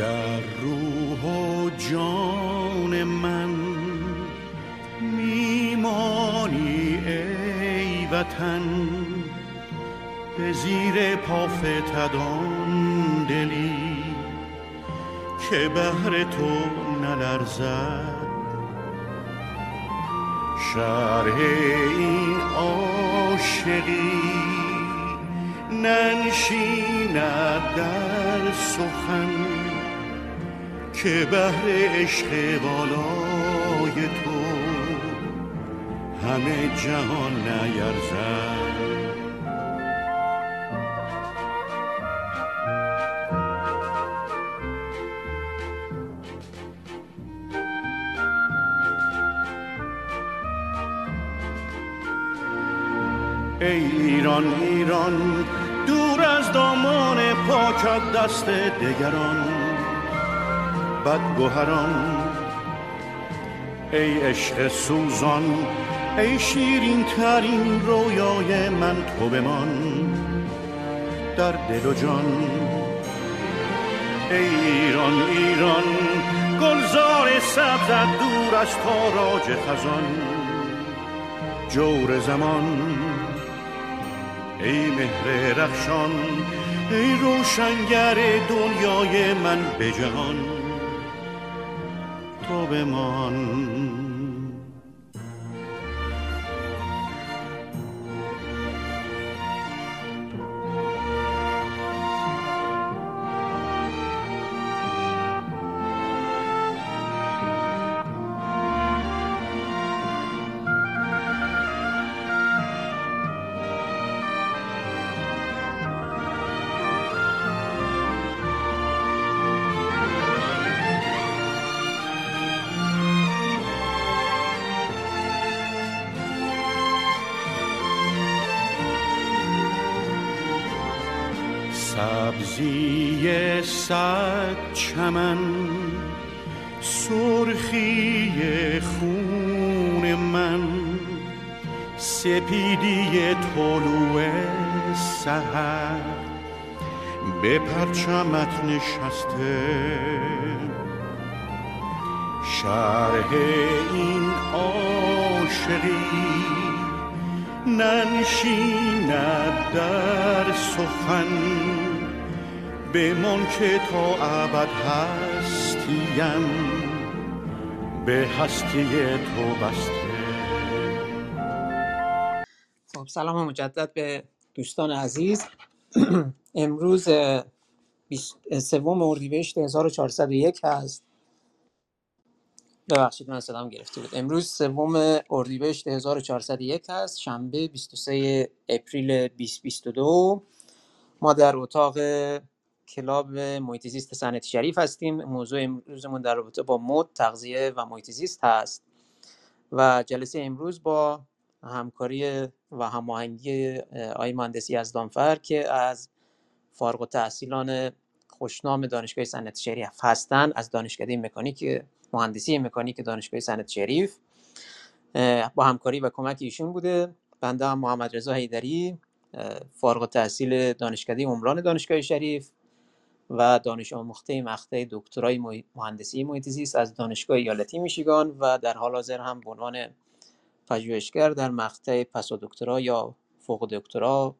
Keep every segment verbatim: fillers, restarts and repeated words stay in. در روح و جان من میمانی ای وطن، به زیر پافتدان دلی که بهر تو نلرزد شرح این عاشقی، ننشیند در سخن که بهر عشق والای تو همه جهان نیرزد. ای ایران ایران دور از دامان پاکت دست دگران بدگوهران، ای عشق سوزان، ای شیرین ترین رویای من تو بمان در دل و جان. ای ایران ایران گلزار سبزت دور از تاراج خزان جور زمان، ای مهر رخشان، ای روشنگر دنیای من به جهان تو بمان. سبزی صد چمن، سرخی خون من، سپیدی طلوع سحر به پرچمت نشسته، شرح این عاشقی، ننشیند در سخن بمان که تا ابد هستیم به هستی تو بسته. خب سلام مجدد به دوستان عزیز. امروز سوم اردیبهشت هزار و چهارصد و یک هست. ببخشید من صدام گرفته بود. امروز سوم اردیبهشت هزار و چهارصد و یک هست، شنبه بیست و سوم اپریل دو هزار و بیست و دو. ما در اتاق کلاب محیط زیست صنعتی شریف هستیم. موضوع امروزمون در رابطه با مد، تغذیه و محیط زیست هست و جلسه امروز با همکاری و هماهنگی آی مهندسی یزدانفر که از فارغ التحصیلان خوشنام دانشگاه صنعت شریف هستند، از دانشکده مکانیک مهندسی مکانیک دانشگاه صنعت شریف، با همکاری و کمک ایشون بوده. بنده هم محمد رضا حیدری، فارغ التحصیل دانشکده عمران دانشگاه شریف و دانش آموخته مقطع دکترای مهندسی محیط زیست از دانشگاه ایالتی میشیگان و در حال حاضر هم به عنوان پژوهشگر در مقطع پسا دکترا یا فوق دکترا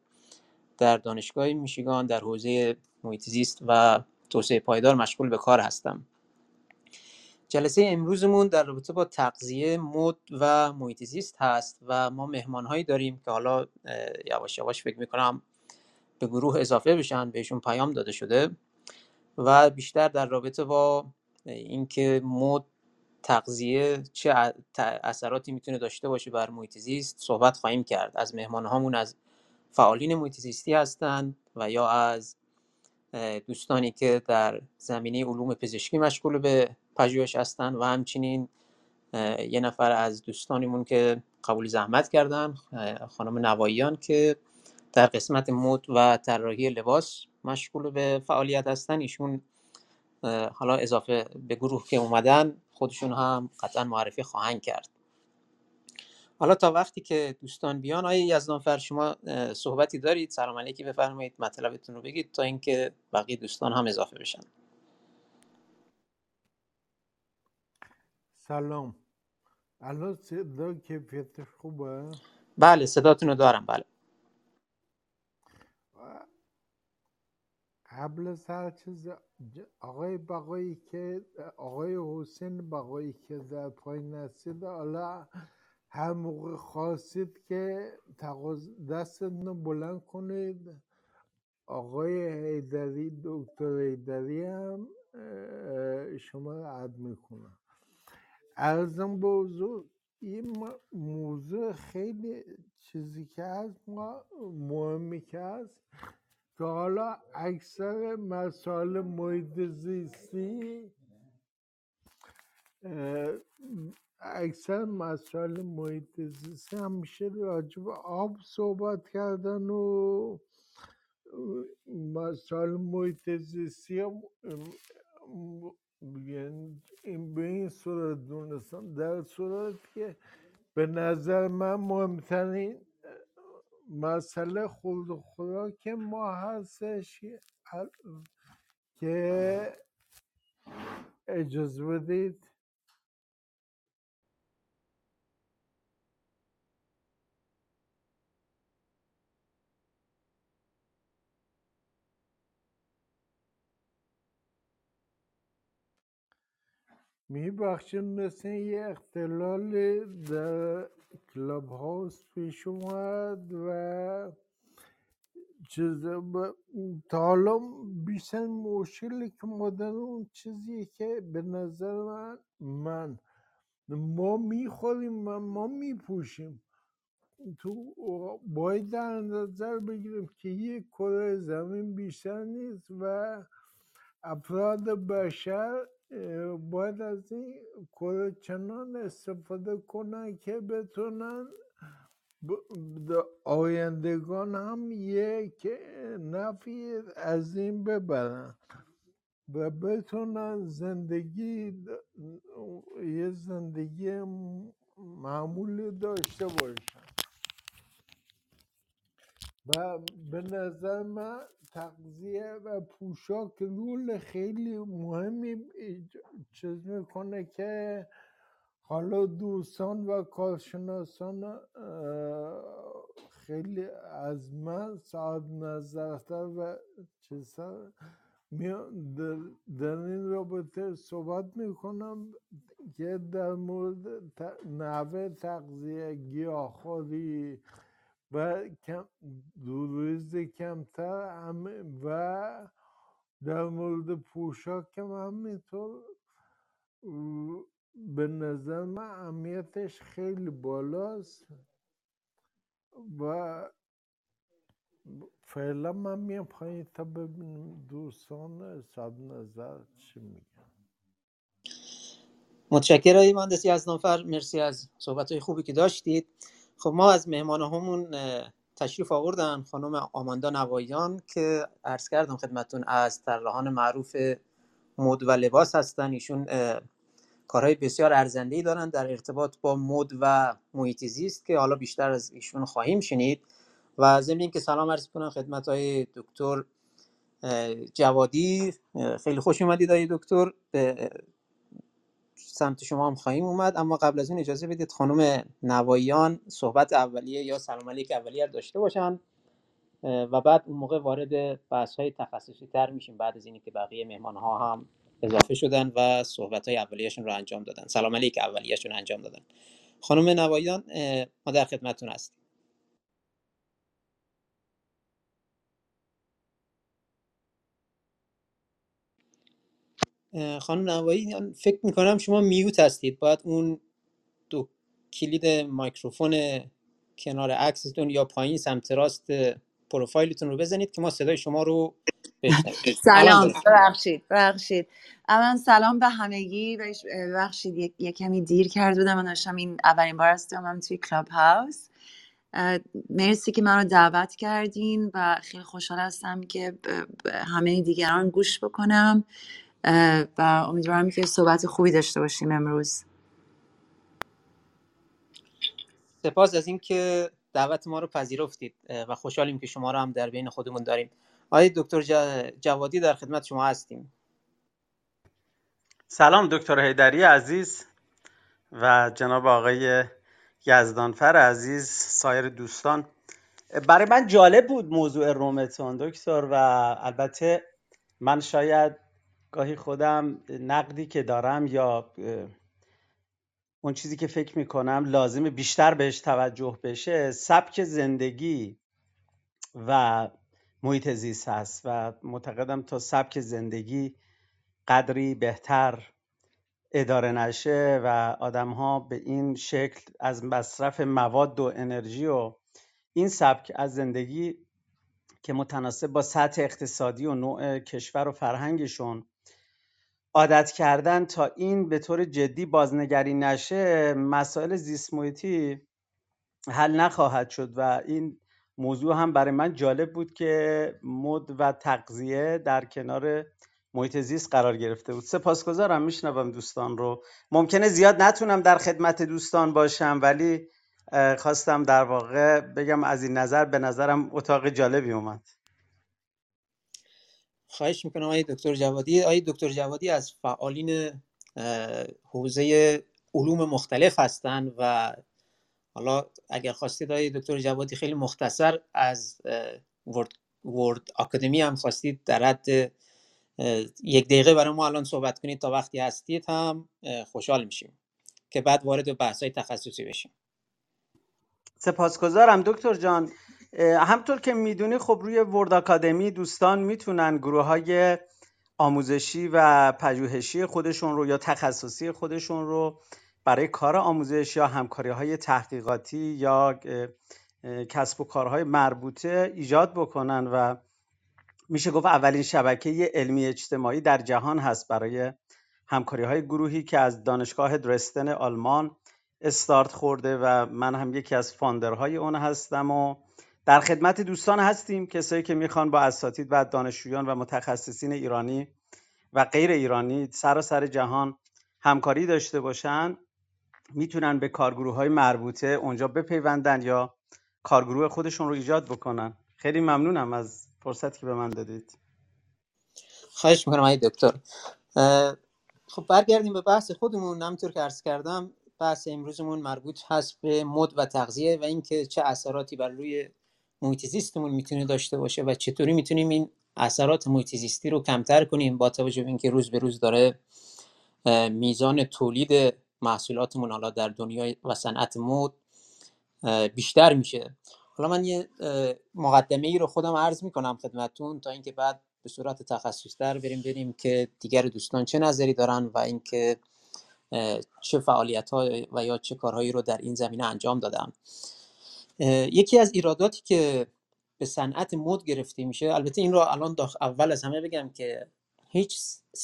در دانشگاه میشیگان در حوزه محیط زیست و توسعه پایدار مشغول به کار هستم. جلسه امروزمون در رابطه با تغذیه، مد و محیط زیست هست و ما مهمانهایی داریم که حالا یواش یواش فکر میکنم به گروه اضافه بشن، بهشون پیام داده شده و بیشتر در رابطه با اینکه مد، تغذیه چه اثراتی میتونه داشته باشه بر محیط زیست صحبت خواهیم کرد. از مهمانهامون از فعالین محیط زیستی هستند و یا از دوستانی که در زمینه علوم پزشکی مشغول به پژوهش هستند و همچنین یه نفر از دوستانمون که قبول زحمت کردن، خانم نوایان که در قسمت مد و طراحی لباس مشغول به فعالیت هستن. ایشون حالا اضافه به گروه که اومدن خودشون هم قطعا معرفی خواهند کرد. حالا تا وقتی که دوستان بیان، آیه یزدانفر شما صحبتی دارید؟ سلام علیکی بفرمایید، مطلبتون رو بگید تا اینکه بقیه دوستان هم اضافه بشن. سلام. الان صدا کیفیتش خوبه؟ بله صداتون رو دارم. بله قبل از هر چیز آقای بقایی که آقای حسین بقایی که در پایین هستید، حالا هر موقع خواستید که دستتون رو بلند کنید. آقای حیدری، دکتر حیدری هم شما رو عد میکنم. عرضم به حضور این موضوع خیلی چیزی که هست، مهمی که هست، که حالا اکثر مسائل محیط زیستی اکثر مسائل محیط زیستی همیشه راجع به آب صحبت کردن و مسائل محیط زیستی این به این صورت دونستم، در صورت که به نظر من مهمترین مسئله خود خدا که ما هستش که اجازه بدید میبخشیم، مثل یه اختلال در کلاب هاوس پیش اومد و چیز ب... تا حالا بیشتر مشکلی که ما داریم اون چیزی که به نظر من من ما میخوریم و ما میپوشیم تو باید در نظر بگیریم که یک کره زمین بیشتر نیست و افراد بشر باید از این کره چنان استفاده کنن که بتونن آیندگان هم یک نفعی از این ببرن و بتونن زندگی یه زندگی معمولی داشته باشن. و به نظر من تغذیه و پوشاک رول خیلی مهمی چیز میکنه که حالا دوستان و کارشناسان خیلی از من صاحب نظرتر و چیزتر در این رابطه صحبت میکنم که در مورد نحوه تغذیه، گیاهخواری و دوریز کمتر هم و در مورد پوشاک هم همینطور به نظر من اهمیتش خیلی بالاست و فعلا من میام پایین تا ببینم دوستان صاحب نظر چی میگن. متشکرم آیه مهندسی یزدانفر، مرسی از صحبت‌های خوبی که داشتید. خب ما از مهمانه همون تشریف آوردن خانم آماندا نوایان که عرض کردم خدمتون از طراحان معروف مد و لباس هستن. ایشون کارهای بسیار ارزنده‌ای دارن در ارتباط با مد و محیط زیست که حالا بیشتر از ایشون خواهیم شنید. و ضمن اینکه سلام عرض می‌کنم خدمت آقای دکتر جوادی، خیلی خوش اومدید آقای دکتر، به سمت شما هم خواهیم اومد. اما قبل از این اجازه بدید خانم نوایان صحبت اولیه یا سلام علیک اولیه رو داشته باشن و بعد اون موقع وارد بحث‌های تخصصی تر میشیم بعد از اینی که بقیه مهمان‌ها هم اضافه شدن و صحبت‌های اولیه‌شون رو انجام دادن، سلام علیک اولیه‌شون انجام دادن. خانم نوایان ما در خدمتتون هستیم. خانم نوایی فکر میکنم شما میوت هستید، باید اون دو کلید مایکروفون کنار عکستون یا پایین سمت راست پروفایلتون رو بزنید که ما صدای شما رو بشنویم. سلام، ببخشید ببخشید من سلام به همگی. ببخشید یک, یک کمی دیر کرده بودم، من داشتم این اولین بار هستم من توی کلاب هاوس. مرسی که منو دعوت کردین و خیلی خوشحال هستم که همه دیگران گوش بکنم و امیدوارم که صحبت خوبی داشته باشیم امروز. سپاس از اینکه دعوت ما رو پذیرفتید و خوشحالیم که شما رو هم در بین خودمون داریم. آقای دکتر جوادی در خدمت شما هستیم. سلام دکتر حیدری عزیز، و جناب آقای یزدانفر عزیز، سایر دوستان. برای من جالب بود موضوع رومتون دکتر، و البته من شاید گاهی خودم نقدی که دارم یا اون چیزی که فکر میکنم لازمه بیشتر بهش توجه بشه، سبک زندگی و محیط زیست هست و معتقدم تا سبک زندگی قدری بهتر اداره نشه و آدم‌ها به این شکل از مصرف مواد و انرژی و این سبک از زندگی که متناسب با سطح اقتصادی و نوع کشور و فرهنگشون عادت کردن، تا این به طور جدی بازنگری نشه مسائل زیست محیطی حل نخواهد شد. و این موضوع هم برای من جالب بود که مد و تغذیه در کنار محیط زیست قرار گرفته بود. سپاسگزارم، میشنوم دوستان رو. ممکنه زیاد نتونم در خدمت دوستان باشم، ولی خواستم در واقع بگم از این نظر به نظرم اتاق جالبی اومد. خواهش میکنم آقای دکتر جوادی. آقای دکتر جوادی از فعالین حوزه علوم مختلف هستند و حالا اگر خواستید آقای دکتر جوادی خیلی مختصر از ورد, ورد آکادمی هم خواستید در حد یک دقیقه برای ما الان صحبت کنید تا وقتی هستید هم خوشحال میشیم که بعد وارد بحث‌های تخصصی بشیم. سپاسگزارم دکتر جان. همطور که میدونی خب روی ورد آکادمی دوستان میتونن گروه‌های آموزشی و پژوهشی خودشون رو یا تخصصی خودشون رو برای کار آموزش یا همکاری‌های تحقیقاتی یا کسب و کارهای مربوطه ایجاد بکنن و میشه گفت اولین شبکه علمی اجتماعی در جهان هست برای همکاری‌های گروهی که از دانشگاه درسدن آلمان استارت خورده و من هم یکی از فاندرهای اون هستم و در خدمت دوستان هستیم، کسایی که میخوان با اساتید و دانشجویان و متخصصین ایرانی و غیر ایرانی سراسر جهان همکاری داشته باشن میتونن به کارگروه‌های مربوطه اونجا بپیوندن یا کارگروه خودشون رو ایجاد بکنن. خیلی ممنونم از فرصتی که به من دادید. خواهش میکنم آقای دکتر. خب برگردیم به بحث خودمون. همونطور که عرض کردم بحث امروزمون مربوط هست به مد و تغذیه و اینکه چه اثراتی بر روی محیط زیستمون میتونه داشته باشه و چطوری میتونیم این اثرات محیط زیستی رو کمتر کنیم با توجه به اینکه روز به روز داره میزان تولید محصولاتمون حالا در دنیا و صنعت مد بیشتر میشه. حالا من یه مقدمه ای رو خودم عرض میکنم خدمتون تا اینکه بعد به صورت تخصصی تر بریم بریم که دیگر دوستان چه نظری دارن و اینکه چه فعالیت‌ها و یا چه کارهایی رو در این زمینه انجام دادم. یکی از ایراداتی که به صنعت مد گرفته میشه، البته این رو الان اول از همه بگم که هیچ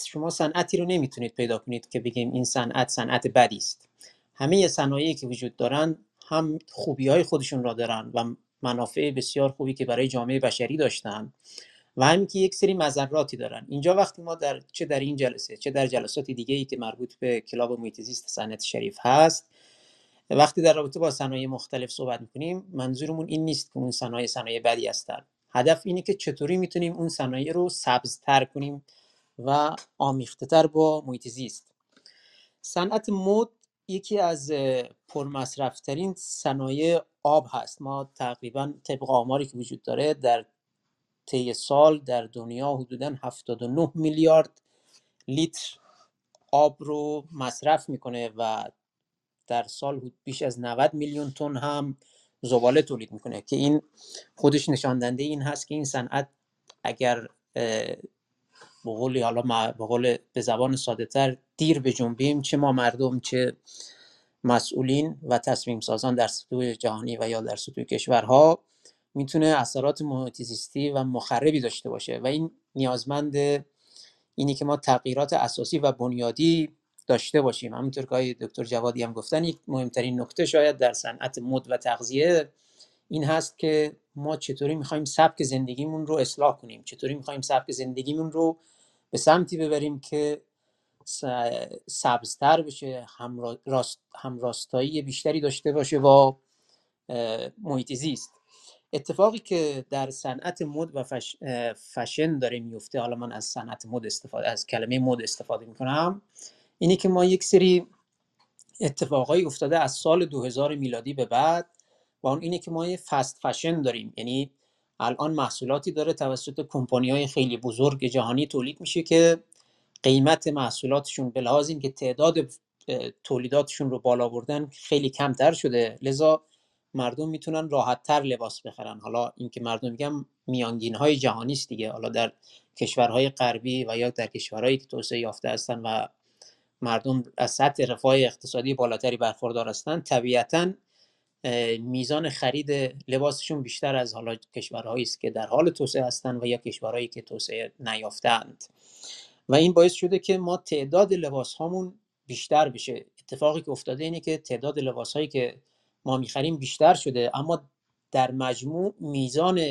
شما صنعتی رو نمیتونید پیدا کنید که بگیم این صنعت صنعت بدی است. همه صنایعی که وجود دارن هم خوبی‌های خودشون را دارن و منافع بسیار خوبی که برای جامعه بشری داشتن و همین که یک سری مضراتی دارن. اینجا وقتی ما در چه در این جلسه چه در جلسات دیگه‌ای که مربوط به کلاب محیط زیست صنعت شریف هست، وقتی در رابطه با صنایع مختلف صحبت می‌کنیم، منظورمون این نیست که اون صنایع صنایع بدی هستن. هدف اینه که چطوری میتونیم اون صنایع رو سبزتر کنیم و آمیخته‌تر با محیط زیست. صنعت مد یکی از پرمصرف‌ترین صنایع آب هست. ما تقریباً طبق آماری که وجود داره در طی سال در دنیا حدوداً هفتاد و نه میلیارد لیتر آب رو مصرف میکنه و در سال بیش از نود میلیون تن هم زباله تولید میکنه که این خودش نشان دهنده این هست که این صنعت اگر به قول حالا به قول به زبان ساده تر دیر بجنبیم، چه ما مردم چه مسئولین و تصمیم سازان در سطوح جهانی و یا در سطوح کشورها، میتونه اثرات محیط زیستی و مخربی داشته باشه و این نیازمند اینی که ما تغییرات اساسی و بنیادی داشته باشیم. همونطور که آقای دکتر جوادی هم گفتن، یک مهمترین نکته شاید در صنعت مد و تغذیه این هست که ما چطوری میخوایم سبک زندگیمون رو اصلاح کنیم، چطوری میخوایم سبک زندگیمون رو به سمتی ببریم که سبزتر بشه، هم راست، هم راستایی بیشتری داشته باشه و محیط زیست. اتفاقی که در صنعت مد و فش... فشن داره میفته، حالا من از صنعت مد استفاده از کلمه مد استفاده میکنم، اینی که ما یک سری اتفاقایی افتاده از سال دو هزار میلادی به بعد و اون اینه که ما یه فست فشن داریم. یعنی الان محصولاتی داره توسط کمپانی‌های خیلی بزرگ جهانی تولید میشه که قیمت محصولاتشون به لحاظ این که تعداد تولیداتشون رو بالا بردن خیلی کمتر شده، لذا مردم میتونن راحت‌تر لباس بخرن. حالا اینکه مردم میگم میانگین‌های جهانی است دیگه، حالا در کشورهای غربی و یا در کشورهایی که توسعه یافته هستن و مردم از سطح رفاه اقتصادی بالاتری برخوردار هستن، طبیعتاً میزان خرید لباسشون بیشتر از حالا کشورهایی است که در حال توسعه هستند و یا کشورهایی که توسعه نیافتند و این باعث شده که ما تعداد لباس هامون بیشتر بشه. اتفاقی که افتاده اینه که تعداد لباس هایی که ما میخریم بیشتر شده، اما در مجموع میزان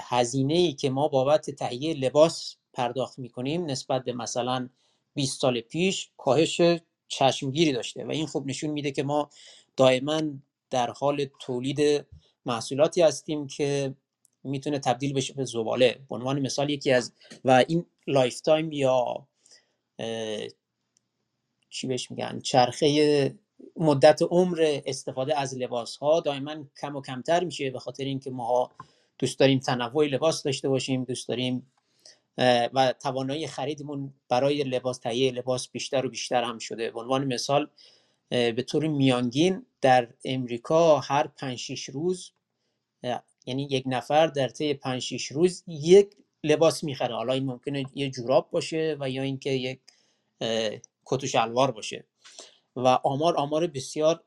هزینه‌ای که ما بابت تهیه لباس پرداخت میکنیم نسبت به مثلا بیست سال پیش کاهش چشمگیری داشته و این خوب نشون میده که ما دائما در حال تولید محصولاتی هستیم که میتونه تبدیل بشه به زباله. به عنوان مثال یکی از و این لایف تایم یا چی بهش میگن چرخه مدت عمر استفاده از لباس ها دائما کم و کمتر میشه به خاطر اینکه ما دوست داریم تنوع لباس داشته باشیم، دوست داریم و توانایی خریدمون برای لباس تهیه لباس بیشتر و بیشتر هم شده. به عنوان مثال به طور میانگین در امریکا هر پنج شش روز، یعنی یک نفر در طی پنج شش روز یک لباس میخره. حالا این ممکنه یه جوراب باشه و یا اینکه یک کت و شلوار باشه و آمار آمار بسیار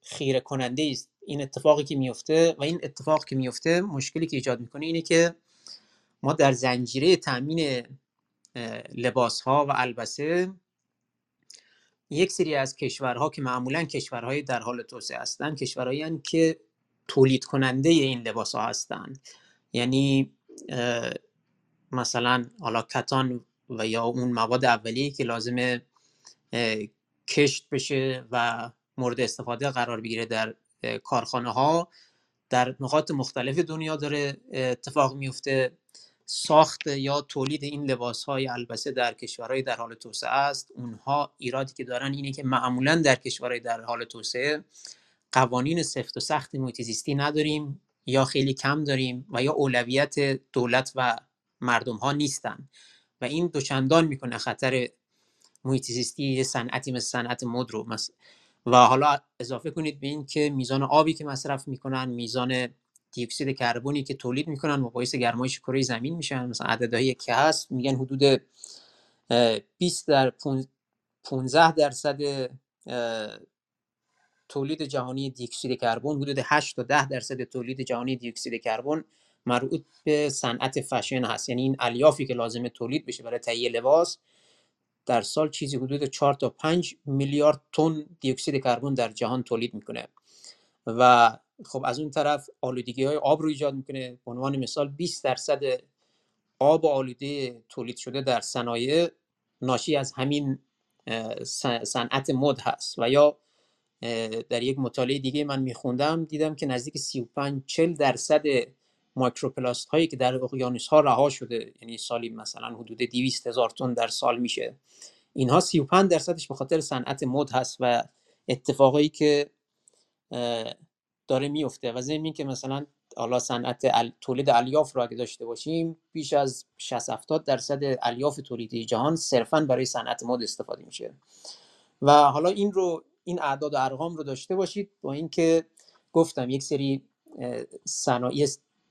خیره کننده است. این اتفاقی که میفته و این اتفاقی که میفته مشکلی که ایجاد میکنه اینه که ما در زنجیره تامین لباس ها و البسه یک سری از کشورها که معمولا کشورهای در حال توسعه هستند کشورهایی هستند که تولید کننده این لباس ها هستند، یعنی مثلا حالا کتان و یا اون مواد اولیه که لازمه کشت بشه و مورد استفاده قرار بگیره در کارخانه ها در نقاط مختلف دنیا داره اتفاق میفته. ساخت یا تولید این لباس‌های البسه در کشورهای در حال توسعه است. اونها ایرادی که دارن اینه که معمولاً در کشورهای در حال توسعه قوانین سفت و سخت محیط زیستی نداریم یا خیلی کم داریم و یا اولویت دولت و مردم‌ها نیستن و این دوچندان میکنه خطر محیط زیستی صنعتی مثل صنعت مد رو مثلا. و حالا اضافه کنید به این که میزان آبی که مصرف میکنن، میزان دی اکسید کربنی که تولید میکنن مقایسه گرمایش کره زمین میشن. مثلا عددهایی که هست میگن حدود بیست در پانزده درصد تولید جهانی دی اکسید کربن، حدود هشت تا ده درصد تولید جهانی دی اکسید کربن مربوط به صنعت فشن هست. یعنی این الیافی که لازمه تولید بشه برای تهیه لباس در سال چیزی حدود چهار تا پنج میلیارد تن دی اکسید کربن در جهان تولید میکنه و خب از اون طرف آلودگی‌های آب رو ایجاد میکنه. به عنوان مثال بیست درصد آب آلوده تولید شده در صنایع ناشی از همین صنعت مد هست و یا در یک مطالعه دیگه من میخوندم دیدم که نزدیک سی و پنج چهل درصد مایکروپلاست هایی که در اقیانوس ها رها شده، یعنی سالی مثلا حدود دویست هزار تن در سال میشه، اینها سی و پنج درصدش به خاطر صنعت مد هست و اتفاقایی که داره میفته و ضمن این که مثلا حالا صنعت ال... تولید الیاف را اگه داشته باشیم بیش از شصت هفتاد درصد الیاف تولیدی جهان صرفاً برای صنعت مد استفاده میشه و حالا این رو این اعداد و ارقام رو داشته باشید با اینکه گفتم یک سری صنایع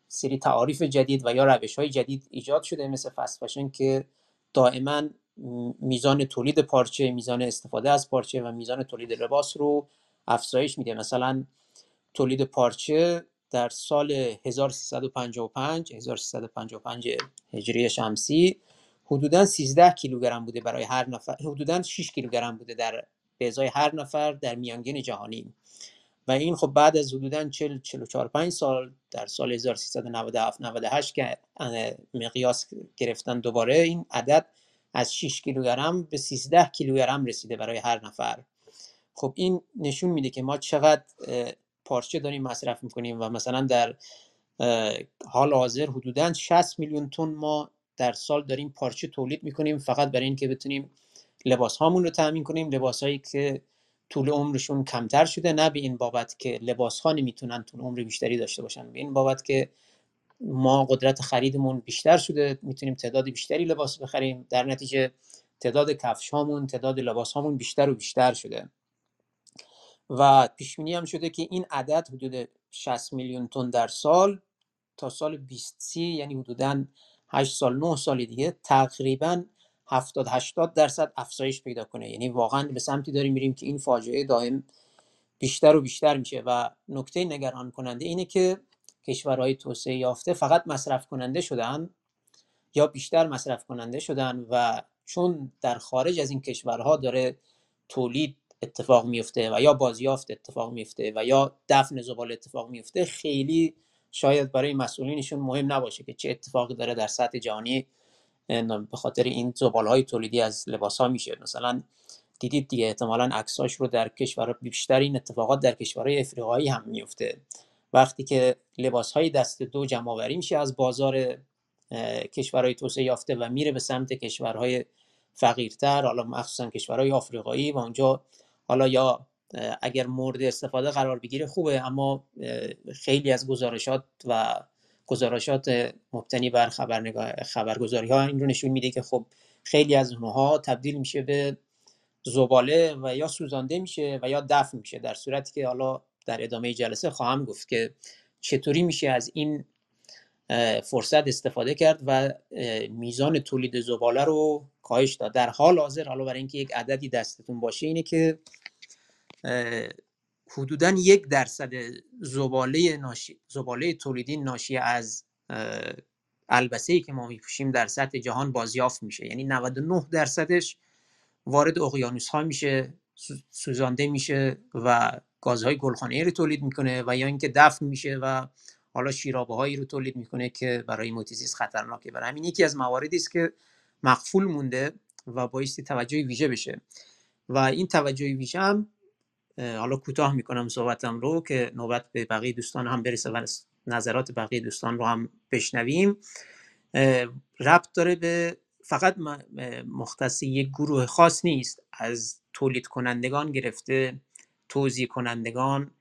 سری تعاریف جدید و یا روش‌های جدید ایجاد شده مثل فست فشن که دائما میزان تولید پارچه، میزان استفاده از پارچه و میزان تولید لباس رو افزایش میده. مثلا تولید پارچه در سال هزار و سیصد و پنجاه و پنج هجری شمسی حدوداً سیزده کیلوگرم بوده برای هر نفر، حدوداً شش کیلوگرم بوده در به ازای هر نفر در میانگین جهانی و این خب بعد از حدوداً چهل چهل و چهار پنج سال در سال هزار و سیصد و نود و هفت نود و هشت که مقیاس گرفتن دوباره این عدد از شش کیلوگرم به سیزده کیلوگرم رسیده برای هر نفر. خب این نشون میده که ما چقدر پارچه داریم مصرف میکنیم و مثلا در حال حاضر حدوداً شصت میلیون تن ما در سال داریم پارچه تولید میکنیم فقط برای این که بتونیم لباس هامون رو تامین کنیم، لباس هایی که طول عمرشون کمتر شده، نه به این بابت که لباس ها نمیتونن طول عمر بیشتری داشته باشن، به این بابت که ما قدرت خریدمون بیشتر شده، میتونیم تعداد بیشتری لباس بخریم، در نتیجه تعداد کفش هامون، تعداد لباس هامون بیشتر و بیشتر شده و پیش بینی هم شده که این عدد حدود شصت میلیون تن در سال تا سال بیست سی، یعنی حدوداً هشت سال نه سال دیگه تقریباً هفتاد هشتاد درصد افزایش پیدا کنه. یعنی واقعاً به سمتی داریم میریم که این فاجعه دائم بیشتر و بیشتر میشه و نکته نگران کننده اینه که کشورهای توسعه یافته فقط مصرف کننده شدن یا بیشتر مصرف کننده شدن و چون در خارج از این کشورها داره تولید اتفاق میفته و یا بازیافت اتفاق میفته و یا دفن زباله اتفاق میفته، خیلی شاید برای مسئولینشون مهم نباشه که چه اتفاقی داره در سطح جهانی به خاطر این زباله‌های تولیدی از لباس‌ها میشه. مثلا دیدید دیگه، احتمالاً عکساش رو در کشور بیشتر این اتفاقات در کشورهای افریقایی هم میفته، وقتی که لباس‌های دست دو جمع‌آوری میشه از بازار کشورهای توسعه یافته و میره به سمت کشورهای فقیرتر، حالا مخصوصاً کشورهای آفریقایی، و اونجا حالا یا اگر مورد استفاده قرار بگیره خوبه، اما خیلی از گزارشات و گزارشات مبتنی بر خبرنگار خبرگزاری ها این رو نشون میده که خب خیلی از اونها تبدیل میشه به زباله و یا سوزانده میشه و یا دفن میشه، در صورتی که حالا در ادامه جلسه خواهم گفت که چطوری میشه از این فرصت استفاده کرد و میزان تولید زباله رو کاهش داد. در حال حاضر حالا برای اینکه یک عددی دستتون باشه اینه که حدوداً یک درصد زباله ناشی زباله تولیدی ناشی از البسه‌ای که ما میپوشیم در سطح جهان بازیافت میشه، یعنی نود و نه درصدش وارد اقیانوس‌ها میشه، سوزانده میشه و گازهای گلخانه‌ای رو تولید میکنه و یا اینکه دفن میشه و حالا شیرابه‌هایی رو تولید میکنه که برای محیط زیست خطرناکه. برای همین یکی از مواردی است که مغفول مونده و بایستی توجه ویژه بشه و این توجه ویژه هم حالا کوتاه میکنم صحبتم رو که نوبت به بقیه دوستان هم برسه و نظرات بقیه دوستان رو هم بشنویم، ربط داره به فقط مختص یک گروه خاص نیست، از تولید کنندگان گرفته توزیع کنندگان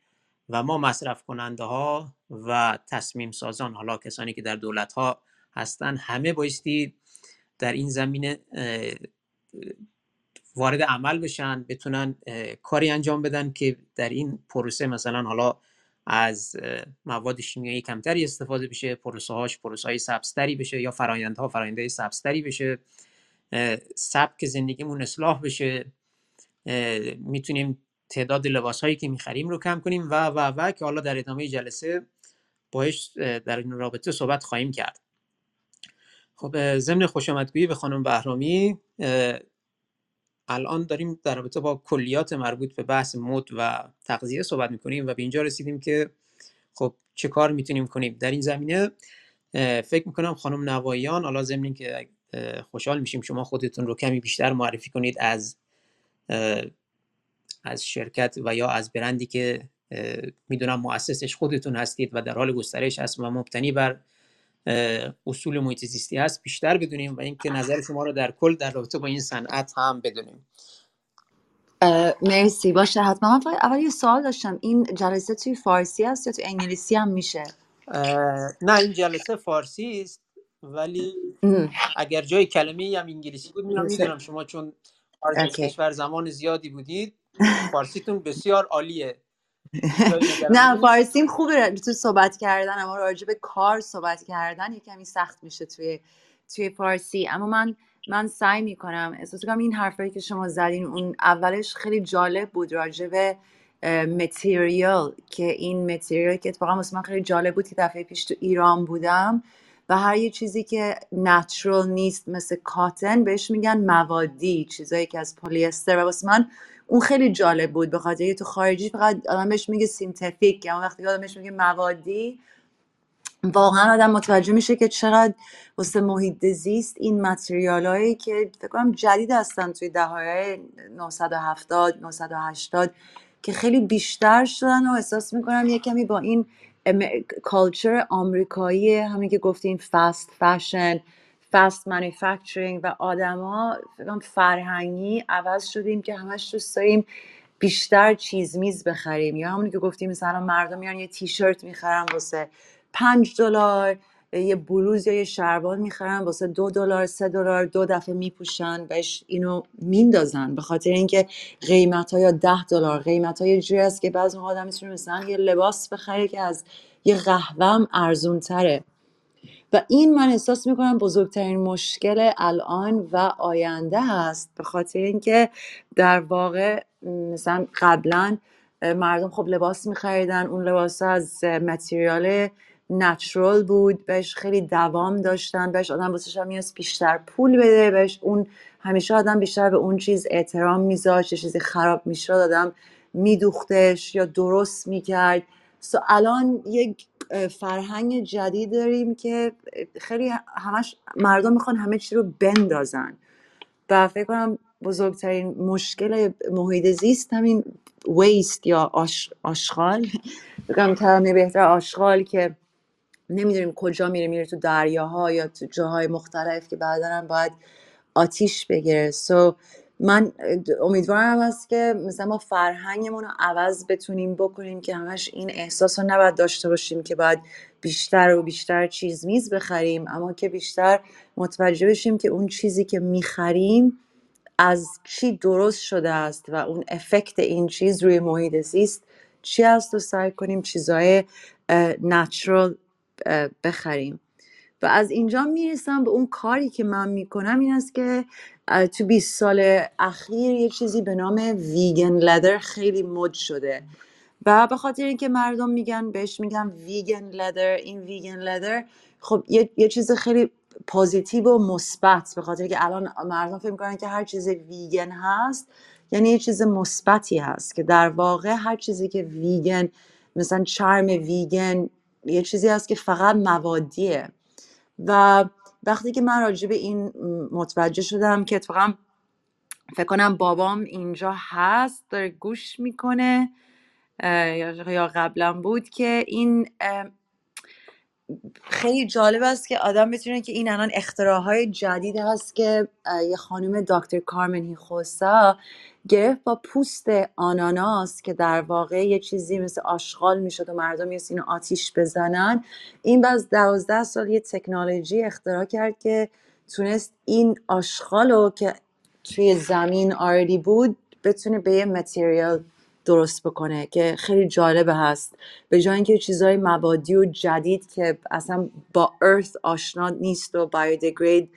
و ما مصرف کننده ها و تصمیم سازان، حالا کسانی که در دولت ها هستن، همه بایستی در این زمینه وارد عمل بشن، بتونن کاری انجام بدن که در این پروسه مثلا حالا از مواد شیمیایی کمتری استفاده بشه، پروسه هاش پروسه های سبزتری بشه یا فرآیندها فرآیندهای سبزتری بشه، سبک زندگیمون اصلاح بشه، میتونیم تعداد لباس هایی که میخریم رو کم کنیم و و و که حالا در ادامه جلسه باهاش در این رابطه صحبت خواهیم کرد. خب ضمن خوشامدگویی به خانم بهرامی، الان داریم در رابطه با کلیات مربوط به بحث مد و تغذیه صحبت میکنیم و به اینجا رسیدیم که خب چه کار میتونیم کنیم در این زمینه. فکر میکنم خانم نوایان، حالا ضمن این که خوشحال میشیم شما خودتون رو کمی بیشتر معرفی کنید از از شرکت و یا از برندی که میدونم مؤسسش خودتون هستید و در حال گسترش هست و مبتنی بر اصول محیط زیستی هست، بیشتر بدونیم و اینکه نظر شما رو در کل در رابطه با این صنعت هم بدونیم. مرسی. باشه حتما. من اول یه سوال داشتم، این جلسه توی فارسی هست یا توی انگلیسی هم میشه؟ نه این جلسه فارسی است ولی ام. اگر جای کلمه‌ای هم انگلیسی بود میدونم شما چون خارج کشور زمان زیادی بودید فارسیتون بسیار عالیه. نه فارسیم خوبه تو صحبت کردن، اما راجع به کار صحبت کردن یه کمی سخت میشه توی توی فارسی، اما من من سعی میکنم. احساس میکنم این حرفایی که شما زدین اون اولش خیلی جالب بود راجع به متریال، که این متریال که اتفاقا واسه من خیلی جالب بود که دفعه پیش تو ایران بودم و هر یه چیزی که نچرال نیست مثل کاتن بهش میگن موادی، چیزایی که از پلی استر، و واسه من اون خیلی جالب بود به خاطر تو خارجی فقط آدم بهش میگه سینتفیک، اما وقتی آدم بهش میگه موادی واقعا آدم متوجه میشه که چقدر واسه محیط زیست این متریالایی که فکر کنم جدید هستن توی دهه‌های نهصد و هفتاد نهصد و هشتاد که خیلی بیشتر شدن و احساس میکنم یه کمی با این کالچر امریکایی، همین که گفتیم فست فشن، فست مانیفکتچرینگ و آدما فرهنگی عوض شدیم که همش دوست داریم بیشتر چیز میز بخریم، یا همونی که گفتیم مثلا مردم میان یه تیشرت میخرن واسه پنج دلار، یه بلوز یا یه شلوار میخرن واسه دو دلار، سه دلار، دو دفعه میپوشن و اینو میندازن به خاطر اینکه قیمت‌ها یا ده دلار قیمت‌های جرس که بعضی آدم میتونه مثلا یه لباس بخره که از یه قهوه‌ام ارزان‌تره. و این من احساس میکنم بزرگترین مشکل الان و آینده هست، به خاطر اینکه در واقع مثلا قبلا مردم خب لباس میخریدن، اون لباس از متریال نچرال بود، بهش خیلی دوام داشتن، بهش آدم واسش هم می‌خواست بیشتر پول بده، بهش اون همیشه آدم بیشتر به اون چیز احترام میذاشت، چیزی خراب میشد آدم میدوختش یا درست میکرد. سو الان یک فرهنگ جدید داریم که خیلی همش مردم میخوان همه چی رو بندازن و فکر کنم بزرگترین مشکل محیط زیست همین ویست یا آش، آشغال بگم ترمه بهتر آشغال که نمیدونیم کجا میره، میره تو دریاها یا تو جاهای مختلف که بعدا هم باید آتیش بگیره. سو so من امیدوارم هست که مثلا ما فرهنگمون رو عوض بتونیم بکنیم که همش این احساس رو نباید داشته باشیم که باید بیشتر و بیشتر چیز میز بخریم، اما که بیشتر متوجه بشیم که اون چیزی که میخریم از چی درست شده است و اون افکت این چیز روی محیط زیست چی است و سعی کنیم چیزای نچرال بخریم. و از اینجا میرسم به اون کاری که من میکنم، این است که تو بیست سال اخیر یه چیزی به نام ویگن لدر خیلی مد شده و به خاطر اینکه مردم میگن بهش میگن ویگن لدر، این ویگن لدر خب یه, یه چیز خیلی پوزیتیو و مثبت، به خاطر که الان مردم فکر میکنن که هر چیز ویگن هست یعنی یه چیز مثبتی هست، که در واقع هر چیزی که ویگن مثلا چرم ویگن یه چیزی هست که فقط موادیه. و وقتی که من راجع به این متوجه شدم که اتفاقا فکر کنم بابام اینجا هست داره گوش میکنه یا قبلا بود، که این خیلی جالب است که آدم بتونه که این الان اختراعهای جدید هست که یه خانم دکتر کارمن هینوسا گرفت با پوست آناناس که در واقع یه چیزی مثل آشغال میشد و مردم می‌خواستن اینو آتیش بزنن، این باز دوازده سال یه تکنولوژی اختراع کرد که تونست این آشغالو که توی زمین آردی بود بتونه به یه متریال درست بکنه که خیلی جالب هست، به جای اینکه چیزهای مبادی و جدید که اصلا با ارث آشنا نیست و بایودگرید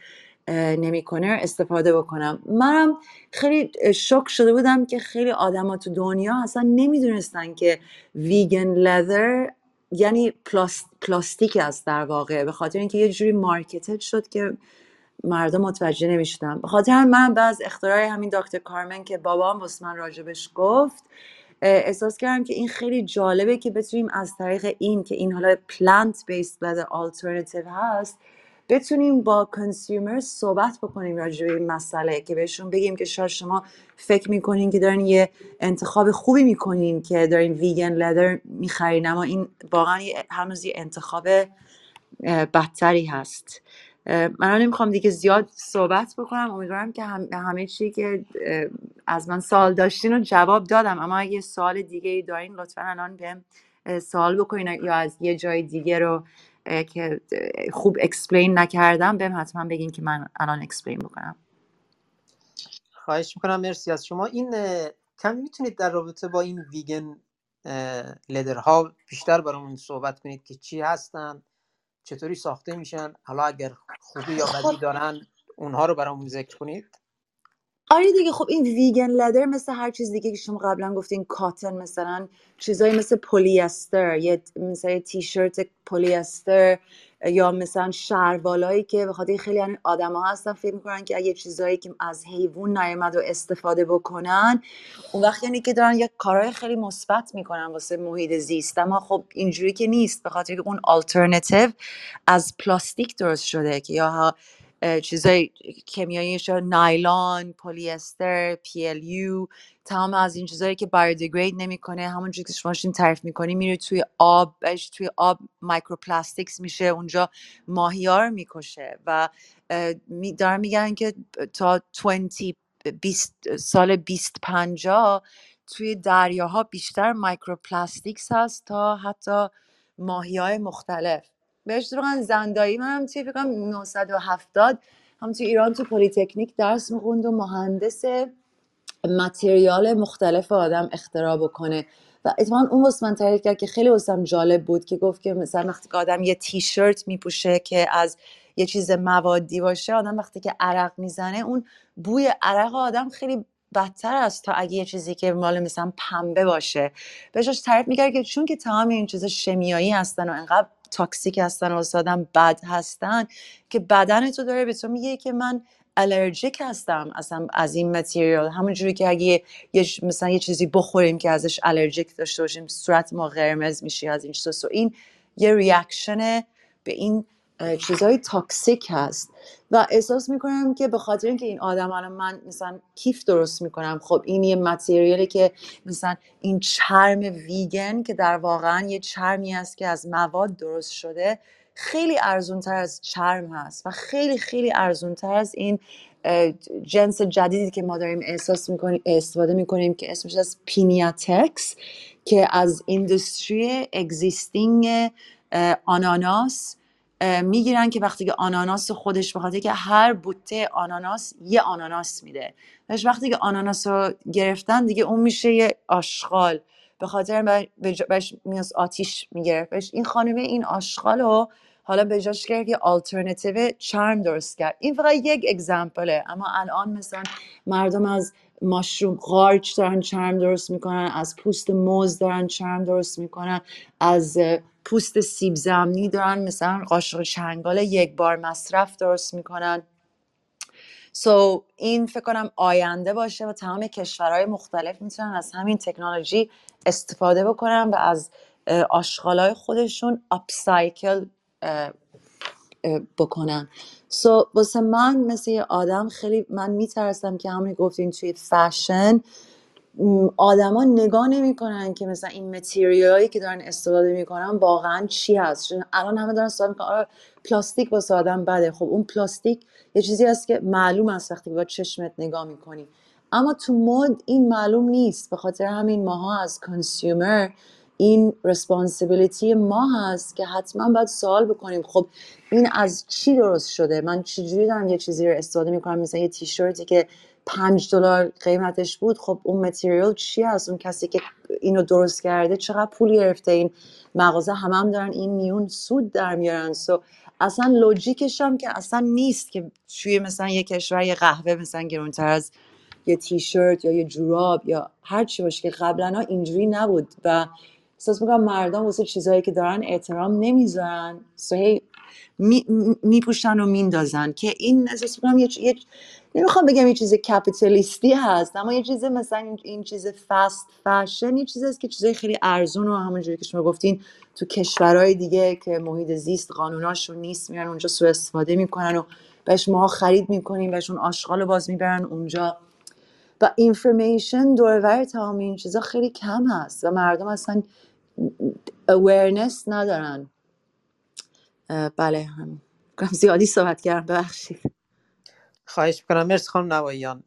نمیکنه استفاده بکنم. منم خیلی شوک شده بودم که خیلی آدما تو دنیا اصلا نمیدونستن که ویگن لذر یعنی پلاست، پلاستیک است در واقع، به خاطر اینکه یه جوری مارکتد شد که مردم متوجه نمیشدن. به خاطر من بعض اختراع همین دکتر کارمن که بابام واسه من راجبش گفت احساس کردم که این خیلی جالبه که بتونیم از طریق این که این حالا پلانت بیسد لدر آلترناتیو هست بتونیم با کنسیومر صحبت بکنیم راجع به این مسئله، که بهشون بگیم که شاید شما فکر میکنین که دارین یه انتخاب خوبی میکنین که دارین ویگن لدر میخرین، اما این واقعا هنوز یه انتخاب بدتری هست. من نمیخوام دیگه زیاد صحبت بکنم، امیدوارم که هم، همه چی که از من سوال داشتین رو جواب دادم، اما اگه سوال دیگه دارین لطفاً الان بهم سوال بکنین یا از یه جای دیگه رو که خوب اکسپلین نکردم بهم حتما بگین که من الان اکسپلین بکنم. خواهش میکنم، مرسی از شما. این کم میتونید در رابطه با این ویگن لدرها بیشتر برامون صحبت کنید که چی هستن، چطوری ساخته میشن، حالا اگر خوبی یا بدی دارن اونها رو برامون ذکر کنید. آره دیگه، خب این ویگن لدر مثل هر چیز دیگه که شما قبلا گفتین، کاتن مثلا، چیزایی مثل پلی استر، یه مثلا تیشرت پلی استر یا مثلا شلوارایی که به خاطر خیلی آدما هستن فکر میکنن که اگه چیزایی که از حیوان نیامد و استفاده بکنن اون وقت یعنی که دارن یک کارهای خیلی مثبت میکنن واسه محیط زیست، اما خب اینجوری که نیست، به خاطر اون آلترناتیو از پلاستیک درست شده که یا چیزای کیمیاییش، نایلون، پلی استر، پی ال یو، تمام از این چیزایی که بایودیگرید نمیکنه، همون چیزی که شما داشتین تعریف میکنی میره توی آب، توی آب مایکروپلاستیکس میشه، اونجا ماهی‌ها رو میکشه و دارن میگن که تا بیست سال بیست پنجاه توی دریاها بیشتر مایکروپلاستیکس هست تا حتی ماهی‌های مختلف. بهش روغن زندایی، من هم توی فکرم نهصد و هفتاد هم توی ایران تو پلی تکنیک درس میخوند و مهندس متریال مختلف آدم اختراع بکنه و اتفاقا اون واسه من تعریف کرد که خیلی واسم جالب بود که گفت که مثلا وقتی که آدم یه تیشرت میپوشه که از یه چیز موادی باشه، آدم وقتی که عرق میزنه اون بوی عرق آدم خیلی بدتر است تا اگه یه چیزی که مال مثلا پنبه باشه. بهش تعریف میکرد که چون که تمام این چیزا شیمیایی هستن و انقدر تاکسیک هستن و استادم بد هستن که بدن تو داره به تو میگه که من الرژیک هستم اصلا از این متریال، همونجوری که اگه یه مثلا یه چیزی بخوریم که ازش الرژیک داشته باشیم صورت ما قرمز میشه از این چیزا. سو این یه ریاکشنه به این چیزهای تاکسیک هست و احساس میکنم که به خاطر اینکه این آدم الان من مثلا کیف درست میکنم، خب این یه متریالی که مثلا این چرم ویگن که در واقع یه چرمی است که از مواد درست شده خیلی ارزونتر از چرم هست و خیلی خیلی ارزونتر از این جنس جدیدی که ما داریم احساس میکنیم استفاده میکنیم که اسمش از پینیاتکس که از اندستری اگزیستینگ آناناس میگیرن که وقتی که آناناس خودش بخاطر که هر بوته آناناس یه آناناس میده، وش وقتی که آناناس رو گرفتن دیگه اون میشه یه آشغال، به خاطر بهش میاس آتیش میگرفت. این خانومه این آشغال رو حالا به جاش کرد که آلترناتیو چرم درست کرد. این فقط یک اگزمپله، اما الان مثلا مردم از مشروم قارچ دارن چرم درست میکنن، از پوست موز دارن چرم درست میکنن، از پوست سیب زمینی دارن مثلا قاشق چنگال یک بار مصرف درست میکنن. سو so, این فکر کنم آینده باشه و تمام کشورهای مختلف میتونن از همین تکنولوژی استفاده بکنن و از آشغالای خودشون اپسایکل بکنن. سو so, واسه من مثل یه آدم خیلی من میترسم که همونی گفتین توی فشن آدما نگاه نمیکنن که مثلا این متریالی که دارن استفاده میکنن واقعا چی هست، چون الان همه دارن سوال میکنن آره پلاستیک واسه آدم بده. خب اون پلاستیک یه چیزی هست که معلوم است وقتی با چشمت نگاه میکنی، اما تو مد این معلوم نیست. به خاطر همین ماها از کانسیومر این ریسپانسیبیلیتی ما هست که حتما باید سوال بکنیم خب این از چی درست شده، من چجوری دارم یه چیزی رو استفاده میکنم، مثلا یه تیشرتی که پنج دلار قیمتش بود، خب اون متریال چی هست، اون کسی که اینو درست کرده چقدر پول گرفته، این مغازه همه هم دارن این میون سود در میارن. سو اصلا لوجیکش هم که اصلا نیست که توی مثلا یه کشور یه قهوه مثلا گرونتر از یه تیشرت یا یه جوراب یا هر چی باشه که قبلا اینجوری نبود و احساس میکنم مردم واسه چیزایی که دارن احترام نمیذارن، سو هی می میپوشن و میندازن که این احساس میکنم یه, یه نمیخوام بگم یه چیز کپیتالیستی هست، اما یه چیز مثلا این چیز فست فشن یه چیز هست که چیزای خیلی ارزون و همونجوری که شما گفتین تو کشورهای دیگه که محیط زیست قانوناشون نیست میرن اونجا سوء استفاده میکنن و بهش ماها خرید میکنیم، بهشون آشغالو باز میبرن اونجا و اینفورمیشن دور و بر تمام این چیزا خیلی کم هست و مردم اصلا awareness ندارن. بله همین زیادی صحبت کردم، ببخشید. خواهش میکنم. مرسی خانم نوایان.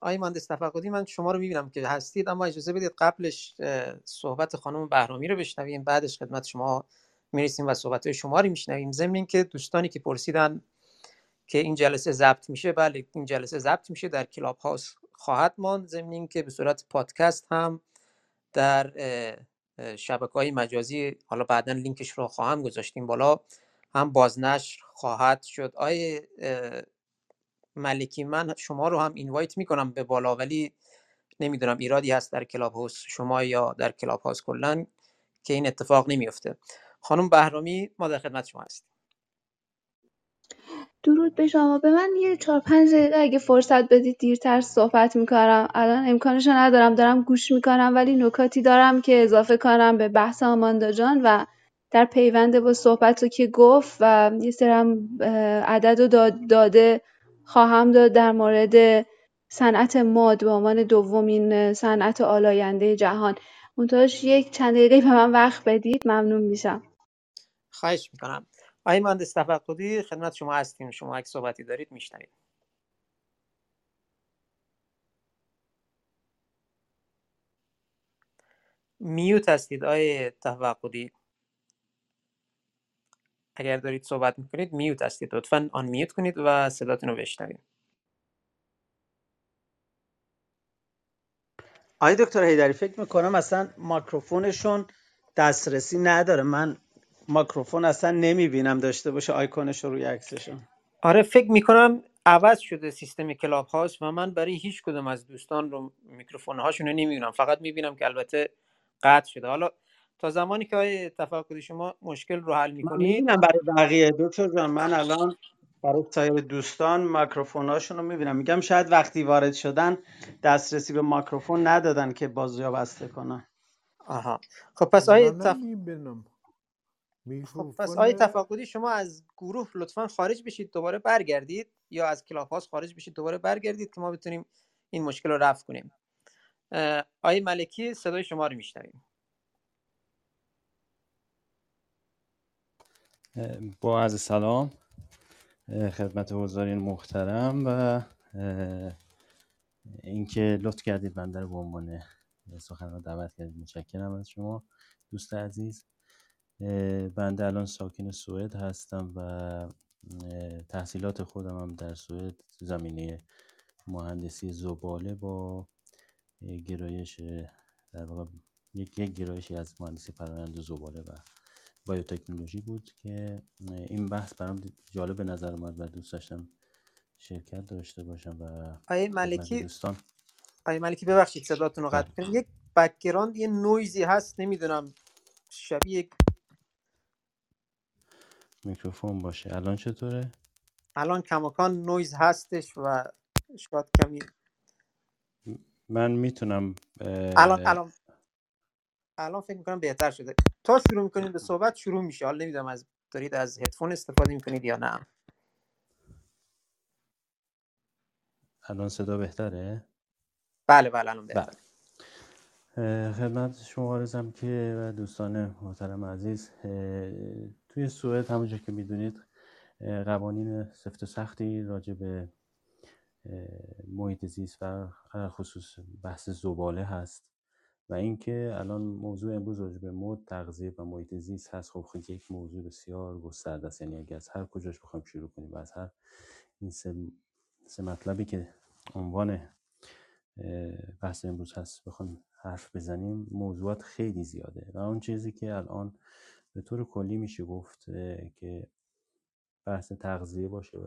آقای مهندس تفقدی، من شما رو میبینم که هستید اما اجازه بدید قبلش صحبت خانم بهرامی رو بشنویم، بعدش خدمت شما میرسیم و صحبت‌های شما رو میشنویم. ضمن اینکه دوستانی که پرسیدن که این جلسه ضبط میشه، بله این جلسه ضبط میشه، در کلاب هاوس خواهد ماند، ضمن اینکه به صورت پادکست هم در شبکه‌های مجازی، حالا بعداً لینکش رو خواهم گذاشتیم بالا، هم بازنشر خواهد شد. آیه ملکی، من شما رو هم اینوایت میکنم به بالا، ولی نمیدونم ایرادی هست در کلاب هاوس شما یا در کلاب هاوس کلن که این اتفاق نمیفته. خانم بهرامی، ما در خدمت شما هستیم. درود به شما. به من یه چهار پنج دقیقه اگه فرصت بدید دیرتر صحبت میکنم، الان امکانش ندارم، دارم گوش میکنم، ولی نکاتی دارم که اضافه کنم به بحث آماندا جان و در پیوند با صحبت رو که گفت و یه سرم عدد رو داد داده خواهم داد در مورد صنعت مد به عنوان دومین صنعت آلاینده جهان. منتهاش یک چند دقیقه به من وقت بدید ممنون میشم. خواهش میکنم. آقای مهندس تفقدی خدمت شما هستیم، شما اگه صحبتی دارید میشنوید. میوت هستید آقای تفقدی، اگر دارید صحبت میکنید میوت هستید، لطفاً آن میوت کنید و صداتون رو بشنوید. آقای دکتر حیدری فکر میکنم اصلا مایکروفونشون دسترسی نداره، من مایکروفون اصلا نمیبینم داشته باشه آیکونش رو روی عکسشون. آره فکر میکنم عوض شده سیستم کلاب هاوس و من برای هیچ کدوم از دوستان رو میکروفون هاشون رو نمیبینم، فقط میبینم که البته قطع شده. حالا تا زمانی که آقای تفقدی شما مشکل رو حل میکنید من میبینم برای بقیه دکتر جان، من الان برای سایر دوستان میکروفون هاشون رو میبینم. میگم شاید وقتی وارد شدن دسترسی به میکروفون ندادن که بازویا بسته کنن. آها خب پس آقای تفقدی خب پس آقای تفقدی شما از گروه لطفاً خارج بشید دوباره برگردید، یا از کلاب هاوس خارج بشید دوباره برگردید که ما بتونیم این مشکل رو رفع کنیم. آقای ملکی صدای شما رو میشنویم. با عرض سلام خدمت حضارین محترم و اینکه لطف کردید بنده رو به عنوان سخنران دعوت کردید، متشکرم از شما دوست عزیز. بنده الان ساکن سوئد هستم و تحصیلات خودم هم در سوئد زمینه مهندسی زباله با گرایش در واقع یک یک گرایشی از مهندسی پرآیند زباله و بیوتکنولوژی بود که این بحث برام جالب به نظر اومد و دوست داشتم شرکت داشته باشم. و آیه ملکی آیه ملکی ببخشید صداتون رو قطع کردم، یک بک‌گراند یه نویزی هست نمیدونم شبیه میکروفون باشه. الان چطوره؟ الان کماکان نویز هستش و شاید کمی من میتونم اه... الان الان الان فکر میکنم بهتر شده. تا شروع میکنید به صحبت شروع میشه. حالا نمیدونم از دارید از هدفون استفاده میکنید یا نه. الان صدا بهتره؟ بله بله الان بهتره. بله. خدمت شما عرضم که و دوستان محترم عزیز، توی سوئد همونجور که میدونید قوانین سفت و سختی راجع به محیط زیست و خصوص بحث زباله هست و اینکه الان موضوع امروز راجع به مد، تغذیه و محیط زیست هست. خب خیلی یک موضوع بسیار گسترده است، یعنی اگه از هر کجاش بخوایم شروع کنیم و از هر این سه, سه مطلبی که عنوان بحث امروز هست بخوایم حرف بزنیم موضوعات خیلی زیاده و اون چیزی که الان به طور کلی میشه گفت که بحث تغذیه باشه و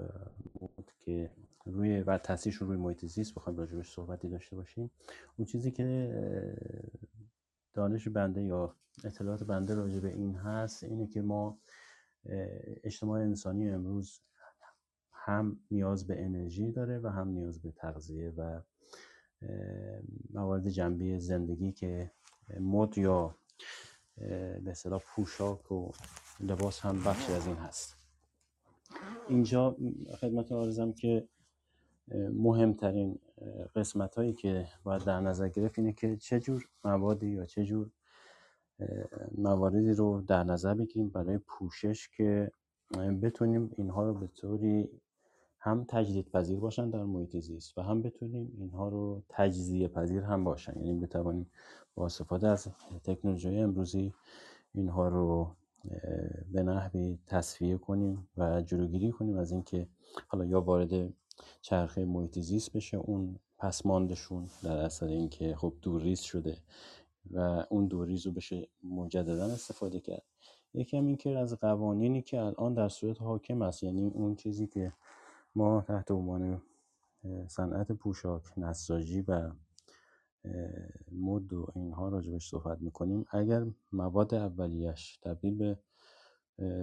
که روی و تاثیرش روی محیط زیست بخوایم راجع بهش صحبتی داشته باشیم، اون چیزی که دانش بنده یا اطلاعات بنده راجع به این هست اینه که ما اجتماع انسانی امروز هم نیاز به انرژی داره و هم نیاز به تغذیه و موارد جنبی زندگی که مد یا به اصطلاح پوشاک و لباس هم بخشی از این هست. اینجا خدمتتون عرضم که مهمترین قسمت هایی که باید در نظر گرفت اینه که چجور موادی یا چجور مواردی رو در نظر بگیریم برای پوشش که بتونیم اینها رو به طوری هم تجدید پذیر باشن در محیط زیست و هم بتونیم اینها رو تجزیه پذیر هم باشن، یعنی بتوانیم با استفاده از تکنولوژی امروزی اینها رو به نحوی تصفیه کنیم و جلوگیری کنیم از اینکه حالا یا وارد چرخه محیط زیست بشه اون پسماندشون در اثر اینکه خب دورریز شده و اون دورریز رو بشه مجددا استفاده کرد. یکی هم اینکه از قوانینی که الان در صورت حاکم است، یعنی اون چیزی که ما تحت عنوان صنعت پوشاک، نساجی و مد و اینها راجبش صحبت میکنیم، اگر مواد اولیش تبدیل به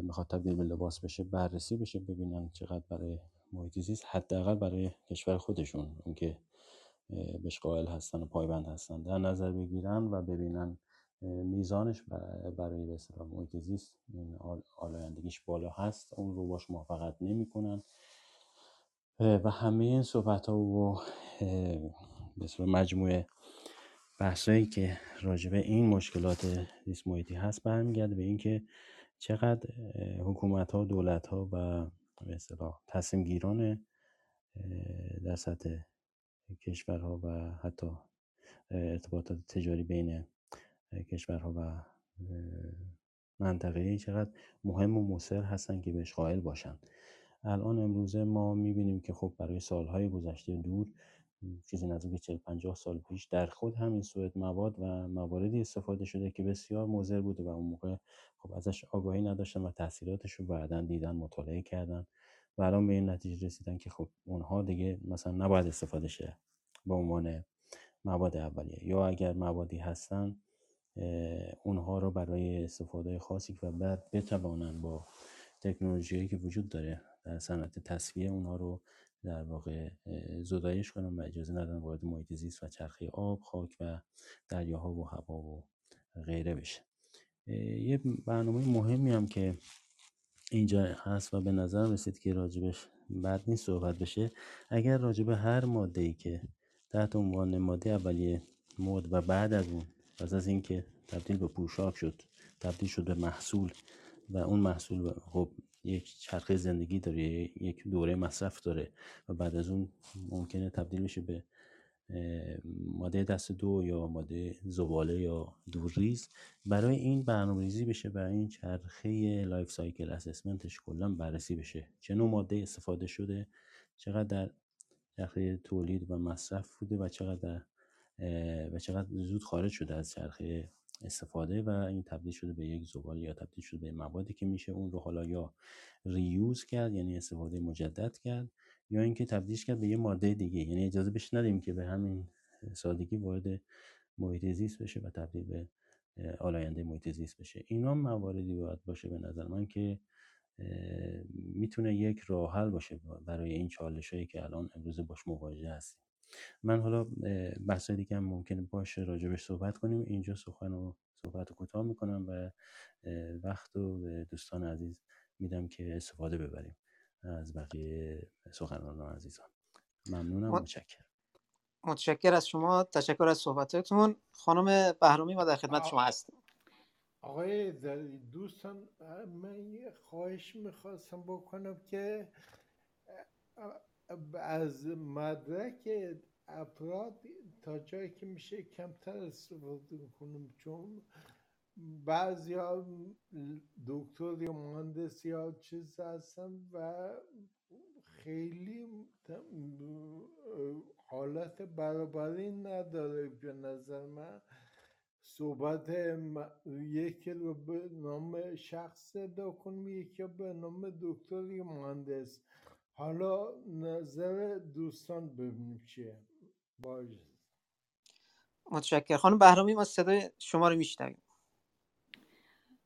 میخواد تبدیل به لباس بشه بررسی بشه ببینن چقدر برای محیط زیست حداقل برای کشور خودشون اون که بهش قائل هستن و پایبند هستن در نظر بگیرن و ببینن میزانش برای به اصطلاح محیط زیست این آلایندگیش بالا هست، اون رو باش موافقت نمی‌کنن و همه این صحبت‌ها و به اصطلاح مجموعه بحثایی که راجع به این مشکلات زیست محیطی هست برمیگرده به اینکه چقدر حکومت‌ها، دولت‌ها و به اصطلاح تصمیم گیران در سطح کشورها و حتی ارتباطات تجاری بین کشورها و منطقه چقدر مهم و مؤثر هستن که بهش قائل باشن. الان امروزه ما میبینیم که خب برای سالهای گذشته دور، چیزی نزدیک چهل پنجاه سال پیش، در خود همین سوئد مواد و مواردی استفاده شده که بسیار مضر بوده و اون موقع خب ازش آگاهی نداشتن و تاثیراتش رو بعداً دیدن، مطالعه کردن و الان به این نتیجه رسیدن که خب اونها دیگه مثلا نباید استفاده شه به عنوان مواد اولیه، یا اگر موادی هستن اونها رو برای استفاده خاصی و بعد بتوانن با تکنولوژی‌هایی که وجود داره در صنعت تصفیه اونها رو در واقع زدایش کنن و اجازه ندن وارد محیط زیست و چرخه آب، خاک و دریاها و هوا و غیره بشه. یه برنامه مهمی هم که اینجا هست و به نظر رسید که راجبش بعد نیست صحبت بشه، اگر راجب هر ماده‌ای که تحت عنوان ماده اولیه مورد و بعد از اون پس از اینکه تبدیل به پوشاک شد، تبدیل شد به محصول و اون محصول خب یک چرخه زندگی داره، یک دوره مصرف داره و بعد از اون ممکنه تبدیل بشه به ماده دست دو یا ماده زباله یا دورریز، برای این برنامه‌ریزی بشه، برای این چرخه لایف سایکل اسسمنتش کلا بررسی بشه، چه نوع ماده استفاده شده، چقدر در چرخه تولید و مصرف بوده و چقدر و چقدر زود خارج شده از چرخه استفاده و این تبدیل شده به یک زباله یا تبدیل شده به موادی که میشه اون رو حالا یا ریوز کرد، یعنی استفاده مجدد کرد، یا اینکه تبدیلش کرد به یه ماده دیگه، یعنی اجازه بهش ندیم که به همین سادگی وارد محیط زیست بشه و تبدیل به آلاینده محیط زیست بشه. اینا مواردی باید باشه به نظر من که میتونه یک راه حل باشه برای این چالشایی که الان امروز باش مواجه هستیم. من حالا بحثای دیگه هم ممکنه باشه راجبش صحبت کنیم، اینجا سخن و صحبت رو کوتاه میکنم و وقت رو به دوستان عزیز میدم که استفاده ببریم از بقیه سخنرانان عزیزان. ممنونم. متشکرم. متشکرم از شما. تشکر از صحبتاتون. خانم بهرامی ما در خدمت شما هستیم. آقای دوستان، من خواهش میخواستم بکنم که از مدرک افراد تا جایی که میشه کمتر استفاده میکنم، چون بعضی ها دکتر یا مهندس یا چیز هستن و خیلی حالت برابری نداره. به نظر من صحبت یکی رو به نام شخص صدا کنم، یکی به نام دکتر یا مهندس. حالا نظر دوستان ببینیم چیه. باشه، متشکرم. خانم بهرامی ما صدای شما رو میشنویم.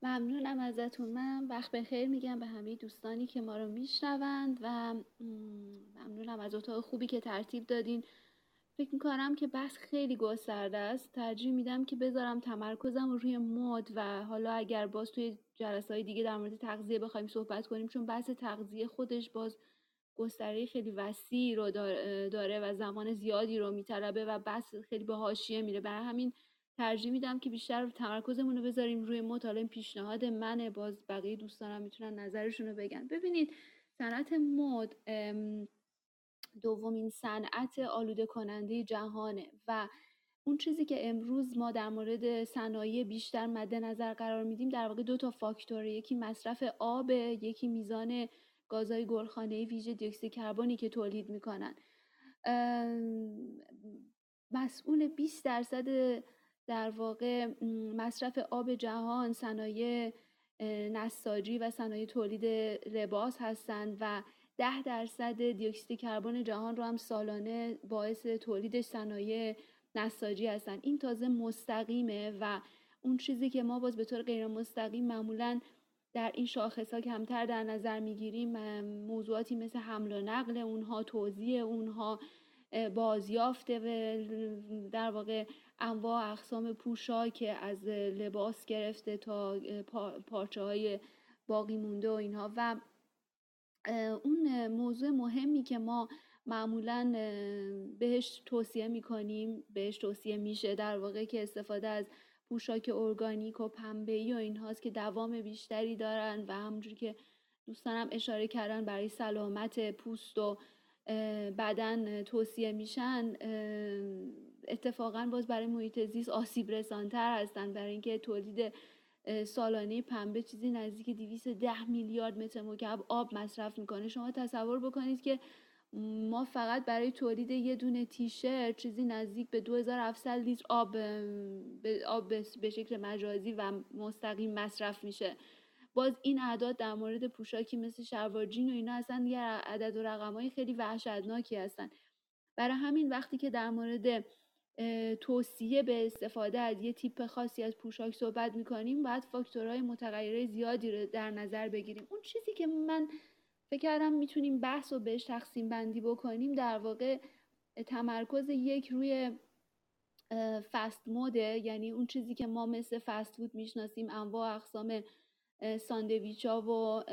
ممنونم ازتون. من وقت بخیر میگم به همه دوستانی که ما رو میشنوند و ممنونم از اتاق خوبی که ترتیب دادین. فکر میکنم که بحث خیلی گسترده است. ترجیح میدم که بذارم تمرکزم روی مد و حالا اگر باز توی جلسه‌های دیگه در مورد تغذیه بخوایم صحبت کنیم، چون بحث تغذیه خودش باز گستره خیلی وسیع رو داره و زمان زیادی رو میطلبه و بحث خیلی به حاشیه میره. برای همین ترجیح میدم که بیشتر تمرکزمون رو بذاریم روی مطالعه. پیشنهاد منه، باز بقیه دوستانم میتونن نظرشون رو بگن. ببینید، صنعت مد دومین صنعت آلوده کننده جهانه و اون چیزی که امروز ما در مورد صنایع بیشتر مد نظر قرار میدیم در واقع دو تا فاکتوره، یکی مصرف آب، یکی میزان گازهای گلخانه‌ای ویژه دی اکسید کربنی که تولید میکنن. مسئول بیست درصد در واقع مصرف آب جهان صنایع نساجی و صنایع تولید لباس هستند و ده درصد دی اکسید کربن جهان رو هم سالانه باعث تولیدش صنایع نساجی هستند. این تازه مستقیمه و اون چیزی که ما باز به طور غیر مستقیم معمولاً در این شاخص‌ها کمتر در نظر می‌گیریم، موضوعاتی مثل حمل و نقل اونها، توزیع اونها، بازیافت در واقع انواع اقسام پوشاک از لباس گرفته تا پارچه های باقی مونده و اینها. و اون موضوع مهمی که ما معمولاً بهش توصیه میکنیم بهش توصیه میشه در واقع که استفاده از پوشاک ارگانیک و پنبه‌ای و این هاست که دوام بیشتری دارن و همونجور که دوستانم اشاره کردن برای سلامت پوست و بدن توصیه میشن، اتفاقاً باز برای محیط زیست آسیب رسانتر هستن، برای اینکه تولید سالانه پنبه چیزی نزدیک دویست و ده میلیارد متر مکعب آب مصرف میکنه. شما تصور بکنید که ما فقط برای تولید یه دونه تیشرت چیزی نزدیک به دو هزار و هفتصد لیتر آب به, آب به شکل مجازی و مستقیم مصرف میشه. باز این اعداد در مورد پوشاکی مثل شلوارجین و اینا اصلا یه عدد و رقم‌های خیلی وحشتناکی هستن. برای همین وقتی که در مورد توصیه به استفاده از یه تیپ خاصی از پوشاک صحبت میکنیم باید فاکتورهای متغیره زیادی رو در نظر بگیریم. اون چیزی که من فکر کردم میتونیم بحث رو بهش تقسیم بندی بکنیم در واقع تمرکز یک روی فست موده، یعنی اون چیزی که ما مثل فست فود میشناسیم، انواع اقسام ساندویچ‌ها و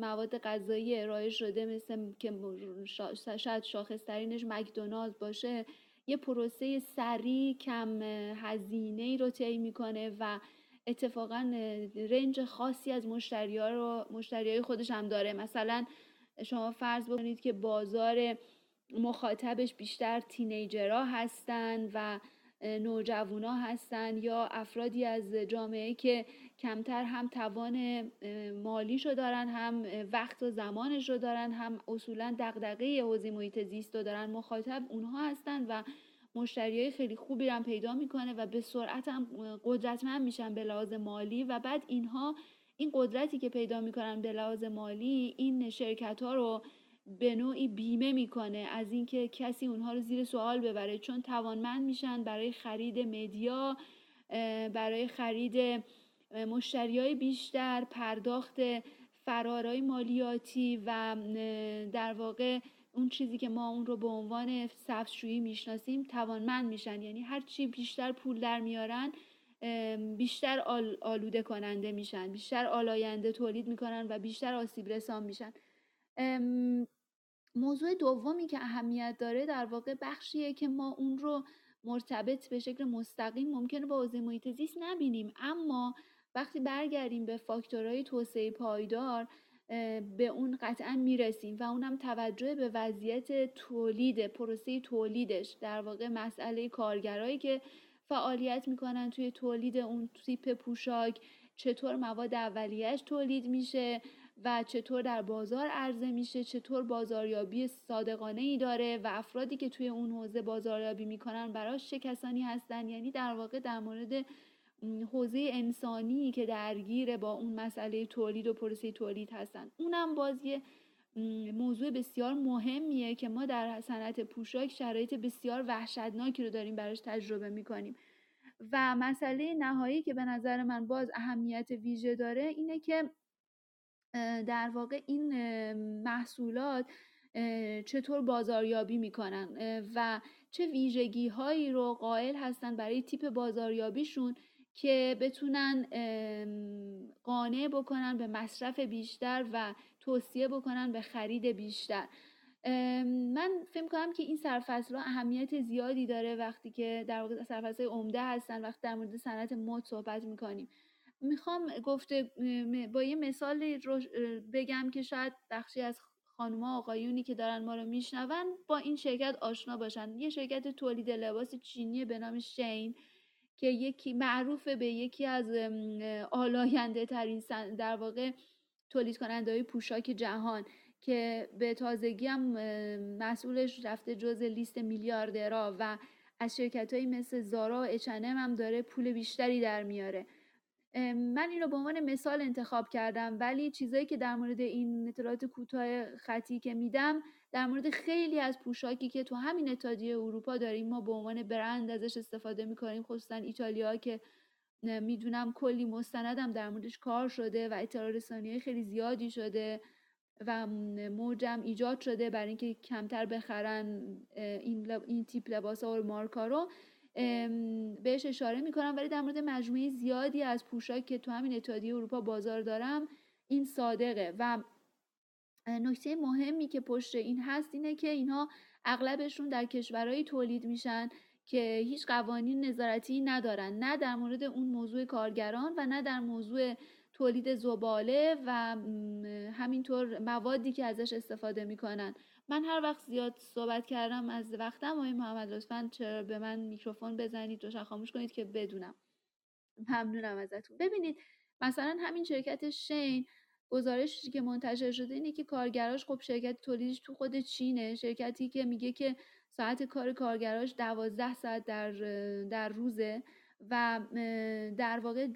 مواد غذایی ارائه شده مثل که شاید شاخص‌ترینش مکدونالد باشه، یه پروسه سریع کم هزینه‌ای رو طی میکنه و اتفاقا رنج خاصی از مشتری‌ها رو مشتریای خودش هم داره. مثلا شما فرض بکنید که بازار مخاطبش بیشتر تینیجرها هستن و نوجوانا هستن یا افرادی از جامعه که کمتر هم توان مالیشو دارن، هم وقت و زمانشو دارن، هم اصولا دغدغه حوزه محیط زیستو دارن. مخاطب اونها هستن و مشتریای خیلی خوبی رو هم پیدا میکنه و به سرعت هم قدرتمند میشن به لحاظ مالی و بعد اینها این قدرتی که پیدا میکنن به لحاظ مالی این شرکت ها رو به نوعی بیمه میکنه از اینکه کسی اونها رو زیر سوال ببره، چون توانمند میشن برای خرید مدیا، برای خرید مشتریای بیشتر، پرداخت فرارهای مالیاتی و در واقع اون چیزی که ما اون رو به عنوان سبزشویی میشناسیم توانمند میشن. یعنی هر چی بیشتر پول در میارن بیشتر آل آلوده کننده میشن، بیشتر آلاینده تولید میکنن و بیشتر آسیب رسان میشن. موضوع دومی که اهمیت داره در واقع بخشیه که ما اون رو مرتبط به شکل مستقیم ممکنه با حوزه محیط زیست نبینیم، اما وقتی برگردیم به فاکتورهای توسعه پایدار به اون قطعا میرسیم و اونم توجه به وضعیت تولید، پروسه تولیدش، در واقع مسئله کارگرایی که فعالیت میکنن توی تولید اون تیپ پوشاک، چطور مواد اولیه‌اش تولید میشه و چطور در بازار عرضه میشه، چطور بازاریابی صادقانه ای داره و افرادی که توی اون حوزه بازاریابی میکنن براش چه کسانی هستن. یعنی در واقع در مورد حوزه انسانی که درگیر با اون مسئله تولید و پروسه تولید هستن. اونم باز یه موضوع بسیار مهمیه که ما در صنعت پوشاک شرایط بسیار وحشتناکی رو داریم براش تجربه میکنیم. و مسئله نهایی که به نظر من باز اهمیت ویژه داره اینه که در واقع این محصولات چطور بازاریابی میکنن و چه ویژگی هایی رو قائل هستن برای تیپ بازاریابیشون که بتونن قانع بکنن به مصرف بیشتر و توصیه بکنن به خرید بیشتر. من فکر می‌کنم که این سرفصل ها اهمیت زیادی داره وقتی که در واقع سرفصل های عمده هستن وقتی در مورد صنعت مد صحبت میکنیم. میخوام گفته با یه مثال بگم که شاید بخشی از خانوما آقایونی که دارن ما رو میشنون با این شرکت آشنا باشن. یه شرکت تولید لباس چینی به نام شین که یکی معروف به یکی از آلاینده ترین در واقع تولید کننده های پوشاک جهان که به تازگی هم مسئولش رفته جز لیست میلیاردرها و از شرکت هایی مثل زارا و اچانم هم داره پول بیشتری در میاره. من این رو به عنوان مثال انتخاب کردم ولی چیزایی که در مورد این اطلاعات کوتاه خطی که میدم در مورد خیلی از پوشاکی که تو همین اتحادیه اروپا داریم ما به عنوان برند ازش استفاده میکنیم، خصوصا ایتالیا که میدونم کلی مستندم در موردش کار شده و اطلاع رسانی خیلی زیادی شده و موجم ایجاد شده برای اینکه کمتر بخرن این, لب... این تیپ لباس ها و مارکا رو بهش اشاره میکنم. ولی در مورد مجموعه زیادی از پوشاک که تو همین اتحادیه اروپا بازار دارم این صادقه. و نکته مهمی که پشت این هست اینه که اینها اغلبشون در کشورهایی تولید میشن که هیچ قوانین نظارتی ندارن، نه در مورد اون موضوع کارگران و نه در موضوع تولید زباله و همینطور موادی که ازش استفاده میکنن. من هر وقت زیاد صحبت کردم از وقتم، آقای محمد لطفاً چرا به من میکروفون بزنید، روشن خاموش کنید که بدونم. ممنونم ازتون. ببینید مثلا همین شرکت شین، گزارشی که منتشر شده اینه که کارگراش، خب شرکت تولیدش تو خود چینه، شرکتی که میگه که ساعت کار کارگراش دوازده ساعت در در روزه و در واقع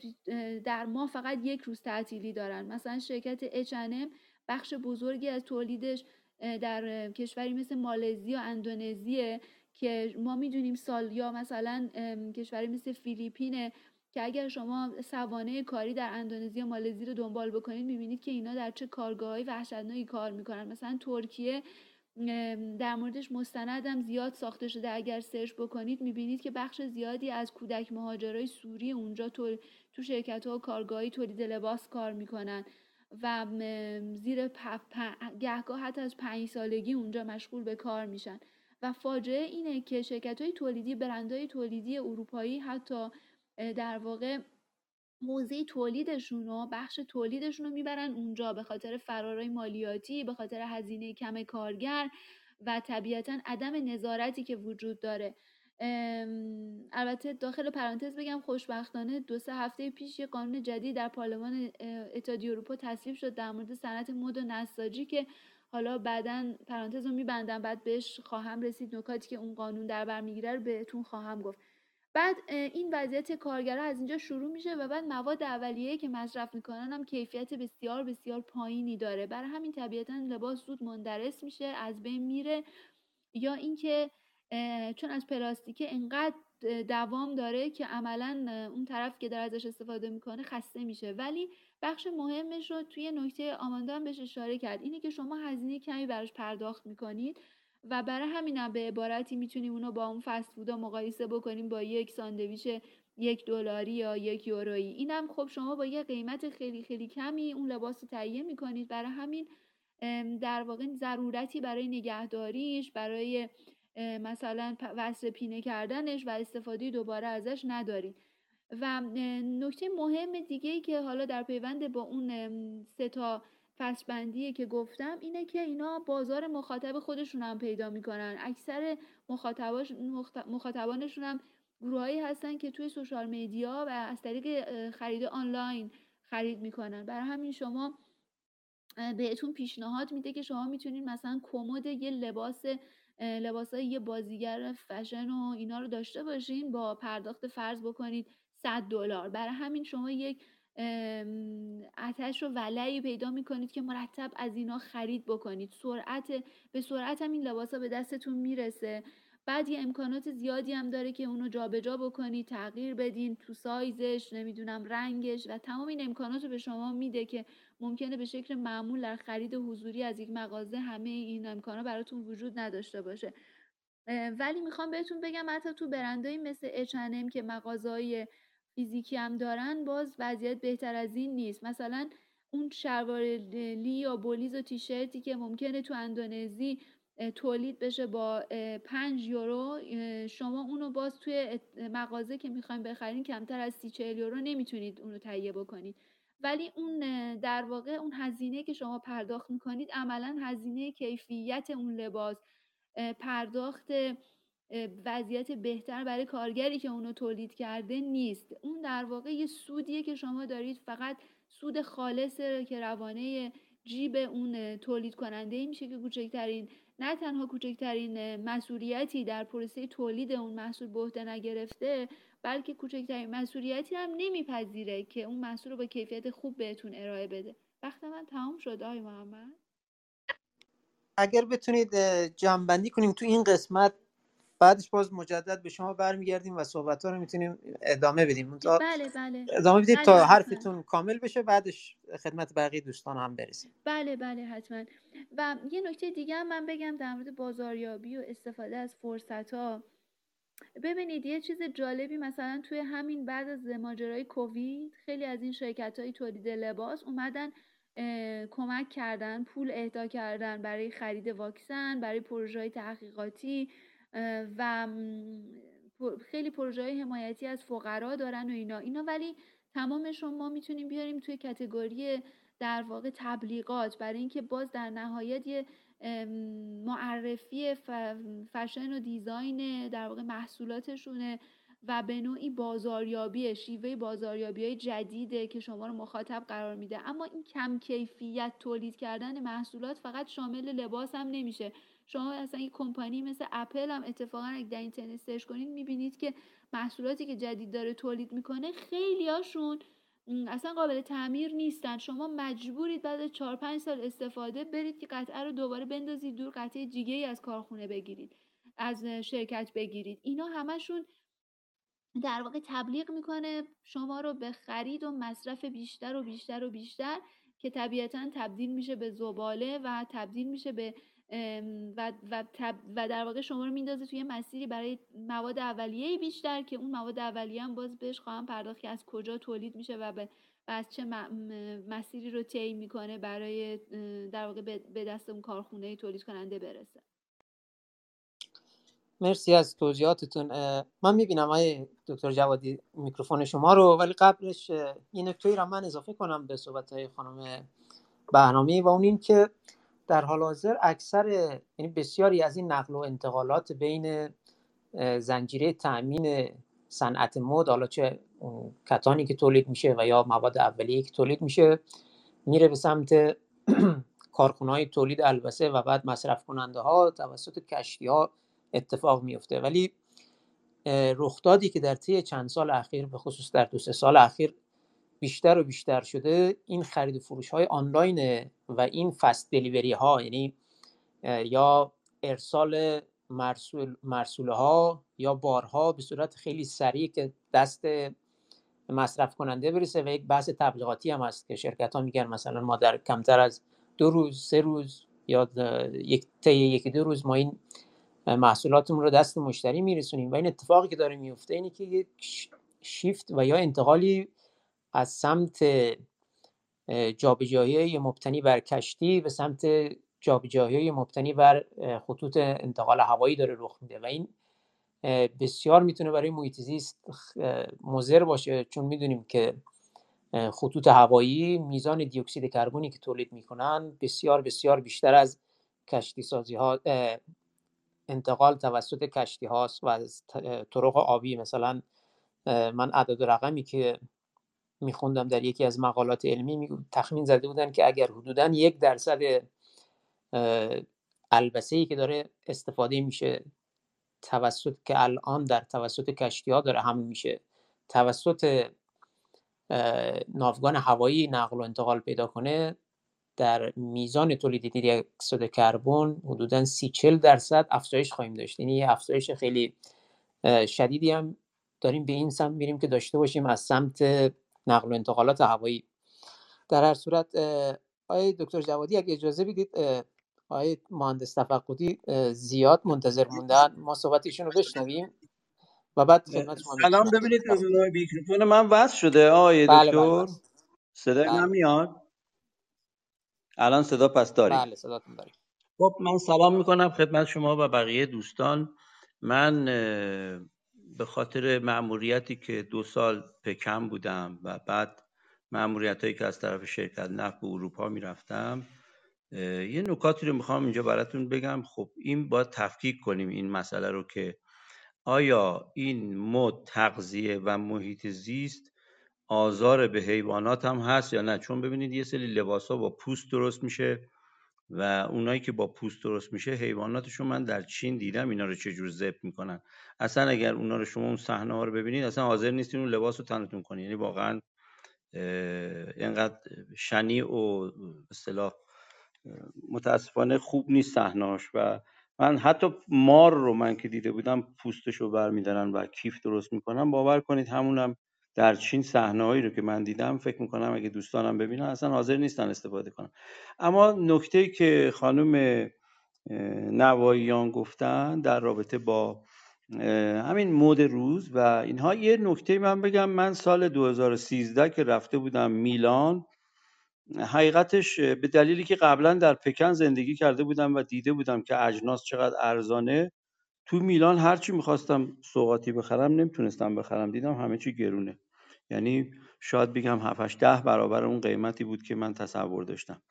در ماه فقط یک روز تعطیلی دارن. مثلا شرکت اچانم بخش بزرگی از تولیدش در کشوری مثل مالزی و اندونزیه که ما میدونیم سال، یا مثلا کشوری مثل فیلیپینه که اگر شما سوانه کاری در اندونزی و مالزی رو دنبال بکنید میبینید که اینا در چه کارگاه‌های وحشتناکی کار میکنن. مثلا ترکیه در موردش مستندم زیاد ساخته شده، اگر سرچ بکنید میبینید که بخش زیادی از کودک مهاجرای سوری اونجا تو تو شرکت‌ها و کارگاه‌های تولید لباس کار میکنن و زیر پ... پ... گهگاه حتی از پنج سالگی اونجا مشغول به کار میشن. و فاجعه اینه که شرکت‌های تولیدی، برندهای تولیدی اروپایی حتی در واقع موضع تولیدشون و بخش تولیدشون رو میبرن اونجا به خاطر فرارای مالیاتی، به خاطر هزینه کم کارگر و طبیعتاً عدم نظارتی که وجود داره. البته داخل پرانتز بگم خوشبختانه دو سه هفته پیش یه قانون جدید در پارلمان اتحادیه اروپا تصویب شد در مورد صنعت مد و نساجی که حالا بعداً پرانتز رو میبندم، بعد بهش خواهم رسید، نکاتی که اون قانون در بر میگیره رو بهتون خواهم گفت. بعد این وضعیت کارگرها از اینجا شروع میشه و بعد مواد اولیه که مصرف میکنن هم کیفیت بسیار بسیار پایینی داره، برای همین طبیعتاً لباس زود مندرس میشه، از بین میره، یا اینکه چون از پلاستیکه انقدر دوام داره که عملاً اون طرف که داره ازش استفاده میکنه خسته میشه. ولی بخش مهمش رو توی نکته آماندا هم بهش اشاره کرد، اینه که شما هزینه کمی براش پرداخت میکنید و برای همینم به عبارتی میتونیم اونو با اون فست فودا مقایسه بکنیم، با یک ساندویچ یک دلاری یا یک یورویی. اینم خب شما با یه قیمت خیلی خیلی کمی اون لباس رو تهیه میکنید، برای همین در واقع ضرورتی برای نگهداریش، برای مثلا وصل پینه کردنش و استفاده دوباره ازش ندارید. و نکته مهم دیگه‌ای که حالا در پیوند با اون سه تا فصل بندیه که گفتم اینه که اینا بازار مخاطب خودشون هم پیدا میکنن. اکثر مخاطباش مخاطبانشون هم گروهایی هستن که توی سوشال میدیا و از طریق خرید آنلاین خرید میکنن. برای همین شما بهتون پیشنهاد میده که شما میتونید مثلا کمد یه لباس لباسای یه بازیگر فشن و اینا رو داشته باشین، با پرداخت فرض بکنید صد دلار. برای همین شما یک آتش رو ولعی پیدا میکنید که مرتب از اینا خرید بکنید. سرعت به سرعت هم این لباسا به دستتون میرسه. بعد یه امکانات زیادی هم داره که اونو جابجا بکنید، تغییر بدین تو سایزش، نمیدونم رنگش، و تمام این امکانات رو به شما میده که ممکنه به شکل معمول در خرید حضوری از یک مغازه همه این امکانات براتون وجود نداشته باشه. ولی میخوام بهتون بگم حتی تو برندایی مثل اچ اند ام که مغازهای فیزیکی هم دارن باز وضعیت بهتر از این نیست. مثلا اون شلوار لی یا بولیز و تیشرتی که ممکنه تو اندونزی تولید بشه با پنج یورو، شما اونو باز توی مغازه که میخواین بخرین کمتر از سی چهل یورو نمیتونید اونو تهیه بکنید. ولی اون در واقع اون هزینه که شما پرداخت میکنید عملا هزینه کیفیت اون لباس، پرداخت وضعیت بهتر برای کارگری که اونو تولید کرده نیست. اون در واقع یه سودیه که شما دارید، فقط سود خالصه که روانه جیب اون تولید کننده این میشه که کوچکترین، نه تنها کوچکترین مسئولیتی در پروسه تولید اون محصول به عهده نگرفته، بلکه کوچکترین مسئولیتی هم نمیپذیره که اون محصول رو با کیفیت خوب بهتون ارائه بده. وقت من تمام شد آقای محمد. اگر بتونید جمع‌بندی کنیم تو این قسمت بعدش باز مجدد به شما برمیگردیم و صحبت‌ها رو میتونیم ادامه بدیم. بله بله. ادامه بدید بله تا بله حرفتون بله. کامل بشه، بعدش خدمت بقیه دوستان هم برسیم. بله بله حتما. و یه نکته دیگه هم من بگم در مورد بازاریابی و استفاده از فرصت‌ها. ببینید یه چیز جالبی مثلا توی همین بعد از ماجرای کووید خیلی از این شرکت‌های تولید لباس اومدن کمک کردن، پول اهدا کردن برای خرید واکسن، برای پروژه‌های تحقیقاتی و خیلی پروژه‌های حمایتی از فقرا دارن و اینا اینا ولی تمامش رو ما میتونیم بیاریم توی کاتگوری در واقع تبلیغات، برای اینکه باز در نهایت یه معرفی فشن و دیزاین در واقع محصولاتشونه و به نوعی بازاریابی، شیوه بازاریابی‌های جدیده که شما رو مخاطب قرار میده. اما این کم کیفیت تولید کردن محصولات فقط شامل لباس هم نمیشه. شما اصلا یک کمپانی مثل اپل هم اتفاقا اگه در اینترنت سرچ کنید میبینید که محصولاتی که جدید داره تولید میکنه خیلی هاشون اصلا قابل تعمیر نیستن. شما مجبورید بعد از چهار پنج سال استفاده برید که قطعه رو دوباره بندازید دور، قطعه دیگه‌ای از کارخونه بگیرید، از شرکت بگیرید. اینا همشون در واقع تبلیغ میکنه شما رو به خرید و مصرف بیشتر و بیشتر و بیشتر که طبیعتاً تبدیل میشه به زباله و تبدیل میشه به و و, تب و در واقع شما رو میندازه توی مسیری برای مواد اولیه بیشتر، که اون مواد اولیه هم باز بهش خواهم پرداخت که از کجا تولید میشه و به از چه مسیری رو طی میکنه برای در واقع به دست اون کارخونه تولید کننده برسه. مرسی از توضیحاتتون. من میبینم آقای دکتر جوادی میکروفون شما رو، ولی قبلش یه نکته‌ای رو من اضافه کنم به صحبت‌های خانم بهرامی و اون این که در حال حاضر اکثر یعنی بسیاری از این نقل و انتقالات بین زنجیره تأمین صنعت مد، حالا چه کتانی که تولید میشه و یا مواد اولیه که تولید میشه، میره به سمت کارخونه‌های تولید البسه و بعد مصرف کننده ها توسط کشتی‌ها اتفاق میفته. ولی رخدادی که در طی چند سال اخیر به خصوص در دو سه سال اخیر بیشتر و بیشتر شده، این خرید و فروش های آنلاین و این فست دلیوری ها، یعنی یا ارسال مرسول مرسوله ها یا بارها به صورت خیلی سریع که دست مصرف کننده برسه، و یک بحث تبلیغاتی هم هست که شرکت ها میگن مثلا ما در کمتر از دو روز سه روز یا یک طی یکی دو روز ما این محصولاتمون رو دست مشتری میرسونیم. و این اتفاقی که داره میفته اینه که یک شیفت و یا انتقالی از سمت جابجایی مبتنی بر کشتی به سمت جابجایی مبتنی بر خطوط انتقال هوایی داره رخ میده، و این بسیار میتونه برای محیط زیست مضر باشه، چون میدونیم که خطوط هوایی میزان دی اکسید کربنی که تولید میکنن بسیار بسیار بیشتر از کشتی سازی ها، انتقال توسط کشتی هاست و از طرق آبی. مثلا من عدد و رقمی که میخوندم در یکی از مقالات علمی می تخمین زده بودن که اگر حدوداً یک درصد البسه‌ای که داره استفاده میشه توسط که الان در توسط کشتی ها داره حمل میشه توسط ناوگان هوایی نقل و انتقال پیدا کنه، در میزان تولید دی اکسید کربن حدوداً سی چهل درصد افزایش خواهیم داشت. یعنی یه افزایش خیلی شدیدی هم داریم به این سمت میریم که داشته باشیم از سمت نقل و انتقالات هوایی. در هر صورت آقای دکتر جوادی اگه اجازه بدید، آقای مهندس تفقدی زیاد منتظر موندن، ما صحبتشون رو بشنویم و بعد خدمت شما. سلام، ببینید میکروفون من وصل شده آقای دکتر؟ بله بله. صدای من میاد؟ الان صدا پس دارید؟ بله صداتون دارید. خب من سلام میکنم خدمت شما و بقیه دوستان. من به خاطر مأموریتی که دو سال پکن بودم و بعد مأموریتایی که از طرف شرکت نفت به اروپا میرفتم، یه نکاتی رو میخوام اینجا براتون بگم. خب این باید تفکیک کنیم این مسئله رو که آیا این مد، تغذیه و محیط زیست آزار به حیوانات هم هست یا نه. چون ببینید یه سری لباسا با پوست درست میشه و اونایی که با پوست درست میشه حیواناتشون، من در چین دیدم اینا رو چجور ذبح میکنن. اصلا اگر اونا رو شما اون صحنه ها رو ببینید اصلا حاضر نیستین اون لباس رو تنتون کنین. یعنی واقعا اینقدر شنیع و به اصطلاح متاسفانه خوب نیست صحنه‌اش و من حتی مار رو من که دیده بودم پوستش رو برمی‌دارن و کیف درست میکنن. باور کنید همونم در چین صحنه‌هایی رو که من دیدم فکر میکنم اگه دوستانم ببینن اصلا حاضر نیستن استفاده کنن. اما نکته‌ای که خانم نوایان گفتن در رابطه با همین مود روز و اینها، یه نکته من بگم، من سال دو هزار و سیزده که رفته بودم میلان، حقیقتش به دلیلی که قبلا در پکن زندگی کرده بودم و دیده بودم که اجناس چقدر ارزانه، تو میلان هرچی میخواستم سوغاتی بخرم نمیتونستم بخرم، دیدم همه چی گرونه، یعنی شاید بگم هفت هشت ده برابر اون قیمتی بود که من تصور داشتم.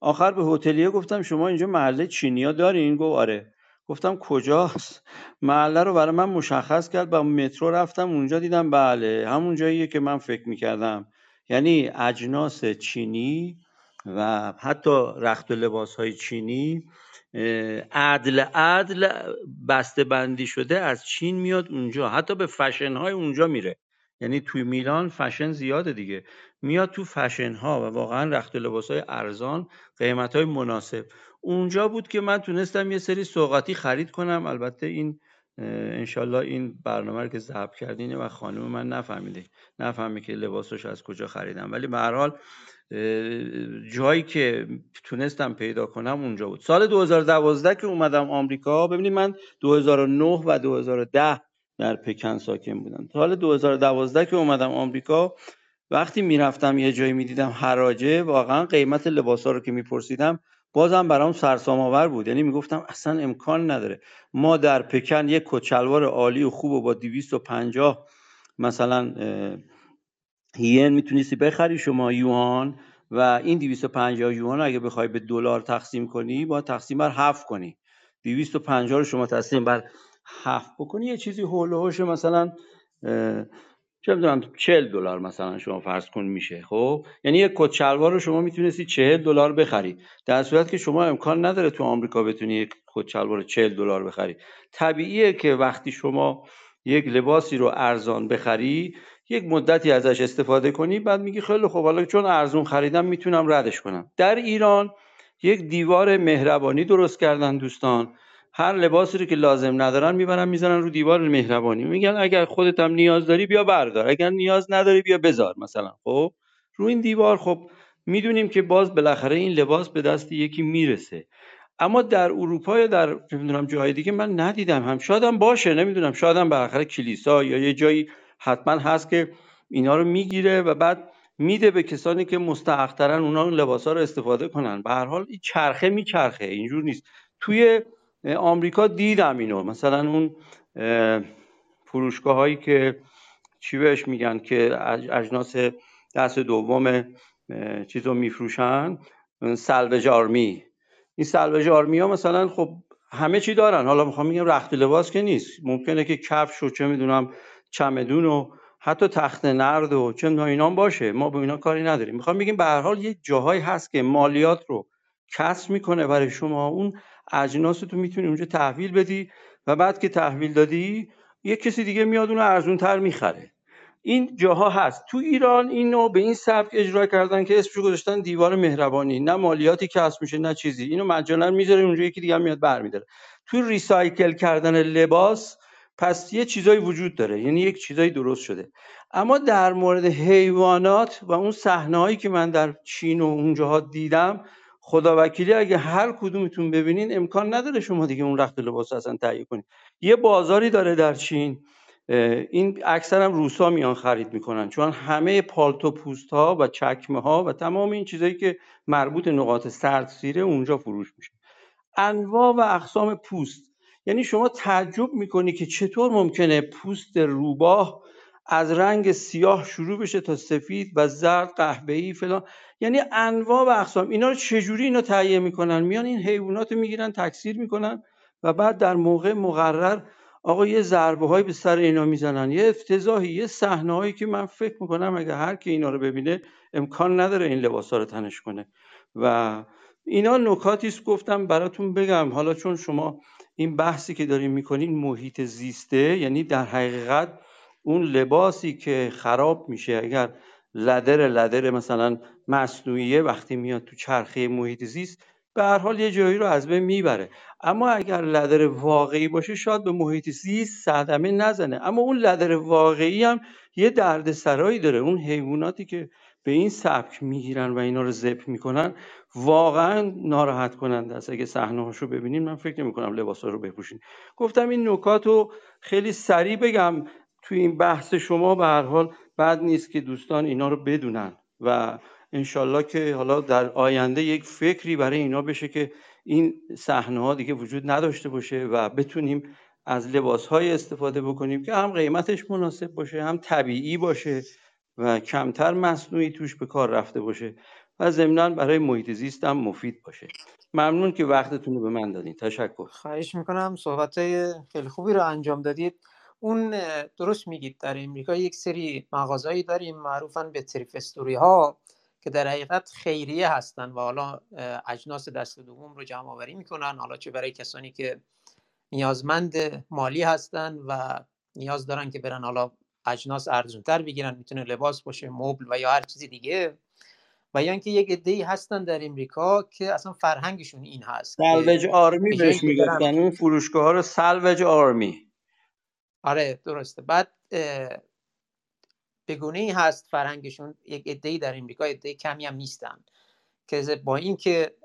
آخر به هتلیه گفتم شما اینجا محله چینیا دارین؟ گفت آره. گفتم کجاست؟ محله رو برای من مشخص کرد، با مترو رفتم اونجا، دیدم بله همون جاییه که من فکر میکردم، یعنی اجناس چینی و حتی رخت و لباس‌های چینی عدل عدل بسته بندی شده از چین میاد اونجا، حتی به فشن‌های اونجا میره، یعنی توی میلان فشن زیاده دیگه، میاد تو فشن‌ها و واقعا رخت و لباس‌های ارزان، قیمت‌های مناسب. اونجا بود که من تونستم یه سری سوغاتی خرید کنم. البته این انشالله این برنامه رو که ضبط کردینه و خانم من نفهمیده نفهمه که لباسش از کجا خریدم، ولی به هر حال جایی که تونستم پیدا کنم اونجا بود. سال دو هزار و دوازده که اومدم آمریکا، ببینید من دو هزار و نه و دو هزار و ده در پکن ساکن بودم. سال دو هزار و دوازده که اومدم آمریکا، وقتی میرفتم یه جایی میدیدم حراجه، واقعا قیمت لباسا رو که میپرسیدم بازم برام سرسام آور بود، یعنی میگفتم اصلا امکان نداره ما در پکن یک کچلوار عالی و خوب و با دویست و پنجاه مثلا ین میتونستی بخری شما یوان، و این دویست و پنجاه یوان اگه بخوای به دلار تقسیم کنی با تقسیم بر هفت کنی، دویست و پنجاه رو شما تقسیم بر هفت بکنی یه چیزی هول و هوش مثلا چه میدونم چهل دلار مثلا شما فرض کن میشه. خب یعنی یک کت شلوار رو شما میتونستی چهل دلار بخری، در صورت که شما امکان نداره تو آمریکا بتونی یک کت شلوار چهل دلار بخری. طبیعیه که وقتی شما یک لباسی رو ارزان بخری، یک مدتی ازش استفاده کنی، بعد میگی خیلی خب حالا چون ارزون خریدم میتونم ردش کنم. در ایران یک دیوار مهربانی درست کردن دوستان، هر لباسی رو که لازم ندارن میبرن میذارن رو دیوار مهربانی، میگن اگر خودت هم نیاز داری بیا بردار، اگر نیاز نداری بیا بذار مثلا خب رو این دیوار. خب میدونیم که باز بالاخره این لباس به دست یکی میرسه. اما در اروپا یا در نمیدونم جاهای دیگه من ندیدم، هم شادم باشه نمیدونم، شادم بالاخره کلیسا یا یه جایی حتما هست که اینا رو میگیره و بعد میده به کسانی که مستحق‌ترن اونا لباسا رو استفاده کنن. به هر حال این چرخه میچرخه، اینجور نیست. توی آمریکا دیدم اینو، مثلا اون فروشگاه هایی که چی بهش میگن که اجناس دست دوم چیز رو میفروشن، سالویشن آرمی، این سالویشن آرمی ها مثلا خب همه چی دارن. حالا میخوام میگم رخت لباس که نیست، ممکنه که کفش و چه میدونم چمدون و حتی تخت نرد و چه میدونم اینا باشه، ما به اینا کاری نداریم. میخوام بگیم به هر حال یه جاهایی هست که مالیات رو کسب میکنه برای شما، اون اجناس تو میتونی اونجا تحویل بدی و بعد که تحویل دادی یک کسی دیگه میاد اون رو ارزونتر میخره. این جاها هست. تو ایران اینو به این سبک اجرا کردن که اسمش گذاشتن دیوار مهربانی، نه مالیاتی کسب میشه نه چیزی، اینو مجانا میذاره اونجا یکی دیگه میاد برمیداره. تو ریسایکل کردن لباس پس یه چیزایی وجود داره، یعنی یک چیزایی درست شده. اما در مورد حیوانات و اون صحنه‌هایی که من در چین و اونجاها دیدم، خداوکیلی اگه هر کدومتون ببینین امکان نداره شما دیگه اون رخت لباس اصلا تهیه کنین. یه بازاری داره در چین، این اکثرا روسا میان خرید میکنن، چون همه پالتو پوست ها و چکمه ها و تمام این چیزایی که مربوط نقاط سرد سیره اونجا فروش میشه، انواع و اقسام پوست. یعنی شما تعجب میکنی که چطور ممکنه پوست روباه از رنگ سیاه شروع بشه تا سفید و زرد قهوه‌ای فلان، یعنی انواع و اقسام. اینا رو چجوری اینا تهیه میکنن؟ میان این حیوانات رو میگیرن تکثیر میکنن و بعد در موقع مقرر آقا یه ضربه هایی به سر اینا میزنن، یه افتضاحی، یه صحنه هایی که من فکر میکنم اگه هر کی اینا رو ببینه امکان نداره این لباسا رو تنش کنه. و اینا نکاتی است گفتم براتون بگم. حالا چون شما این بحثی که دارین میکنین محیط زیسته، یعنی در حقیقت اون لباسی که خراب میشه اگر لدر لدر مثلا مصنوعیه وقتی میاد تو چرخه محیط زیست، به هر حال یه جایی رو از بین میبره. اما اگر لدر واقعی باشه شاید به محیط زیست صدمه نزنه، اما اون لدر واقعی هم یه دردسرایی داره. اون حیواناتی که به این سبک میگیرن و اینا رو ذبح میکنن واقعا ناراحت کننده است. اگه صحنه هاشو ببینین من فکر نمیکنم لباسا رو بپوشین. گفتم این نکات رو خیلی سریع بگم توی این بحث شما، به هر حال بد نیست که دوستان اینا رو بدونن و انشالله که حالا در آینده یک فکری برای اینا بشه که این صحنه ها دیگه وجود نداشته باشه و بتونیم از لباس های استفاده بکنیم که هم قیمتش مناسب باشه، هم طبیعی باشه و کمتر مصنوعی توش به کار رفته باشه و ضمناً برای محیط زیست هم مفید باشه. ممنون که وقتتون رو به من دادین. تشکر. خواهش میکنم. صحبت خیلی خوبی رو انجام دادید. اون درست میگید، در امریکا یک سری مغازهایی داریم معروفن به تریفت استوری ها که در حقیقت خیریه هستن و حالا اجناس دست دوم رو جمع آوری میکنن، حالا چه برای کسانی که نیازمند مالی هستن و نیاز دارن که برن حالا اجناس ارزونتر بگیرن، میتونه لباس باشه، مبل و یا هر چیزی دیگه. و یا اینکه یک عده‌ای هستن در امریکا که اصلا فرهنگشون این هست، سالویج آرمی بهش میگفتن، اون فروشگاه‌ها رو سالویج آرمی. آره درسته. بعد بگونه ای هست فرهنگشون، یک عده‌ای در امریکا، عده کمی هم نیستن، که با این که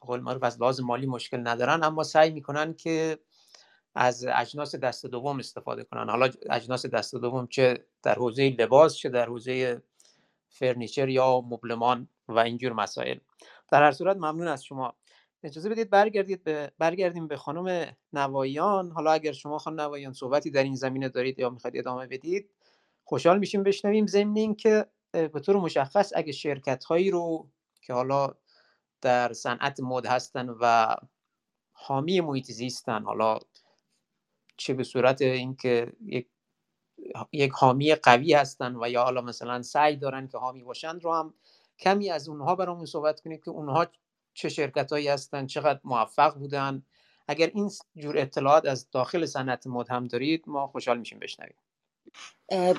قول معروف از لحاظ مالی مشکل ندارن اما سعی میکنن که از اجناس دست دوم استفاده کنن. حالا اجناس دست دوم چه در حوزه لباس چه در حوزه فرنیچر یا مبلمان و اینجور مسائل. در هر صورت ممنون از شما. اجازه بدید برگردید به برگردیم به خانم نوایان. حالا اگر شما خانم نوایان صحبتی در این زمینه دارید یا میخواید ادامه بدید خوشحال میشیم بشنویم. ضمن این که به طور مشخص اگه شرکت هایی رو که حالا در صنعت مد هستن و حامی محیط زیستن، حالا چه به صورت اینکه یک یک حامی قوی هستن و یا حالا مثلا سعی دارن که حامی باشن، رو هم کمی از اونها برامون صحبت کنید که اونها چه شرکتایی هستن، چقدر موفق بودن. اگر این جور اطلاعات از داخل صنعت مد هم دارید ما خوشحال میشیم بشنویم.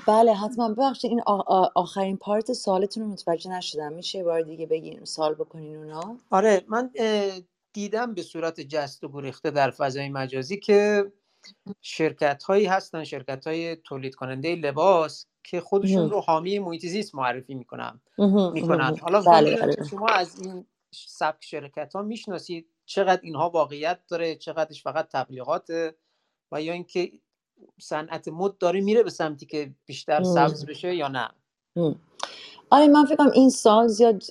بله حتما. ببخشید این آخرین پارت سوالتون رو متوجه نشدم، میشه یه بار دیگه بگین سوال بکنین اونا؟ آره من دیدم به صورت جست و گریخته در فضای مجازی که شرکت هایی هستن، شرکت های تولید کننده لباس که خودشون رو حامی محیط زیست معرفی میکنن میکنن حالا بله. شما از این سبک شرکت ها میشناسید؟ چقدر اینها واقعیت داره، چقدرش فقط تبلیغاته و یا اینکه صنعت مد داره میره به سمتی که بیشتر سبز بشه یا نه؟ آره من فکر کنم این سال زیاد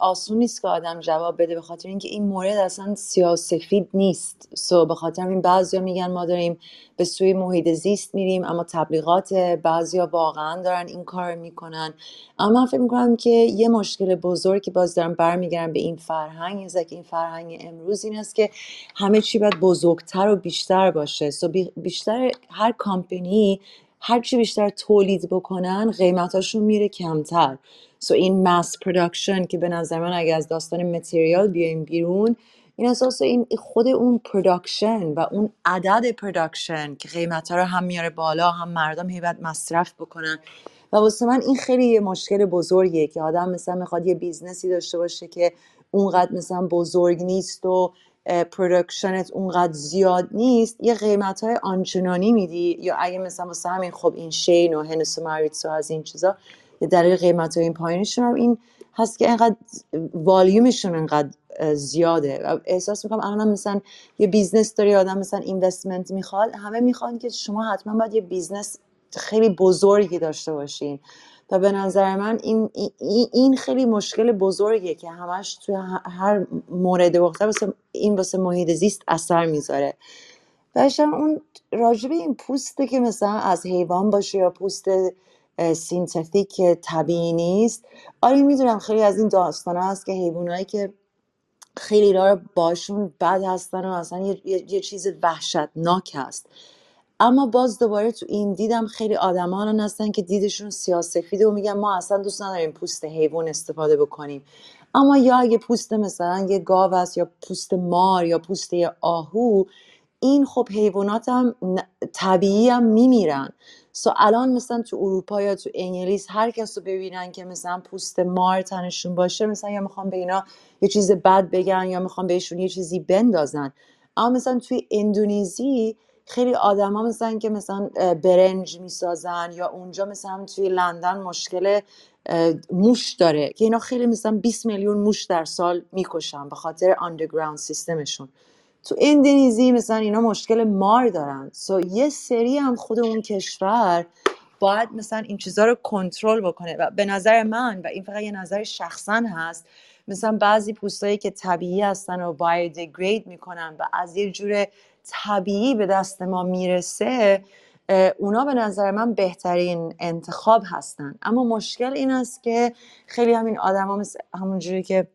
آسون نیست که آدم جواب بده، به خاطر اینکه این مورد اصلا سیاه‌وسفید نیست. سو به خاطر این بعضیا میگن ما داریم به سوی محیط زیست میریم اما تبلیغات، بعضیا واقعا دارن این کار میکنن. اما من فکر میکنم که یه مشکل بزرگی که باز دارن برمیگردن به این فرهنگ، از این فرهنگ امروز این است که همه چی باید بزرگتر و بیشتر باشه. سو بیشتر هر کمپانی هر چی بیشتر تولید بکنن قیمتاشون میره کمتر. سو so این ماس پروداکشن که به نظر من اگه از داستان متریال بیایم بیرون، این اساس این خود اون پروداکشن و اون عدد پروداکشن که قیمتا رو هم میاره بالا، هم مردم هیبت مصرف بکنن. و واسه من این خیلی یه مشکل بزرگیه که آدم مثلا میخواد یه بیزنسی داشته باشه که اونقدر مثلا بزرگ نیست و پروداکشنت اونقدر زیاد نیست، یه قیمت‌های آنچنانی میدی. یا اگه مثلا واسه همین خب این شین و هنسو ماریتسو از این چیزا یه دلیل قیمت‌های این پایینشون هم این هست که اینقدر والیومشون اینقدر زیاده. احساس میکنم الان مثلا یه بیزنس داری، آدم مثلا اینوستمنت میخواد، همه میخوان که شما حتما باید یه بیزنس خیلی بزرگی داشته باشین. تا به نظر من این این خیلی مشکل بزرگیه که همش توی هر مورد وقتا این واسه محیط زیست اثر میذاره. داشتم اون راجبه این پوسته که مثلا از حیوان باشه یا پوست سینتتیک که طبیعی نیست، آره میدونم خیلی از این داستانا هست که حیوانایی که خیلی را باشون بد هستن و اصلا یه, یه چیز وحشتناک هست. اما باز دوباره تو این دیدم خیلی آدمان هستن که دیدشون سیاه‌سفیده و میگن ما اصلا دوست نداریم پوست حیوان استفاده بکنیم. اما یا اگه پوست مثلا یه گاو است یا پوست مار یا پوست یه آهو، این خب حیوانات هم طبیعی هم میمیرن. سو الان مثلا تو اروپا یا تو انگلیس هر کس رو ببینن که مثلا پوست مار تنشون باشه، مثلا یا میخوان به اینا یه چیز بد بگن یا میخوان بهشون یه چیزی بندازن. اما مثلا توی اندونزی خیلی آدم ها مثلا که مثلا برنج میسازن، یا اونجا مثلا توی لندن مشکل موش داره که اینا خیلی مثلا بیست میلیون موش در سال میکشن به خاطر اندرگراوند سیستمشون. تو اندونزی مثلا اینا مشکل مار دارن. سو یه سری هم خود اون کشور باید مثلا این چیزها رو کنترل بکنه. و به نظر من، و این فقط یه نظر شخصا هست، مثلا بعضی پوستایی که طبیعی هستن و بایودیگرید میکنن و از یه جور طبیعی به دست ما میرسه، اونا به نظر من بهترین انتخاب هستن. اما مشکل این است که خیلی همین آدم ها مثل همونجوری که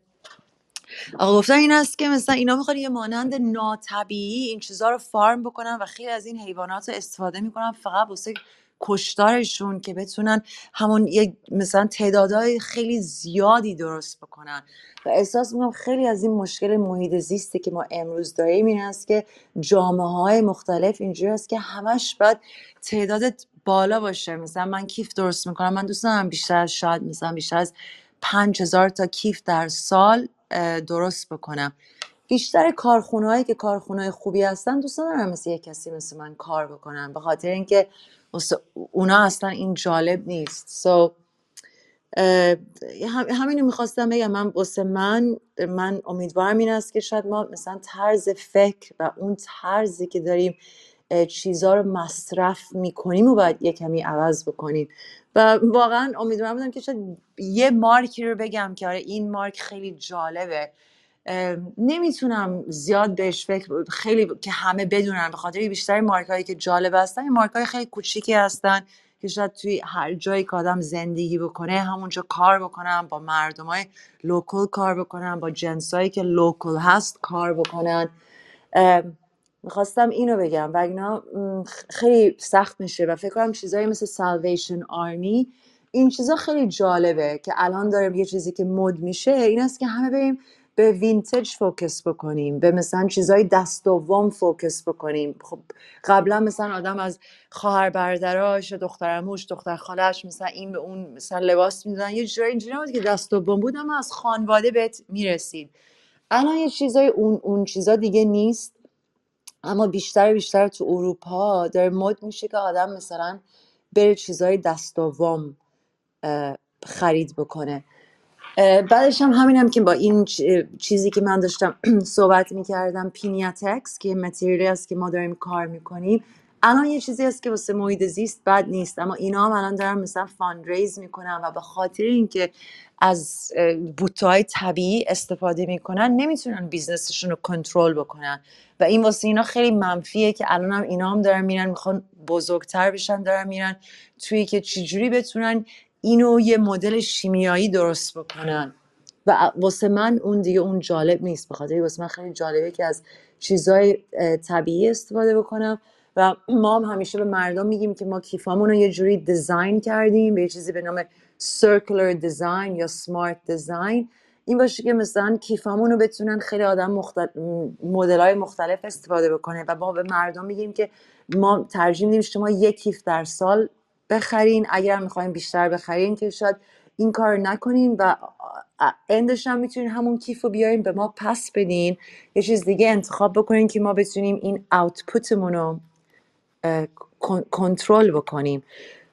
آقا گفتن، این است که مثلا اینا میخوان یه مانند ناطبیعی این چیزها رو فارم بکنن و خیلی از این حیوانات رو استفاده میکنن فقط واسه کشتارشون که بتونن همون یک مثلا تعدادهای خیلی زیادی درست بکنن. و احساس میکنم خیلی از این مشکل محیط زیستی که ما امروز داریم این است که جامعه های مختلف اینجوری است که همش باید تعداد بالا باشه. مثلا من کیف درست میکنم، من دوست دارم بیشتر، شاید مثلا بیشتر از پنج هزار تا کیف در سال درست بکنم. بیشتر کارخونه‌هایی که کارخونه‌های خوبی هستن دوست ندارم مثل یک کسی مثل من کار بکنم، به خاطر اینکه اونا اصلا این جالب نیست. so, uh, هم, همینو میخواستم بگم. من واسه من من امیدوارم این است که شاید ما مثلا طرز فکر و اون طرزی که داریم چیزها رو مصرف میکنیم و باید یه کمی عوض بکنیم. و واقعا امیدوارم بودم که شاید یه مارکی رو بگم که آره این مارک خیلی جالبه. نمیتونم زیاد بهش فکر خیلی که همه بدونن، به خاطر بیشتر مارکایی که جالب هستن این مارکای خیلی کوچیکی هستن که شاید توی هر جایی که آدم زندگی بکنه همونجا کار بکنن، با مردمای لوکال کار بکنن، با جنسایی که لوکال هست کار بکنن. میخواستم اینو بگم و اینا خیلی سخت میشه و فکر کنم چیزایی مثل سالویشن آرمی، این چیزا خیلی جالبه که الان داره یه چیزی که مد میشه این است که همه بریم به وینتج فوکس بکنیم، به مثلا چیزای دست دوم فوکس بکنیم. خب قبلا مثلا آدم از خواهر برادرش، دخترموش، دختر خالش مثلا این به اون مثلا لباس میدادن، یه جوری اینجوری بود که دست دوم بود اما از خانواده بهت میرسید. الان یه چیزای اون اون چیزا دیگه نیست، اما بیشتر بیشتر تو اروپا داره مد میشه که آدم مثلا بره چیزای دست دوم خرید بکنه. بعدش هم همینم که با این چیزی که من داشتم صحبت میکردم، پینیاتکس که متریالی است که ما داریم کار میکنیم الان یه چیزی است که واسه محیط زیست بد نیست. اما اینا هم الان دارن مثلا فاندریز میکنن و به خاطر اینکه از بوته‌های طبیعی استفاده میکنن نمیتونن بیزنسشون رو کنترل بکنن و این واسه اینا خیلی منفیه که الان هم اینا هم دارن میرن میخوان بزرگتر بشن، دارن میرن توی که چجوری بتونن اینو یه مدل شیمیایی درست بکنن. و واسه من اون دیگه اون جالب نیست، بخاطر واسه من خیلی جالبه که از چیزای طبیعی استفاده بکنم. و ما هم همیشه به مردم میگیم که ما کیفامون رو یه جوری دیزاین کردیم به یه چیزی به نام سرکولر دیزاین یا سمارت دیزاین، این باشه که مثلا کیفامون رو بتونن خیلی آدم مختلف مدل‌های مختلف استفاده بکنه. و ما به مردم میگیم که ما ترجیح میدیم شما یک کیف در سال بخرین، اگر میخواین بیشتر بخرین که شاید این کار نکنین و اندش هم میتونین همون کیف رو بیارین به ما پس بدین، یه چیز دیگه انتخاب بکنین که ما بتونیم این آوتپوتمون رو کنترل بکنیم.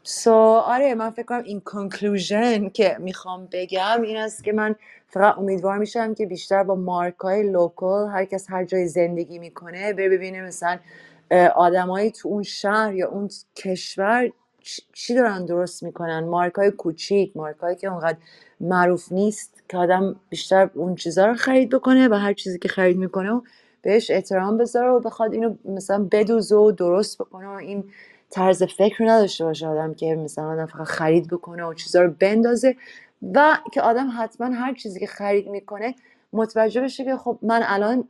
سو so, آره من فکر کنم این کانکلوژن که میخوام بگم این است که من فقط امیدوار میشم که بیشتر با مارکای لوکال، هر کس هر جای زندگی میکنه، ببینه مثلا آدمایی تو اون شهر یا اون کشور چی دارن درست میکنن، مارکای کوچیک، مارکایی که اونقدر معروف نیست که آدم بیشتر اون چیزا رو خرید بکنه و هر چیزی که خرید میکنه و بهش احترام بذاره و بخواد اینو مثلا بدوزه و درست بکنه و این طرز فکر رو نداشته باشه آدم که مثلا آدم فقط خرید بکنه و چیزا رو بندازه. و که آدم حتما هر چیزی که خرید میکنه متوجه بشه که خب من الان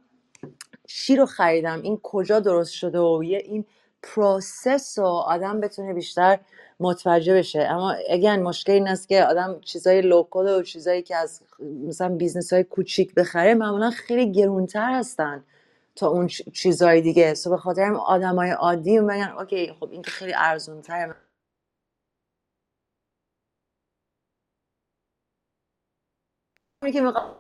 چی رو خریدم، این کجا درست شده و یه این پروسس رو آدم بتونه بیشتر متوجه بشه. اما اگه مشکل این است که آدم چیزای لوکال و چیزایی که از مثلا بیزنس‌های کوچیک بخره معمولا خیلی گرونتر هستن تا اون چیزای دیگه، سو به خاطر آدمای عادی میگن اوکی خب این که خیلی ارزون‌تره، که میگم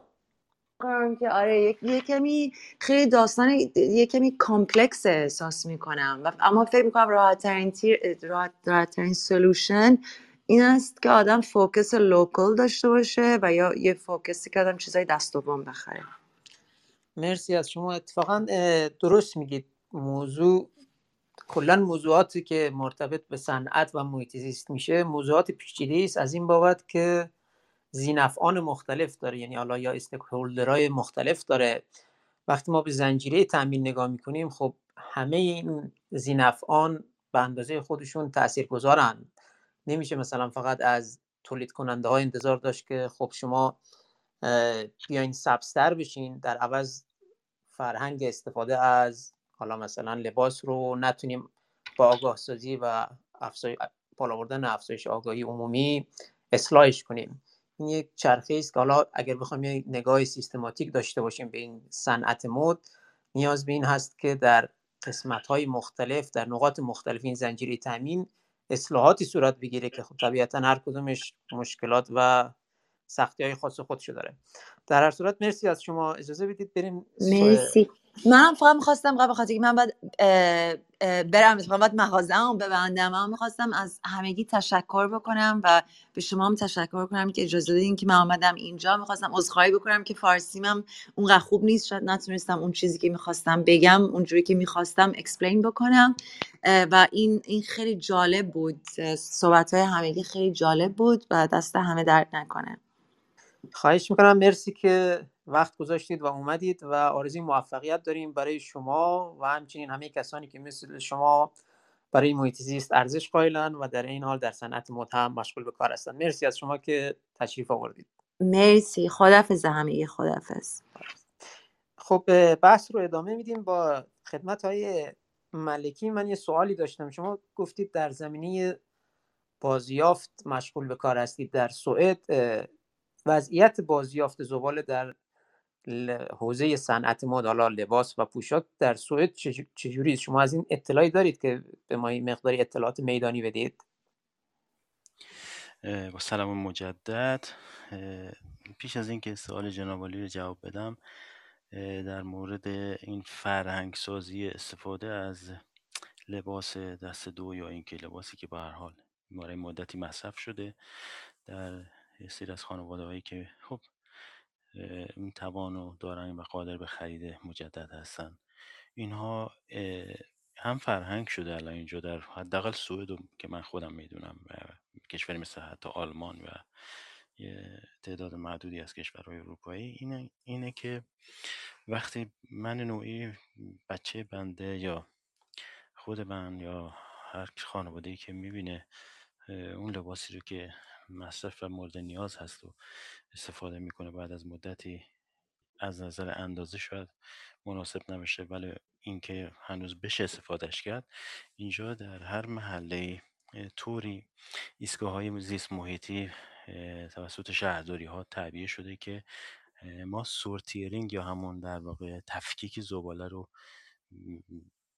که آره یه کمی خیلی داستان یه کمی کامپلکس احساس میکنم، اما فکر میکنم راحت ترین تیر راحت ترین سولوشن این است که آدم فوکس لوکال داشته باشه و یا یه فوکسی که آدم چیزای دست دوم بخره. مرسی از شما. اتفاقا درست میگید. موضوع کلا موضوعاتی که مرتبط به صنعت و محیط زیست میشه موضوعات پیچیده‌ای است، از این بابت که ذینفعان مختلف داره، یعنی حالا یا استیک‌هولدرهای مختلف داره. وقتی ما به زنجیره تامین نگاه میکنیم خب همه این ذینفعان به اندازه خودشون تاثیرگذارن. نمیشه مثلا فقط از تولید کننده ها انتظار داشت که خب شما بیاین سبزتر بشین، در عوض فرهنگ استفاده از حالا مثلا لباس رو نتونیم با آگاه سازی و افزایش بالا بردن افزایش آگاهی عمومی اصلاحش کنیم. این یک چرخه است که حالا اگر بخوایم یک نگاه سیستماتیک داشته باشیم به این صنعت مد، نیاز به این هست که در قسمت‌های مختلف، در نقاط مختلف این زنجیره تامین اصلاحاتی صورت بگیره که خب طبیعتاً هر کدومش مشکلات و سختی‌های خاص خودشو داره. در هر صورت مرسی از شما. اجازه بدید بریم. مرسی. من فقط می‌خواستم قبل خاطر من بعد برم فقط مغازه‌ام ببندم، من می‌خواستم از همگی تشکر بکنم و به شما هم تشکر کنم که اجازه دادین که من اومدم اینجا. می‌خواستم عذرخواهی بکنم که فارسیمم اونقدر خوب نیست، شاید نتونستم اون چیزی که می‌خواستم بگم اونجوری که می‌خواستم اکسپلین بکنم و این این خیلی جالب بود. صحبت‌های همگی خیلی جالب بود و دست همه درد نکنه. خواهش میکنم. مرسی که وقت گذاشتید و اومدید و آرزوی موفقیت داریم برای شما و همچنین همه کسانی که مثل شما برای محیط زیست ارزش قائلن و در این حال در صنعت مد هم مشغول به کار هستند. مرسی از شما که تشریف آوردید. مرسی. خداحافظ همگی. خداحافظ. خب بحث رو ادامه میدیم با خدمت های ملکی. من یه سوالی داشتم. شما گفتید در زمینه بازیافت مشغول به کار هستید. در سوئد وضعیت بازیافت زباله در حوزه صنعت مد، حالا لباس و پوشاک در سوئد چجوری؟ شما از این اطلاعی دارید که به ما مقداری اطلاعات میدانی بدید؟ با سلام مجدد. پیش از این که سوال جناب علی رو جواب بدم، در مورد این فرهنگ سازی استفاده از لباس دست دو یا اینکه لباسی که به هر حال برای مدتی مصرف شده در یه سری از خانواده هایی که خب این توانو دارن و قادر به خرید مجدد هستن، اینها هم فرهنگ شده الان اینجا در حداقل سوئد که من خودم میدونم و کشوری مثل حتی آلمان و یه تعداد معدودی از کشورهای اروپایی، اینه, اینه که وقتی من نوعی بچه بنده یا خود من یا هر خانواده‌ای که میبینه اون لباسی رو که مصرف و مورد نیاز هست و استفاده میکنه بعد از مدتی از نظر اندازه شاید مناسب نباشه ولی اینکه هنوز بشه استفادهش کرد، اینجا در هر محله طوری ایستگاه‌های زیست محیطی توسط شهرداری‌ها تعبیه شده که ما سورتیرینگ یا همون در واقع تفکیک زباله رو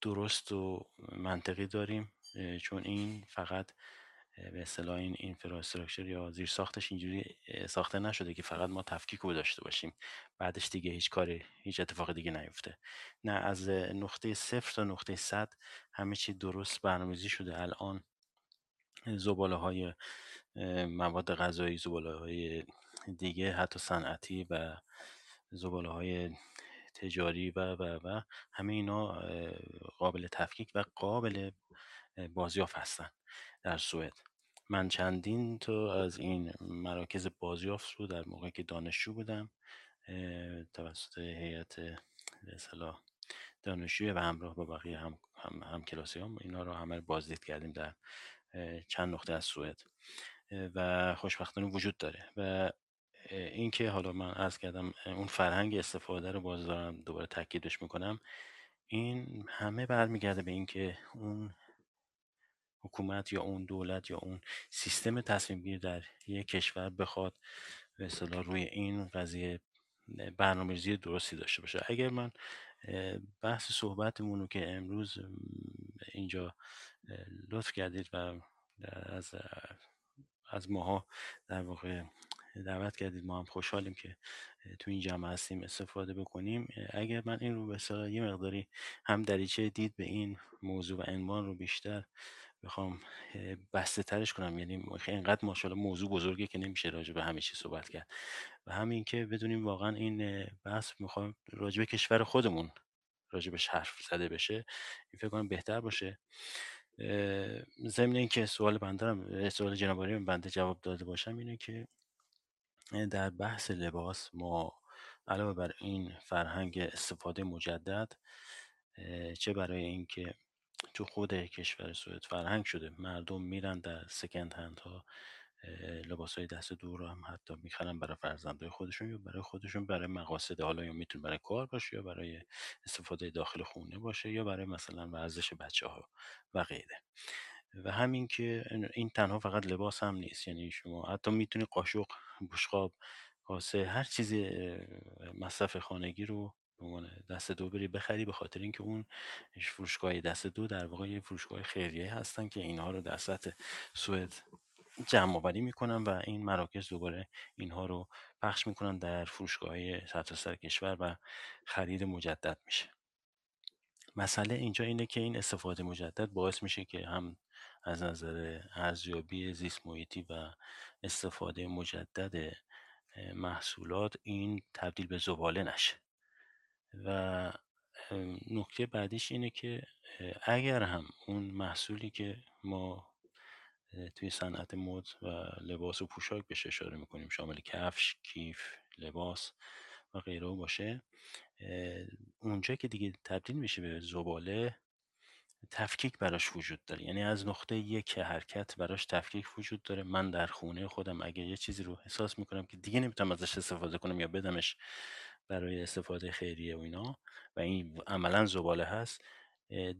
درست و منطقی داریم، چون این فقط به اصطلاح این اینفراستراکچر یا زیر ساختش اینجوری ساخته نشده که فقط ما تفکیک رو داشته باشیم بعدش دیگه هیچ کاری هیچ اتفاق دیگه نیفته. نه، از نقطه صفر تا نقطه صد همه چی درست برنامه‌ریزی شده. الان زباله های مواد غذایی، زباله های دیگه حتی صنعتی و زباله های تجاری و و و همه اینا قابل تفکیک و قابل بازیافت هستن در سوئد. من چندین تا از این مراکز بازیافت رو در موقعی که دانشجو بودم توسط هیئت به اصطلاح دانشجویی و همراه با بقیه هم هم, هم کلاسیام اینا رو همه بازدید کردیم در چند نقطه از سوئد و خوشبختانه وجود داره و اینکه حالا من عرض کردم اون فرهنگ استفاده رو باز دارم دوباره تاکیدش میکنم، این همه برمیگرده به اینکه اون حکومت یا اون دولت یا اون سیستم تصمیم گیری در یک کشور بخواد به اصطلاح روی این قضیه برنامه‌ریزی درستی داشته باشه. اگر من بحث صحبتمون رو که امروز اینجا لطف کردید و از از ماها در واقع دعوت کردید، ما هم خوشحالیم که تو این جمع هستیم استفاده بکنیم. اگر من این رو به صلاح یه مقداری هم دریچه دید به این موضوع و عنوان رو بیشتر بخوام بسته ترش کنم، یعنی اینقدر ماشاءالله موضوع بزرگه که نمیشه راجع به همه چیز صحبت کرد، و همین که بدونیم واقعا این بحث میخوام راجع به کشور خودمون راجبش حرف زده بشه، این فکر کنم بهتر باشه. ضمن اینکه سوال بنده هم سوال جناب عالی بنده جواب داده باشم، اینه که در بحث لباس ما علاوه بر این فرهنگ استفاده مجدد، چه برای اینکه تو خود کشور سوئد فرهنگ شده مردم میرن در سکند هند ها لباسای دست دور رو هم حتی میخرن برای فرزندای خودشون یا برای خودشون برای مقاصد، حالا یا میتونه برای کار باشه یا برای استفاده داخل خونه باشه یا برای مثلا ورزش بچه‌ها و غیره. و همین که این تنها فقط لباس هم نیست، یعنی شما حتی میتونی قاشق، بشقاب، کاسه، هر چیز مصرف خانگی رو بمونه دست دو بری بخری، به خاطر اینکه اون فروشگاه دست دو در واقع یه فروشگاه خیریه هستن که اینها رو در سطح سوئد جمع آوری میکنن و این مراکز دوباره اینها رو پخش میکنن در فروشگاه‌های سرتاسر کشور و خرید مجدد میشه. مسئله اینجا اینه که این استفاده مجدد باعث میشه که هم از نظر ارزیابی زیست محیطی و استفاده مجدد محصولات این تبدیل به زباله نشه. و نکته بعدیش اینه که اگر هم اون محصولی که ما توی صنعت مد و لباس و پوشاک بهش اشاره میکنیم، شامل کفش، کیف، لباس و غیره باشه، اونجا که دیگه تبدیل میشه به زباله تفکیک براش وجود داره، یعنی از نقطه یک حرکت براش تفکیک وجود داره. من در خونه خودم اگه یه چیزی رو احساس میکنم که دیگه نمیتونم ازش استفاده کنم یا بدمش برای استفاده خیریه و اینا و این عملا زباله هست،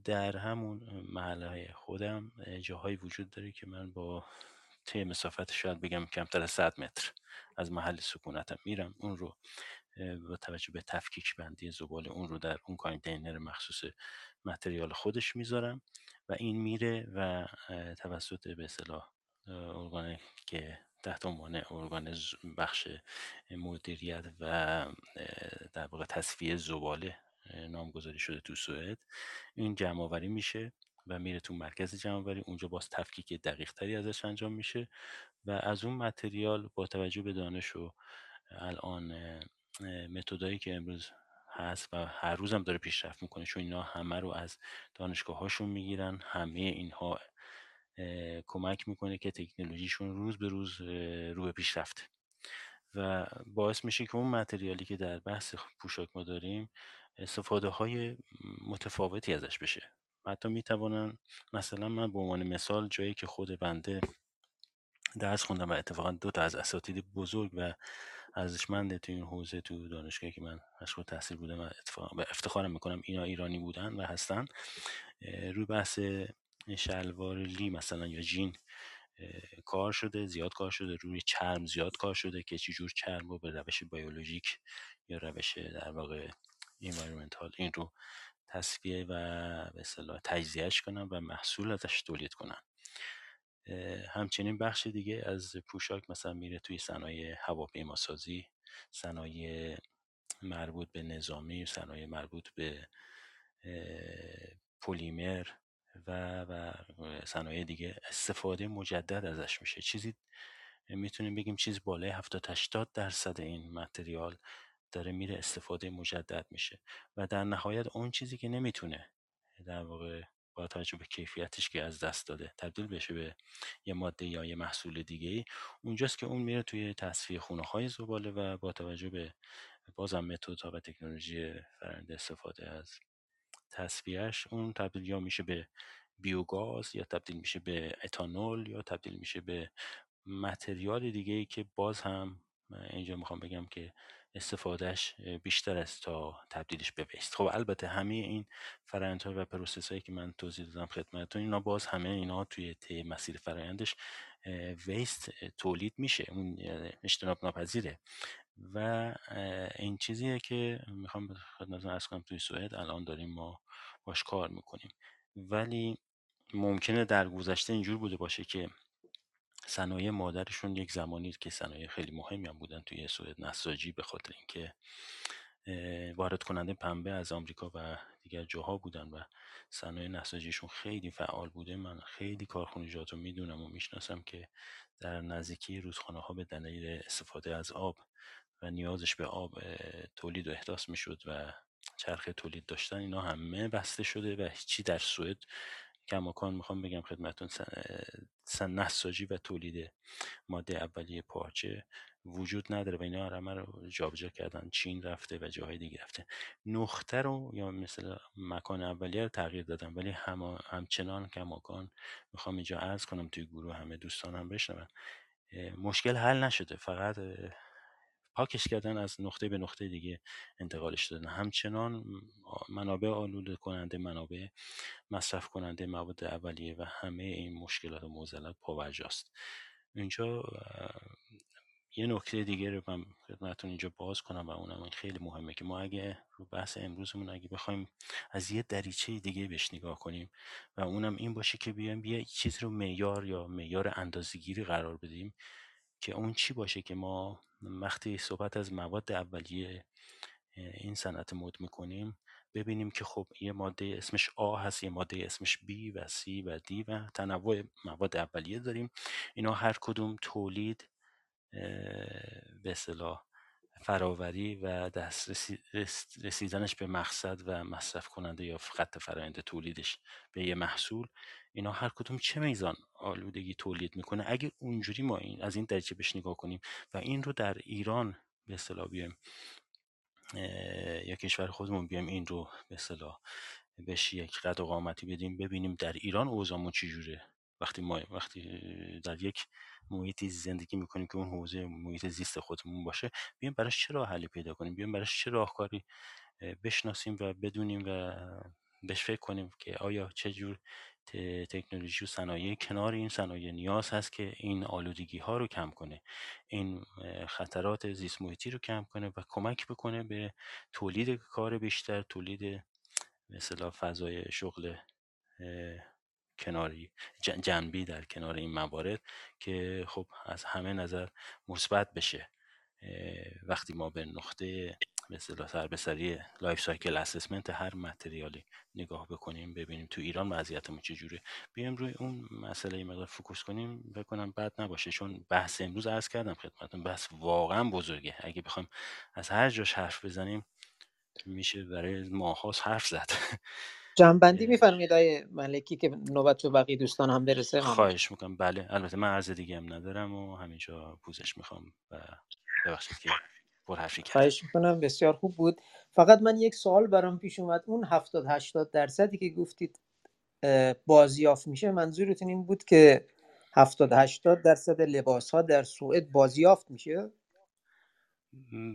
در همون محله خودم جاهایی وجود داره که من با طی مسافت شاید بگم کمتر از صد متر از محل سکونتم میرم، اون رو با توجه به تفکیک بندی زباله اون رو در اون کانتینر مخصوص متریال خودش میذارم و این میره و توسط به اصطلاح ارگانی که تحت عنوان ارگان بخش مدیریت و در واقع تصفیه زباله نامگذاری شده تو سوئد، این جمع‌آوری میشه و میره تو مرکز جمع‌آوری، اونجا باز تفکیک دقیق‌تری ازش انجام میشه و از اون متریال با توجه به دانش و الان متدایی که امروز هست و هر روزم داره پیشرفت میکنه، چون اینا همه رو از دانشگاه‌هاشون میگیرن، همه اینها کمک میکنه که تکنولوژیشون روز به روز رو به پیشرفته و باعث میشه که اون متریالی که در بحث پوشاک ما داریم استفاده های متفاوتی ازش بشه. حتی میتوانن مثلا من به عنوان مثال جایی که خود بنده درس خوندم و اتفاقا دو تا از اساتید بزرگ و ارزشمند تو این حوزه تو دانشگاهی که من مشغول تحصیل بودم و افتخارم میکنم اینا ایرانی بودن و هستن، روی بحث شلوار لی مثلا یا جین کار شده، زیاد کار شده، روی چرم زیاد کار شده که چجور چرم رو به روش بیولوژیک یا روش در واقع انوایرمنتال این رو تصفیه و به اصطلاح تجزیهش کنن و محصول ازش تولید کنن. همچنین بخش دیگه از پوشاک مثلا میره توی صنایع هواپیماسازی، صنایع مربوط به نظامی، صنایع مربوط به پلیمر و و صنایع دیگه استفاده مجدد ازش میشه. چیزی میتونیم بگیم چیز بالای هفتاد هشتاد درصد این متریال داره میره استفاده مجدد میشه و در نهایت اون چیزی که نمیتونه در واقع با توجه به کیفیتش که از دست داده تبدیل بشه به یه ماده یا یه محصول دیگه ای، اونجاست که اون میره توی تصفیه خونه‌های زباله و با توجه به بازم متدها و تکنولوژی فرآیند استفاده از تصفیهش اون تبدیل یا میشه به بیوگاز یا تبدیل میشه به اتانول یا تبدیل میشه به متریال دیگه ای که باز هم اینجا میخوام بگم که استفادهش بیشتر است تا تبدیلش به ویست. خب البته همه این فرآیندها و پروسس‌هایی که من توضیح دادم خدمتتون، اینا باز همه اینا توی طی مسیر فرآیندش ویست تولید میشه، اون اجتناب ناپذیره و این چیزیه که میخوام خدمتتون عرض کنم توی سوئد الان داریم ما باش کار میکنیم. ولی ممکنه در گذشته اینجور بوده باشه که صنایع مادرشون یک زمانی که صنایع خیلی مهمی هم بودن توی سوئد، نساجی، به خاطر اینکه وارد کننده پنبه از آمریکا و دیگر جاها بودن و صنایع نساجیشون خیلی فعال بوده. من خیلی کارخونجات رو میدونم و میشناسم که در نزدیکی رودخانه ها به دلیل استفاده از آب و نیازش به آب تولید و احداث میشد و چرخه تولید داشتن، اینا همه بسته شده و هیچی در سوئد کماکان میخوام بگم خدمتون سن نساجی و تولید ماده اولیه پارچه وجود نداره و اینا همه رو جابجا کردن، چین رفته و جاهای دیگه رفته، نقطه رو یا مثلا مکان اولیه رو تغییر دادن، ولی هم همچنان کماکان میخوام اینجا عرض کنم توی گروه همه دوستانم هم بشنون مشکل حل نشده، فقط پاکش کردن از نقطه به نقطه دیگه انتقالش دادن. همچنان منابع آلوده کننده، منابع مصرف کننده مواد اولیه و همه این مشکلات و معضلات پابرجاست. اینجا یه نکته دیگه رو من خدمتتون اینجا باز کنم و اونم خیلی مهمه که ما اگه رو بحث امروزمون اگه بخوایم از یه دریچه دیگه بهش نگاه کنیم و اونم این باشه که بیایم یه چیز رو معیار یا معیار اندازه‌گیری قرار بدیم که اون چی باشه که ما وقتی صحبت از مواد اولیه این صنعت مد میکنیم ببینیم که خب یه ماده اسمش آ هست، یه ماده اسمش بی و سی و دی و تنوع مواد اولیه داریم، اینا هر کدوم تولید به اصطلاح فراوری و دست رسیدنش به مقصد و مصرف کننده یا خط فرآیند تولیدش به یه محصول، اینا هر کدوم چه میزان آلودگی تولید میکنه. اگه اونجوری ما این از این درجه بهش نگاه کنیم و این رو در ایران به اصطلاح بیایم یا کشور خودمون بیایم این رو به اصطلاح بهش یک قد و قامتی بدیم، ببینیم در ایران اوضاعمون چجوره وقتی ما وقتی در یک محیطی زندگی میکنیم که اون حوزه محیط زیست خودمون باشه، بیایم براش چه راه حلی پیدا کنیم، بیایم براش چه راهکاری بشناسیم و بدونیم و بهش فکر کنیم که آیا چه جور تکنولوژی و صنایع کنار این صنایع نیاز هست که این آلودگی ها رو کم کنه، این خطرات زیست محیطی رو کم کنه و کمک بکنه به تولید کار بیشتر، تولید مثلا فضای شغل کناری جنبی در کنار این موارد که خب از همه نظر مثبت بشه. وقتی ما به نقطه به اصطلاح سربسری لایف سایکل اسسمنت هر متریالی نگاه بکنیم، ببینیم تو ایران وضعیتمون چجوره، بیایم روی اون مسئله مقدار فوکوس کنیم، بکنم بد نباشه، چون بحث امروز عرض کردم خدمتتون بحث واقعا بزرگه، اگه بخوایم از هر جاش حرف بزنیم میشه برای ماها حرف زد. جنببندی می‌فرمایید آقای ملکی که نوبت به بقیه دوستان هم برسه؟ خواهش میکنم. بله البته من عرض دیگه هم ندارم و همینجا پوزش میخوام و ببخشید که پر حرفی کردم. خواهش میکنم، بسیار خوب بود. فقط من یک سوال برام پیش اومد، اون هفتاد هشتاد درصدی که گفتید بازیافت میشه، منظورتون این بود که هفتاد هشتاد درصد لباس‌ها در سوئد بازیافت میشه؟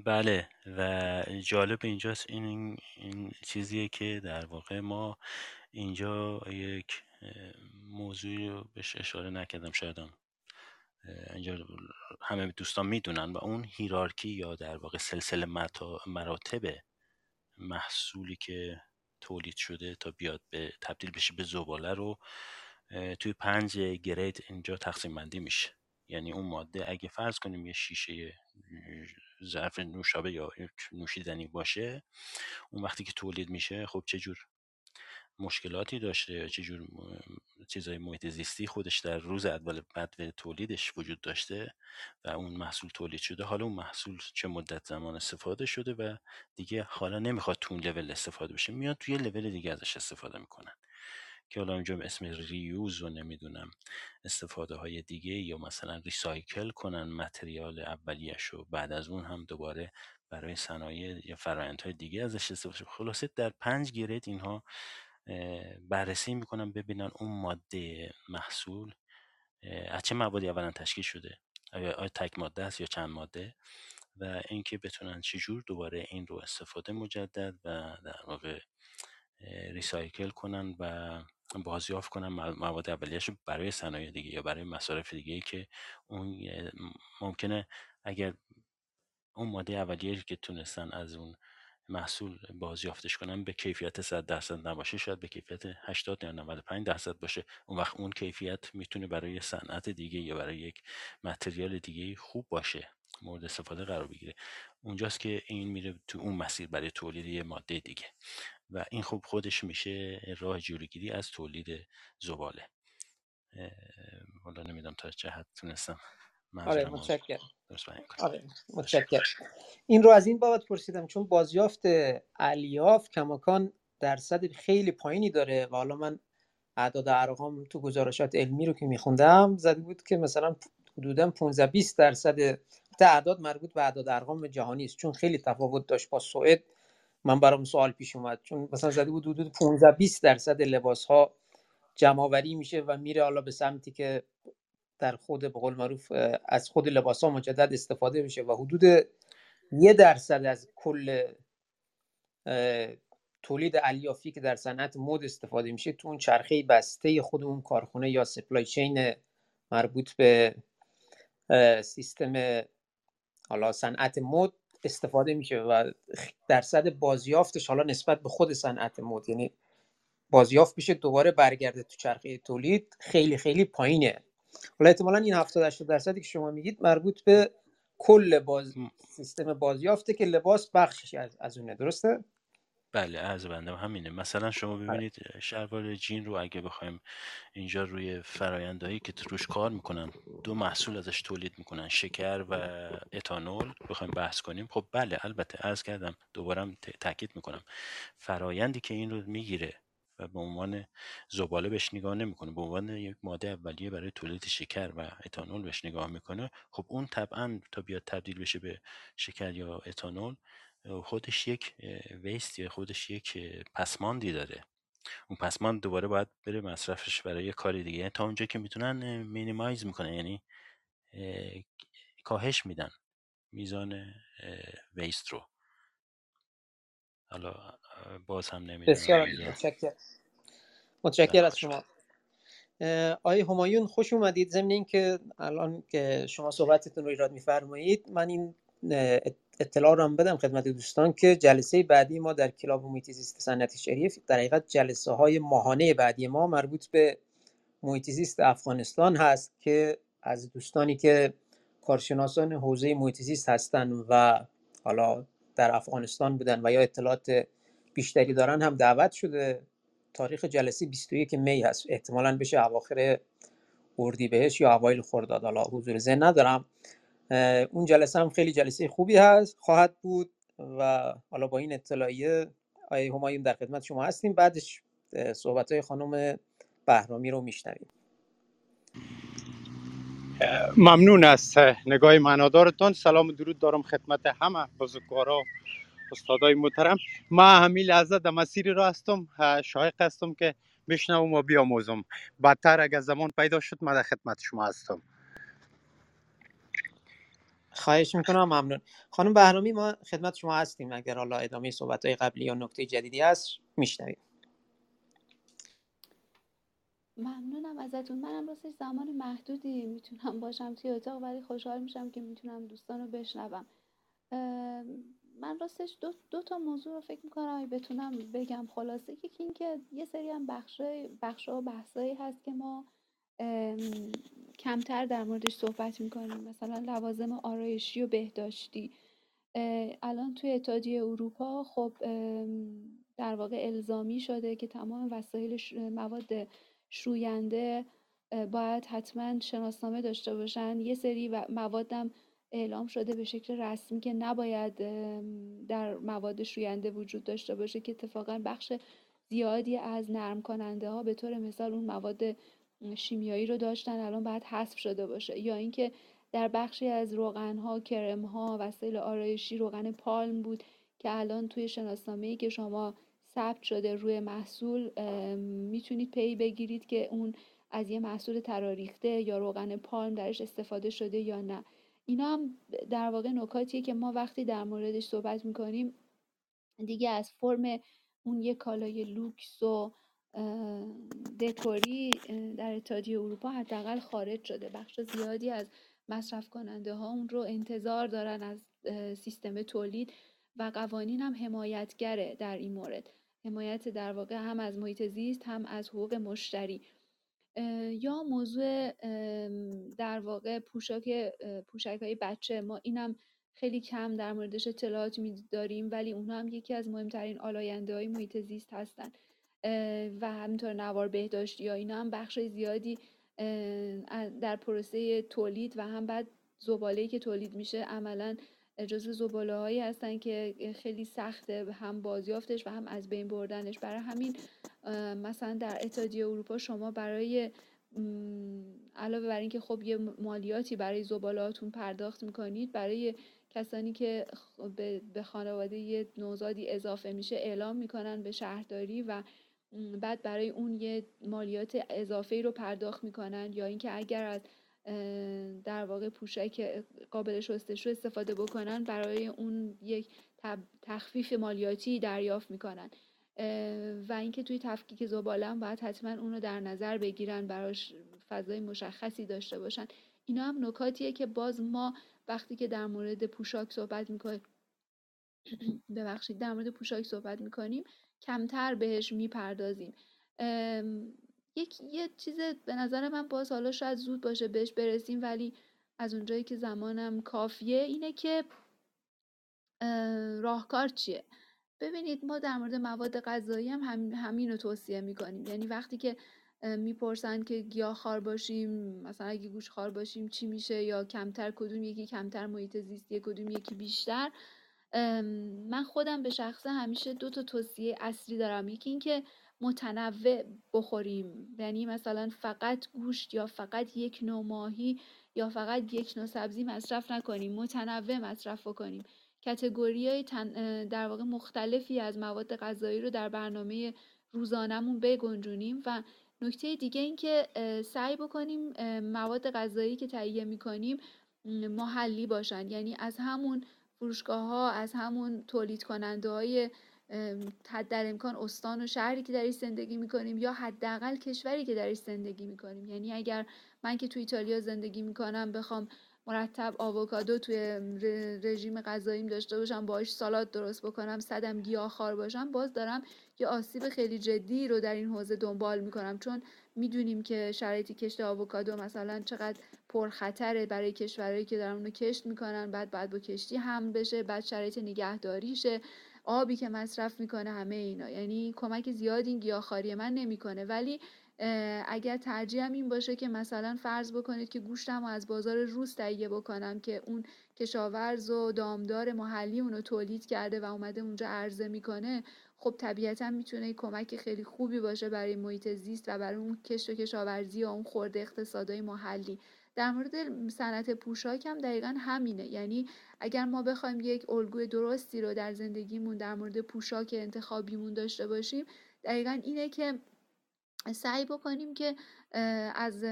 بله و جالب اینجاست این این چیزیه که در واقع ما اینجا یک موضوعی رو بهش اشاره نکردم، شایدم اینجا همه دوستان میدونن، و اون هیرارکی یا در واقع سلسله مراتب محصولی که تولید شده تا بیاد به تبدیل بشه به زباله رو توی پنج گرید اینجا تقسیم بندی میشه. یعنی اون ماده اگه فرض کنیم یه شیشه ظرف نوشابه یا نوشیدنی باشه، اون وقتی که تولید میشه خب چه جور مشکلاتی داشته یا چه جور چیزای محیط زیستی خودش در روز اول بعد از تولیدش وجود داشته و اون محصول تولید شده، حالا اون محصول چه مدت زمان استفاده شده و دیگه حالا نمیخواد تو اون لول استفاده بشه، میاد توی لول دیگه ازش استفاده میکنن که حالا اینجا اسم ریوز رو نمیدونم استفاده های دیگه یا مثلا ریسایکل کنن متریال اولیش رو، بعد از اون هم دوباره برای صنایع یا فرآیندهای دیگه ازش استفاده شه. خلاصه در پنج گرید اینها بررسی میکنن ببینن اون ماده محصول از چه موادی اولا تشکیل شده، آیا تک ماده است یا چند ماده، و اینکه بتونن چجور دوباره این رو استفاده مجدد و در واقع ریسایکل کنن و بازیافت کنن مواد اولیه‌اش برای صنایع دیگه یا برای مصارف دیگه ای که اون ممکنه اگر اون ماده اولیه‌ای که تونستن از اون محصول بازیافتش کنم به کیفیت صد درصد نباشه، شاید به کیفیت هشتاد یا نود و پنج درصد باشه. اون وقت اون کیفیت میتونه برای صنعت دیگه یا برای یک متریال دیگه خوب باشه، مورد استفاده قرار بگیره. اونجاست که این میره تو اون مسیر برای تولید یه ماده دیگه و این خوب خودش میشه راه جلوگیری از تولید زباله. والا نمیدونم تا چه حد تونستم. آره متشکرم. آره متشکرم. این رو از این بابت پرسیدم چون بازیافت الیاف کماکان درصد خیلی پایینی داره و حالا من اعداد ارقام تو گزارشات علمی رو که میخوندم زده بود که مثلا حدودا پانزده بیست درصد اعداد مربوط به اعداد ارقام جهانی است، چون خیلی تفاوت داشت با سوئد. من برام سوال پیش اومد چون مثلا زده بود حدود پانزده بیست درصد لباس ها جمع آوری میشه و میره حالا به سمتی که در خود به قول معروف از خود لباسا مجدد استفاده بشه و حدود یه درصد از کل تولید الیافی که در صنعت مد استفاده میشه تو اون چرخه بسته خود اون کارخونه یا سپلای چین مربوط به سیستم حالا صنعت مد استفاده میشه و درصد بازیافتش حالا نسبت به خود صنعت مد، یعنی بازیافت میشه دوباره برگرده تو چرخه تولید، خیلی خیلی پایینه. حالا احتمالاً این هفتاد هشتاد درصدی که شما میگید مربوط به کل باز... سیستم بازیافته که لباس بخشش از, از اونه، درسته؟ بله از بنده همینه. مثلا شما ببینید شلوار جین رو اگه بخوایم اینجا روی فرآیندهایی که روش کار میکنن دو محصول ازش تولید میکنن، شکر و اتانول، بخوایم بحث کنیم، خب بله البته عرض کردم دوباره هم تاکید میکنم فرآیندی که این رو میگیره و به عنوان زباله بهش نگاه نمیکنه، به عنوان یک ماده اولیه برای تولید شکر و اتانول بهش نگاه میکنه، خب اون طبعا تا بیاد تبدیل بشه به شکر یا اتانول خودش یک ویست یا خودش یک پسماندی داره. اون پسماند دوباره باید بره مصرفش برای یک کار دیگه، تا اونجا که میتونن مینیمایز میکنن، یعنی کاهش میدن میزان ویست رو. حالا باز هم نمیدونم. بسیار متشکرم. متشکرم از شما. آقای همایون خوش اومدید. ضمن این که الان که شما صحبتتون رو ایراد میفرمایید، من این اطلاع رو هم بدم خدمت دوستان که جلسه بعدی ما در کلاب محیط زیست صنعتی شریف، در حقیقت جلسه های ماهانه بعدی ما مربوط به محیط زیست افغانستان هست که از دوستانی که کارشناسان حوزه محیط زیست هستن و حالا در افغانستان بودن و یا اطلاعات بیشتری دارن هم دعوت شده. تاریخ جلسه بیست و یکم می هست، احتمالاً بشه اواخر اردیبهشت یا اوایل خرداد، حالا حضور ذهن ندارم. اون جلسه هم خیلی جلسه خوبی هست خواهد بود و حالا با این اطلاعیه آیه همایون در خدمت شما هستیم. بعدش صحبت‌های خانم بهرامی رو میشنویم. ممنون از نگاه معنادارتان. سلام و درود دارم خدمت همه بزرگوارا استادای محترم. ما همین لحظه در مسیری را هستم، شایق هستم که بشنوم و بیاموزم. بدتر اگر زمان پیدا شد من در خدمت شما هستم. خواهش میکنم. ممنون خانم بهرامی، ما خدمت شما هستیم. اگر حالا ادامه صحبت‌های قبلی یا نکته جدیدی هست میشنویم. ممنونم ازتون. منم راستش زمان محدودی میتونم باشم توی اتاق، ولی خوشحال میشم که میتونم دوستان رو بشنوم. من راستش دو, دو تا موضوع رو فکر میکنم بتونم بگم خلاصه. یکی این که یه سری هم بخشا و بحثایی هست که ما کمتر در موردش صحبت میکنیم، مثلا لوازم آرایشی و بهداشتی. الان توی اتحادیه اروپا خب در واقع الزامی شده که تمام وسایل مواد شوینده باید حتما شناسنامه داشته باشن. یه سری موادم اعلام شده به شکل رسمی که نباید در مواد شوینده وجود داشته باشه، که اتفاقا بخش زیادی از نرم کننده ها به طور مثال اون مواد شیمیایی رو داشتن، الان باید حذف شده باشه. یا اینکه در بخشی از روغن ها، کرم ها، وسایل آرایشی روغن پالم بود که الان توی شناسنامه‌ای که شما ثبت شده روی محصول میتونید پی بگیرید که اون از یه محصول تراریخته یا روغن پالم درش استفاده شده یا نه. اینا هم در واقع نکاتیه که ما وقتی در موردش صحبت میکنیم دیگه از فرم اون یه کالای لوکس و دکوری در اتحادیه اروپا حداقل خارج شده. بخش زیادی از مصرف کننده ها اون رو انتظار دارن از سیستم تولید و قوانین هم حمایتگره در این مورد، حمایت در واقع هم از محیط زیست هم از حقوق مشتری. یا موضوع در واقع پوشاک پوشک‌های بچه، ما اینم خیلی کم در موردش اطلاعات می‌داریم ولی اونها هم یکی از مهمترین آلاینده‌های محیط زیست هستن و همینطور نوار بهداشتی یا اینا هم بخش زیادی در پروسه تولید و هم بعد زباله‌ای که تولید میشه عملاً جزو زباله‌هایی هستن که خیلی سخته هم بازیافتش و هم از بین بردنش. برای همین مثلا در اتحادیه اروپا شما برای علاوه بر اینکه خب یه مالیاتی برای زباله‌هاتون پرداخت میکنید، برای کسانی که به خانواده یه نوزادی اضافه میشه اعلام میکنن به شهرداری و بعد برای اون یه مالیات اضافه‌ای رو پرداخت میکنن. یا اینکه اگر از در واقع پوشک قابل شستشو استفاده بکنن برای اون یک تخفیف مالیاتی دریافت میکنن. و اینکه توی تفکیک زباله هم باید حتما اون رو در نظر بگیرن، براش فضای مشخصی داشته باشن. اینا هم نکاتیه که باز ما وقتی که در مورد پوشاک صحبت میکنیم ببخشید در مورد پوشاک صحبت میکنیم کمتر بهش میپردازیم. یک یه چیز به نظر من باز حالا شاید زود باشه بهش برسیم ولی از اونجایی که زمانم کافیه اینه که راهکار چیه. ببینید ما در مورد مواد غذایی هم, هم همین رو توصیه میکنیم، یعنی وقتی که میپرسن که گیاهخوار باشیم مثلا اگه گوشتخوار باشیم چی میشه یا کمتر کدوم یکی کمتر محیط زیستیه کدوم یکی بیشتر، من خودم به شخصه همیشه دو تا توصیه اصلی دارم. یکی این که متنوع بخوریم، یعنی مثلا فقط گوشت یا فقط یک نوع ماهی یا فقط یک نوع سبزی مصرف نکنیم، متنوع مصرف بکنیم. کاتگوری‌های در واقع مختلفی از مواد غذایی رو در برنامه روزانمون بگنجونیم. و نکته دیگه این که سعی بکنیم مواد غذایی که تهیه می‌کنیم محلی باشن، یعنی از همون فروشگاه‌ها، از همون تولید کننده‌های در امکان استان و شهری که درش زندگی میکنیم یا حداقل کشوری که درش زندگی میکنیم. یعنی اگر من که تو ایتالیا زندگی میکنم بخوام مرتب آووکادو توی رژیم غذاییم داشته باشم، باهاش سالاد درست بکنم، صدم گیاهخوار باشم، باز دارم یه آسیب خیلی جدی رو در این حوزه دنبال میکنم، چون میدونیم که شرایط کشت آووکادو مثلا چقدر پرخطره برای کشورهایی که دارن اونو کشت میکنن. بعد بعد با کشتی هم بشه، بعد شرایط نگهداریشه، آبی که مصرف میکنه، همه اینا. یعنی کمک زیاد این گیاهخواری من نمیکنه. ولی اگر ترجیحم این باشه که مثلا فرض بکنید که گوشتمو از بازار روز تهیه بکنم که اون کشاورز و دامدار محلی اونو تولید کرده و اومده اونجا عرضه میکنه، خب طبیعتا میتونه کمک خیلی خوبی باشه برای محیط زیست و برای اون کشت و کشاورزی و اون خورده اقتصادهای محلی. در مورد صنعت پوشاک هم دقیقاً همینه، یعنی اگر ما بخوایم یک الگوی درستی رو در زندگیمون در مورد پوشاک انتخابیمون داشته باشیم، دقیقاً اینه که سعی بکنیم که از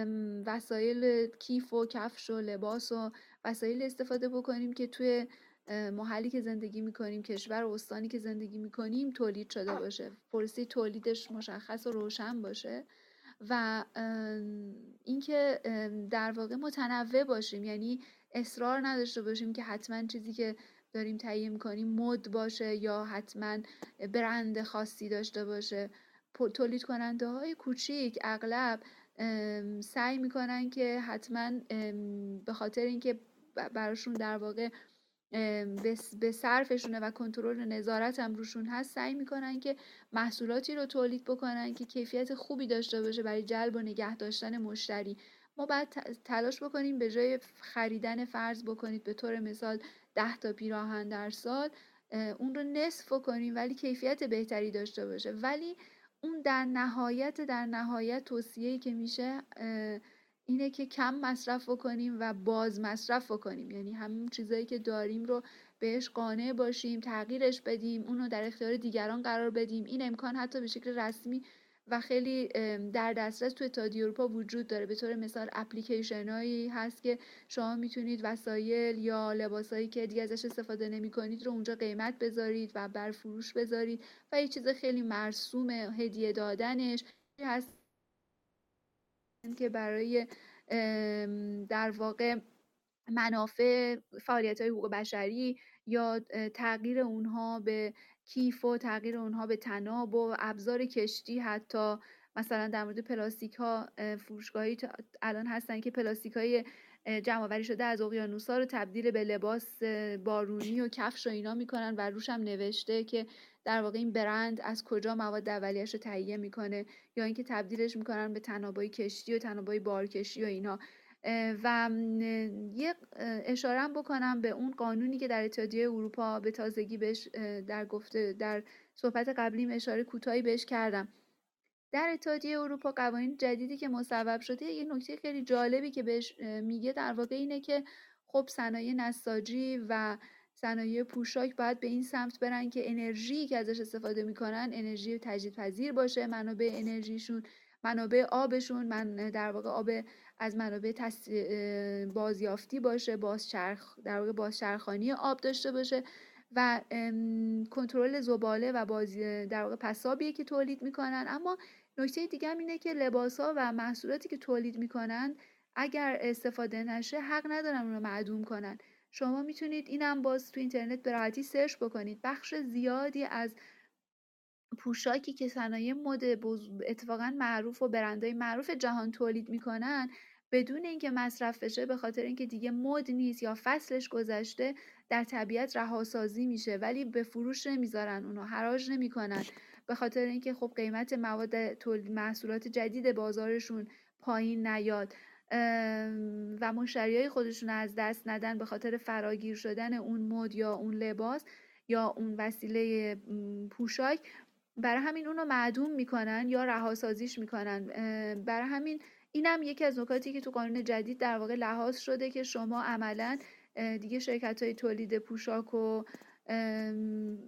وسایل کیف و کفش و لباس و وسایل استفاده بکنیم که توی محلی که زندگی میکنیم، کشور و استانی که زندگی میکنیم تولید شده باشه، پروسه تولیدش مشخص و روشن باشه. و اینکه در واقع متنوع باشیم، یعنی اصرار نداشته باشیم که حتما چیزی که داریم تهیه میکنیم مد باشه یا حتما برند خاصی داشته باشه. تولید کننده های کوچیک اغلب سعی میکنن که حتما به خاطر اینکه براشون در واقع به صرفشونه و کنترل و نظارت هم روشون هست، سعی میکنن که محصولاتی رو تولید بکنن که کیفیت خوبی داشته باشه برای جلب و نگه داشتن مشتری. ما باید تلاش بکنیم به جای خریدن فرض بکنید به طور مثال ده تا پیراهن در سال، اون رو نصف بکنیم ولی کیفیت بهتری داشته باشه. ولی اون در نهایت در نهایت توصیه‌ای که میشه اینه که کم مصرف بکنیم و باز مصرف بکنیم، یعنی همون چیزایی که داریم رو بهش قانع باشیم، تغییرش بدیم، اون رو در اختیار دیگران قرار بدیم. این امکان حتی به شکل رسمی و خیلی در دسترس توی اتحادیه اروپا وجود داره. به طور مثال اپلیکیشنایی هست که شما میتونید وسایل یا لباسایی که دیگه ازش استفاده نمی‌کنید رو اونجا قیمت بذارید و بر فروش بذارید و یه چیز خیلی مرسوم هدیه دادنش هست که برای در واقع منافع فعالیت‌های حقوق بشری یا تغییر اونها به کیف و تغییر اونها به طناب و ابزار کشتی، حتی مثلا در مورد پلاستیک ها فروشگاهی الان هستن که پلاستیک های جمع آوری شده از اقیانوس‌ها رو تبدیل به لباس بارونی و کفش و اینا میکنن و روش هم نوشته که در واقع این برند از کجا مواد اولیه‌اش رو تهیه میکنه، یا اینکه تبدیلش میکنن به طناب‌های کشتی و طناب‌های بارکشی و اینا. و یک اشاره بکنم به اون قانونی که در اتحادیه اروپا به تازگی بهش در گفته در صحبت قبلیم اشاره کوتاهی بهش کردم. در اتحادیه اروپا قوانین جدیدی که مصوب شده، یک نکته خیلی جالبی که بهش میگه در واقع اینه که خب صنایع نساجی و صنایع پوشاک باید به این سمت برن که انرژی که ازش استفاده میکنن انرژی تجدیدپذیر باشه، منابع انرژیشون، منابع آبشون، من در واقع آب از منابع تس... بازیافتی باشه، بازچرخ در واقع بازچرخانی آب داشته باشه و کنترل زباله و باز در واقع پسابیه که تولید میکنن. اما نکته دیگه هم اینه که لباسا و محصولاتی که تولید میکنن اگر استفاده نشه حق ندارن اون رو معدوم کنن. شما میتونید اینم باز تو اینترنت به راحتی سرچ بکنید. بخش زیادی از پوشاکی که صنایع مد اتفاقا معروف و برندهای معروف جهان تولید میکنن بدون اینکه مصرف بشه، به خاطر اینکه دیگه مد نیست یا فصلش گذشته، در طبیعت رهاسازی میشه ولی به فروش نمیذارن، اونو حراج نمیکنن، به خاطر اینکه خب قیمت مواد تولید محصولات جدید بازارشون پایین نیاد و مشتریای خودشون از دست ندن به خاطر فراگیر شدن اون مد یا اون لباس یا اون وسیله پوشاک. برای همین اونو معدوم میکنن یا رهاسازیش میکنن. برای همین اینم یکی از نکاتی که تو قانون جدید در واقع لحاظ شده که شما عملاً دیگه شرکت‌های تولید پوشاک و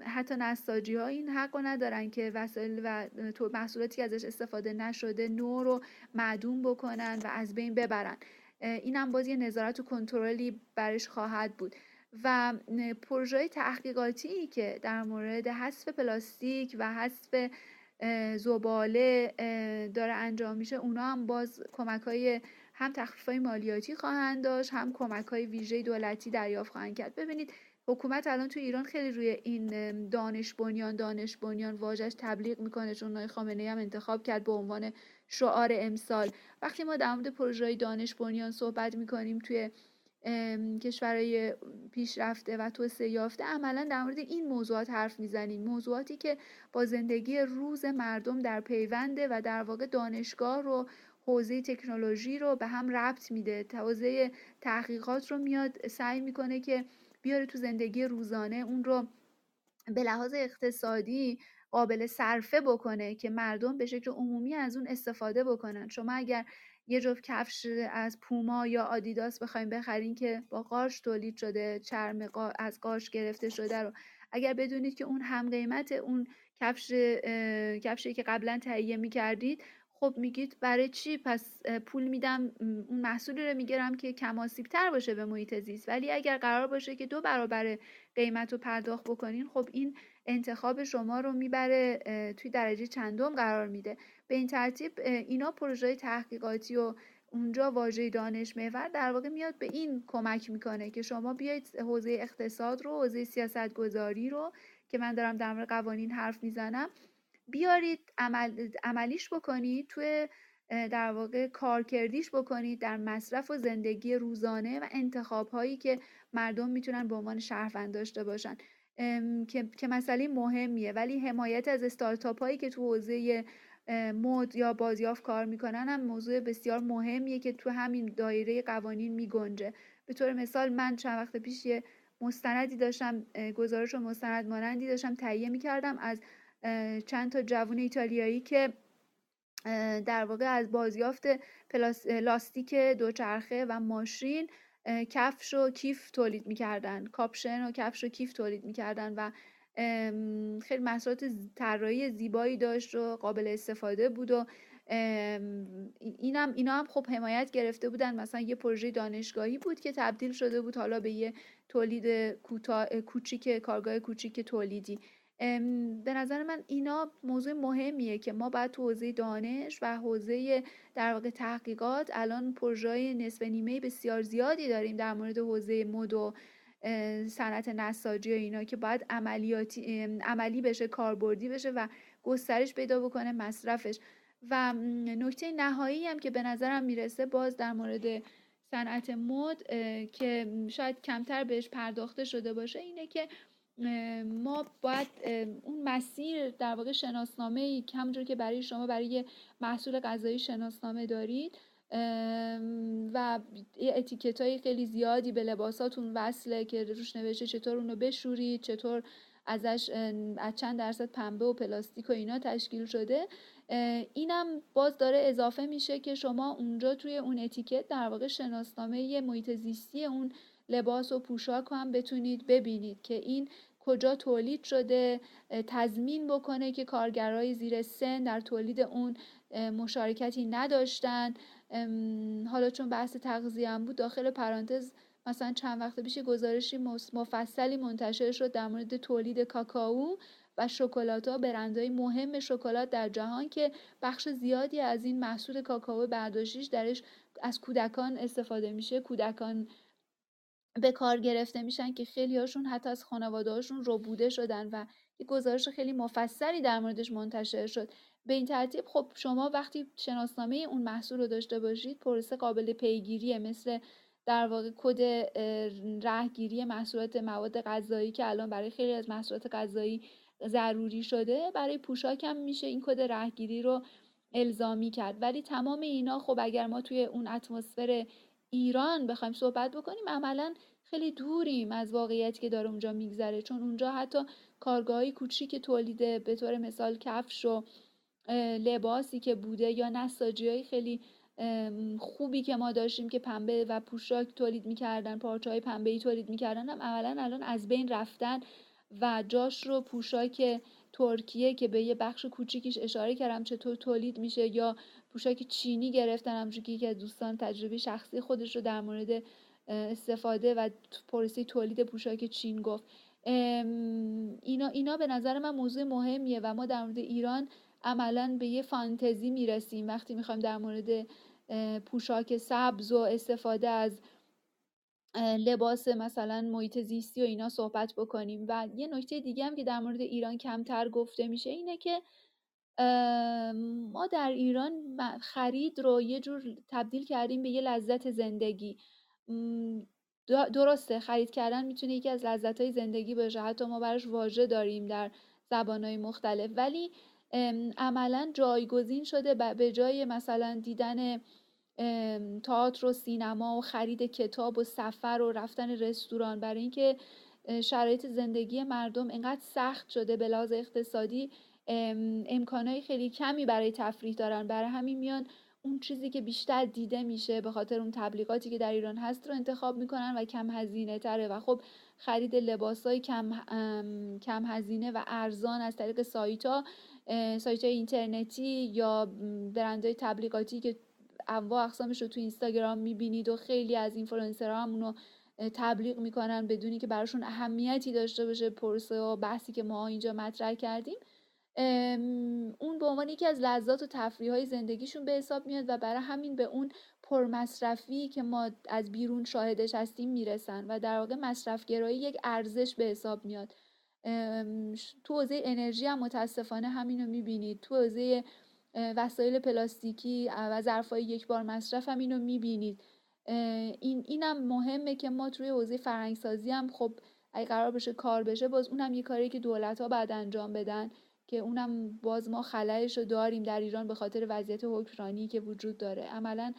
حتی نساجی‌ها این حق رو ندارن که وسایل و محصولاتی که ازش استفاده نشده نو رو معدوم بکنن و از بین ببرن. اینم باز یه نظارت و کنترلی برش خواهد بود. و پروژه تحقیقاتی که در مورد حذف پلاستیک و حذف زباله داره انجام میشه، اونا هم باز کمک‌های هم تخفیف‌های مالیاتی خواهند داشت، هم کمک‌های ویژه دولتی دریافت خواهند کرد. ببینید حکومت الان تو ایران خیلی روی این دانش بنیان دانش بنیان واژه‌اش تبلیغ میکنه، چون آقای خامنه‌ای هم انتخاب کرد به عنوان شعار امسال. وقتی ما در مورد پروژه‌های دانش بنیان صحبت میکنیم توی کشورهای پیشرفته و توسعه یافته، عملا در مورد این موضوعات حرف میزنیم، موضوعاتی که با زندگی روز مردم در پیونده و در واقع دانشگاه رو، حوزه تکنولوژی رو به هم ربط میده، حوزه تحقیقات رو میاد سعی میکنه که بیاره تو زندگی روزانه، اون رو به لحاظ اقتصادی قابل صرفه بکنه که مردم به شکل عمومی از اون استفاده بکنن. شما اگر یه جفت کفش از پوما یا آدیداس بخوایم بخرین که با قارچ تولید شده، چرم قا... از قارچ گرفته شده رو، اگر بدونید که اون هم قیمت اون کفش اه... کفشی که قبلا تهیه می‌کردید، خب میگید برای چی پس پول میدم اون محصولی رو میگیرم که کم آسیب‌تر باشه به محیط زیست. ولی اگر قرار باشه که دو برابر قیمت رو پرداخت بکنین، خب این انتخاب شما رو میبره توی درجه چندم قرار میده. به این ترتیب اینا پروژه تحقیقاتی و اونجا واژه دانش محور در واقع میاد به این کمک میکنه که شما بیاید حوزه اقتصاد رو، حوزه سیاست گذاری رو که من دارم در مورد قوانین حرف میزنم، بیارید عمل، عملیش بکنید، توی در واقع کارکردیش بکنید در مصرف و زندگی روزانه و انتخاب‌هایی که مردم میتونن به عنوان شهروند داشته باشن که که مسئله مهمیه. ولی حمایت از استارتاپ‌هایی که تو حوزه مد یا بازیافت کار میکنن هم موضوع بسیار مهمیه که تو همین دایره قوانین میگنجه. به طور مثال من چند وقت پیش یه مستندی داشتم، گزارش و مستند مانندی داشتم تهیه میکردم از چند تا جوان ایتالیایی که در واقع از بازیافت پلاس... لاستیک دوچرخه و ماشین کفش و کیف تولید میکردن، کاپشن و کفش و کیف تولید میکردن و خیلی محصولات طراحی زیبایی داشت و قابل استفاده بود و اینم اینا هم خب حمایت گرفته بودن. مثلا یه پروژه دانشگاهی بود که تبدیل شده بود حالا به یه تولید کوتا... کوچیک، کارگاه کوچیک تولیدی. به نظر من اینا موضوع مهمیه که ما باید تو حوزه دانش و حوزه در واقع تحقیقات الان پروژه‌های نصف نیمه بسیار زیادی داریم در مورد حوزه مد و صنعت نساجی و اینا که باید عملیاتی عملی بشه، کاربردی بشه و گسترش پیدا بکنه مصرفش. و نکته نهایی هم که به نظرم میرسه باز در مورد صنعت مد که شاید کمتر بهش پرداخته شده باشه اینه که ما باید اون مسیر در واقع شناسنامه‌ای همونجور که برای شما برای محصول غذایی شناسنامه دارید و اتیکت‌های خیلی زیادی به لباساتون وصله که روش نوشته چطور اونو بشورید، چطور ازش از چند درصد پنبه و پلاستیک و اینا تشکیل شده، اینم باز داره اضافه میشه که شما اونجا توی اون اتیکت در واقع شناسنامه محیط زیستی اون لباس و پوشاک هم بتونید ببینید که این کجا تولید شده، تضمین بکنه که کارگرای زیر سن در تولید اون مشارکتی نداشتن. حالا چون بحث تغذیه هم بود داخل پرانتز مثلا چند وقت پیش گزارشی مفصلی منتشر شد در مورد تولید کاکائو و شکلات‌ها، برندهای مهم شکلات در جهان که بخش زیادی از این محصول کاکائو برداشتیش درش از کودکان استفاده میشه، کودکان به کار گرفته میشن که خیلی هاشون حتی از خانواده هاشون ربوده شدن و یک گزارش خیلی مفصلی در موردش منتشر شد. به این ترتیب خب شما وقتی شناسنامه اون محصول رو داشته باشید پروسه قابل پیگیریه، مثل در واقع کد راهگیری محصولات مواد غذایی که الان برای خیلی از محصولات غذایی ضروری شده، برای پوشاک هم میشه این کد راهگیری رو الزامی کرد. ولی تمام اینا خب اگر ما توی اون اتمسفر ایران بخوایم صحبت بکنیم عملاً خیلی دوریم از واقعیتی که داره اونجا میگذره، چون اونجا حتی کارگاه‌های کوچیک تولید به طور مثال کفش و لباسی که بوده یا نساجی‌های خیلی خوبی که ما داشتیم که پنبه و پوشاک تولید می‌کردن، پارچه‌های پنبه‌ای تولید می‌کردن، هم عملاً الان از بین رفتن و جاش رو پوشاک ترکیه که به یه بخش کوچیکیش اشاره کردم چطور تولید میشه یا پوشاک چینی گرفتن، همونجوری که یکی از دوستان تجربه شخصی خودش رو در مورد استفاده و پروسه تولید پوشاک چین گفت. اینا اینا به نظر من موضوع مهمیه و ما در مورد ایران عملاً به یه فانتزی میرسیم وقتی میخوایم در مورد پوشاک سبز و استفاده از لباس مثلا محیط زیستی و اینا صحبت بکنیم. و یه نکته دیگه هم که در مورد ایران کمتر گفته میشه اینه که ما در ایران خرید رو یه جور تبدیل کردیم به یه لذت زندگی. درسته خرید کردن میتونه یکی از لذت‌های زندگی باشه، حتی ما براش واژه داریم در زبان‌های مختلف، ولی عملاً جایگزین شده به جای مثلا دیدن تئاتر و سینما و خرید کتاب و سفر و رفتن رستوران، برای اینکه شرایط زندگی مردم اینقدر سخت شده به لحاظ اقتصادی امکانهای خیلی کمی برای تفریح دارن، برای همین میان اون چیزی که بیشتر دیده میشه به خاطر اون تبلیغاتی که در ایران هست رو انتخاب میکنن و کم هزینه تره و خب خرید لباسای کم کم هزینه و ارزان از طریق سایت‌ها سایت‌های اینترنتی یا برندهای تبلیغاتی که انواع اقسامش رو تو اینستاگرام میبینید و خیلی از اینفلوئنسرها هم اونو تبلیغ میکنن بدونی که براشون اهمیتی داشته باشه پروسه و بحثی که ما اینجا مطرح کردیم، اون به عنوان یکی از لذات و تفریح‌های زندگیشون به حساب میاد و برای همین به اون پرمصرفی که ما از بیرون شاهدش هستیم میرسن و در واقع مصرف‌گرایی یک ارزش به حساب میاد. تو حوزه انرژی هم متاسفانه همین رو میبینید، تو حوزه وسایل پلاستیکی و ظرف‌های یک بار مصرف هم اینو می‌بینید. این اینم مهمه که ما توی حوزه فرهنگ‌سازی هم خب اگه قرار بشه کار بشه باز اونم یه کاری که دولت‌ها بعد انجام بدن که اونم باز ما خلأش رو داریم در ایران به خاطر وضعیت حکمرانی که وجود داره. عملاً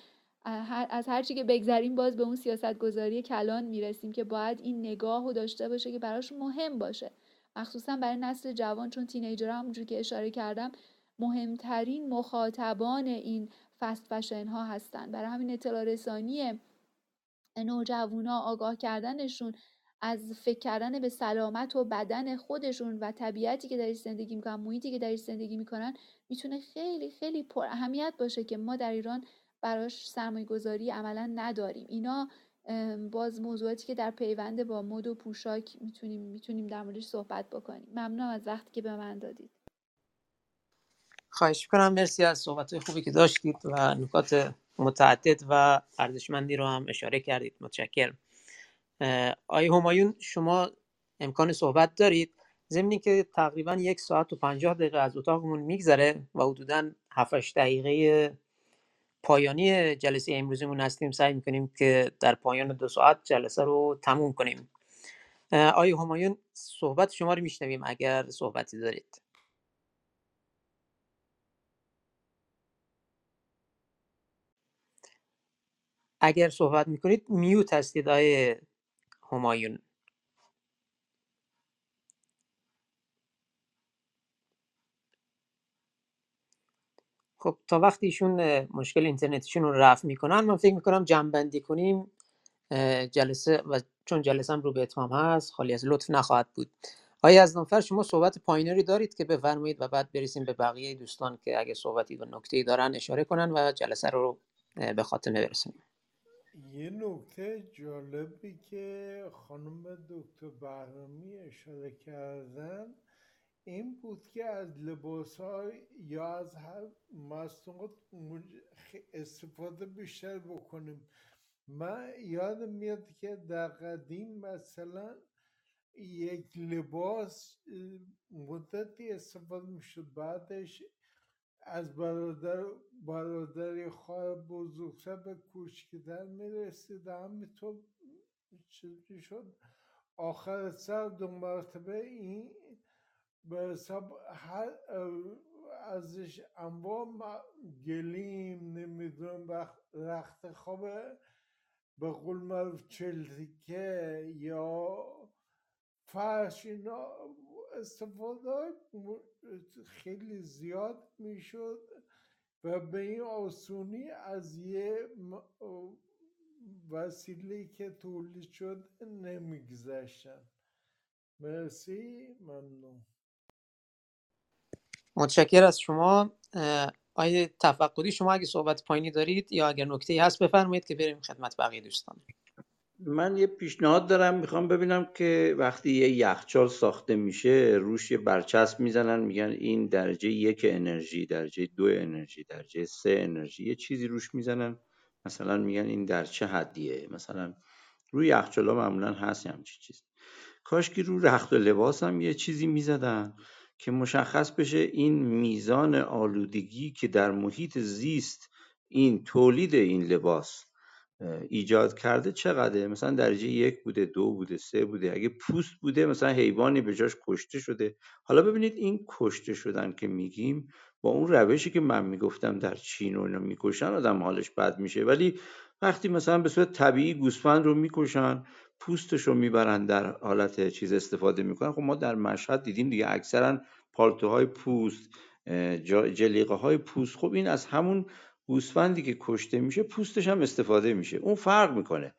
از هر چی که بگذریم باز به اون سیاست‌گذاری کلان میرسیم که باید این نگاهو داشته باشه که براش مهم باشه، مخصوصاً برای نسل جوان، چون تینیجرها همونجوری که اشاره کردم مهمترین مخاطبان این فست فشن ها هستند. برای همین اطلاع رسانی نوجوانا، آگاه کردنشون از فکر کردن به سلامت و بدن خودشون و طبیعتی که درش زندگی میکنن، محیطی که درش زندگی میکنن، میتونه خیلی خیلی پر اهمیت باشه که ما در ایران براش سرمایه‌گذاری عملا نداریم. اینا باز موضوعاتی که در پیوند با مد و پوشاک میتونیم میتونیم در موردش صحبت بکنیم. ممنونم از وقتی که به من دادید. خواهش می‌کنم. مرسی از صحبت‌های خوبی که داشتید و نکات متعدد و ارزشمندی رو هم اشاره کردید. متشکرم. آیه همایون، شما امکان صحبت دارید؟ ضمن که تقریبا یک ساعت و پنجاه دقیقه از اتاقمون میگذره و حدوداً هفت هشت دقیقه پایانی جلسه امروزمون هستیم. سعی میکنیم که در پایان دو ساعت جلسه رو تموم کنیم. آیه همایون، صحبت شما رو میشنویم اگر صحبتی دارید. اگر صحبت میکنید میوت هستید آیه همایون. خب تا وقتی ایشون مشکل اینترنتشون رو رفع میکنن، من فکر میکنم جمع بندی کنیم جلسه، و چون جلسه هم رو به اتمام هست خالی از لطف نخواهد بود. آیه یزدانفر، شما صحبت پایانی دارید که بفرمایید و بعد برسیم به بقیه دوستان که اگه صحبتی و نکته‌ای دارن اشاره کنن و جلسه رو به خاتمه برسونیم. یه نکته جالبی که خانم دکتر بهرامی اشاره کردن این بود که از لباس‌ها یا از هر مصنوعات استفاده بیشتر بکنیم. من یادم میاد که در قدیم مثلا یک لباس مدتی استفاده میشد، بعدش از برادر برادر خواهر بزرگتر به کوچکتر میرسید، همینطور چیزی شد آخر سر دو مرتبه این به حساب هر ازش انواع گلیم نمیدونم رخت خواب به قول معروف چلتکه یا فرش اینا استفاده خیلی زیاد میشد و به این آسونی از یه وسیله که تولید شد نمیگذشتن. مرسی، ممنون. متشکر از شما. آیه تفقدی، شما اگه صحبت پایینی دارید یا اگر نکته‌ای هست بفرمایید که بریم خدمت بقیه دوستان. من یه پیشنهاد دارم، میخوام ببینم که وقتی یه یخچال ساخته میشه روش یه برچسب میزنن میگن این درجه یک انرژی، درجه دو انرژی، درجه سه انرژی، یه چیزی روش میزنن مثلا میگن این در چه حدیه. مثلا روی یخچالا معمولا هست همچین چیز. کاش که رو رخت و لباس هم یه چیزی میزدن که مشخص بشه این میزان آلودگی که در محیط زیست این تولید این لباس ایجاد کرده چقدره. مثلا درجه یک بوده، دو بوده، سه بوده. اگه پوست بوده مثلا حیوانی به جاش کشته شده. حالا ببینید این کشته شدن که میگیم با اون روشی که من میگفتم در چین و اینا میکشن آدم حالش بد میشه، ولی وقتی مثلا به صورت طبیعی گوسفند رو میکشن پوستش رو میبرن در حالت چیز استفاده میکنن. خب ما در مشهد دیدیم دیگه اکثرا پالتوهای پوست، جلیقه‌های پوست. خب این از همون گوسفندی که کشته میشه پوستش هم استفاده میشه. اون فرق میکنه.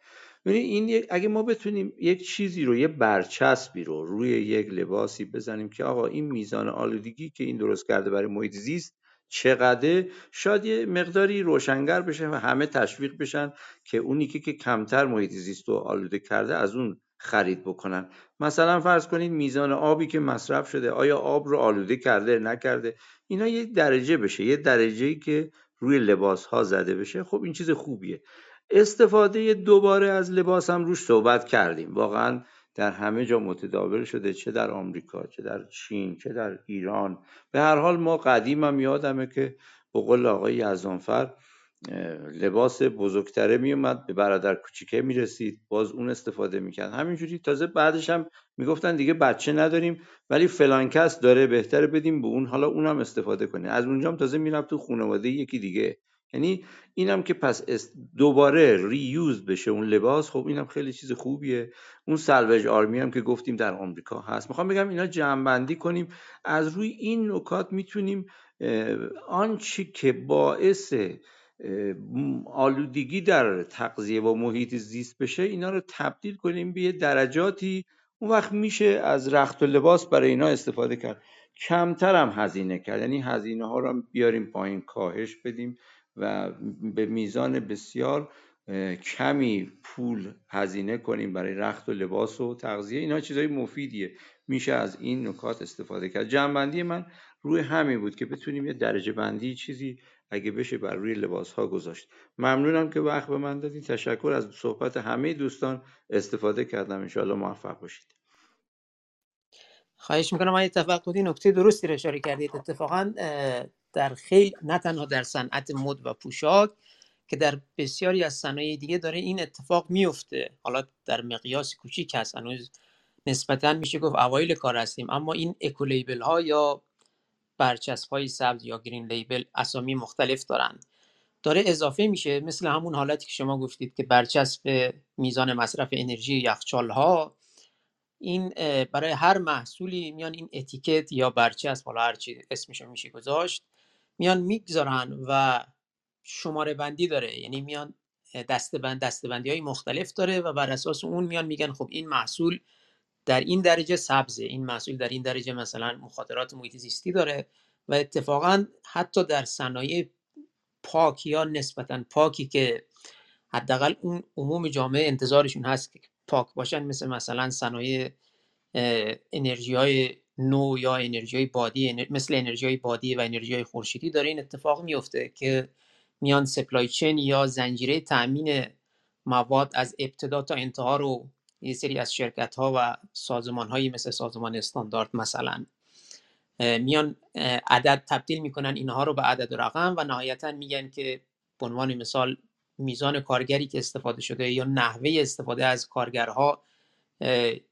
یعنی این اگه ما بتونیم یک چیزی رو، یه برچسبی رو روی یک لباسی بزنیم که آقا این میزان آلودگی که این درست کرده برای محیط زیست چقدره، شاید یه مقداری روشنگر بشه و همه تشویق بشن که اونی که, که کمتر محیط زیست رو آلوده کرده از اون خرید بکنن. مثلا فرض کنید میزان آبی که مصرف شده، آیا آب رو آلوده کرده نکرده، اینا یه درجه بشه، یه درجه‌ای که روی لباس ها زده بشه. خب این چیز خوبیه. استفاده دوباره از لباس هم روش صحبت کردیم. واقعا در همه جا متداول شده، چه در آمریکا، چه در چین، چه در ایران. به هر حال ما قدیم هم یادمه که به قول آقای یزدانفر لباس بزرگتره میومد به برادر کوچیکه میرسید، باز اون استفاده میکرد. همینجوری تازه بعدش هم میگفتن دیگه بچه نداریم ولی فلان کس داره، بهتره بدیم به اون، حالا اونم استفاده کنه. از اونجام تازه میرفت تو خانواده یکی دیگه. یعنی اینم که پس دوباره ریوز بشه اون لباس. خب اینم خیلی چیز خوبیه. اون سالویشن آرمی هم که گفتیم در آمریکا هست. میخوام بگم اینا جمع بندی کنیم. از روی این نکات میتونیم آنچه که باعث آلودگی در تغذیه و محیط زیست بشه اینا رو تبدیل کنیم به یه درجاتی. اون وقت میشه از رخت و لباس برای اینا استفاده کرد، کمتر هم هزینه کرد. یعنی هزینه ها رو بیاریم پایین، کاهش بدیم و به میزان بسیار کمی پول هزینه کنیم برای رخت و لباس و تغذیه، اینا چیزای مفیدیه، میشه از این نکات استفاده کرد. جنبندی من روی همین بود که بتونیم یه درجه بندی چیزی اگه بشه بر روی لباس‌ها گذاشت. ممنونم که وقت به من دادید. تشکر از صحبت همه دوستان، استفاده کردم. انشالله موفق باشید. خواهش میکنم. من اتفاق بودی نکته درستی رو اشاره کردید. اتفاقا در خیلی، نه تنها در صنعت مد و پوشاک که در بسیاری از صنایع دیگه داره این اتفاق میفته، حالا در مقیاس کوچیک هست، هنوز نسبتا میشه گفت اوایل کار هستیم، اما این اکولیبل ها یا برچسب های سبز یا گرین لیبل اسامی مختلف دارن، داره اضافه میشه، مثل همون حالتی که شما گفتید که برچسب میزان مصرف انرژی یخچال ها، این برای هر محصولی میان این اتیکت یا برچسب، حالا هر چی اسمشو میشه گذاشت، میان میگذارن و شماره بندی داره، یعنی میان دسته بند دسته بندی های مختلف داره و بر اساس اون میان میگن خب این محصول در این درجه سبزه، این محصول در این درجه مثلا مخاطرات محیط زیستی داره. و اتفاقا حتی در صنایع پاک یا نسبتا پاکی که حداقل اون عموم جامعه انتظارشون هست که پاک باشن، مثل مثلا صنایع انرژی های نو یا انرژی های بادی، مثل انرژی های بادی و انرژی های خورشیدی داره این اتفاق میفته که میان سپلای چین یا زنجیره تامین مواد از ابتدا تا انتها رو یه سری از شرکت‌ها و سازمان‌هایی مثل سازمان استاندارد مثلا میان عدد تبدیل میکنن اینها رو به عدد و رقم و نهایتاً میگن که به عنوان مثال میزان کارگری که استفاده شده یا نحوه استفاده از کارگرها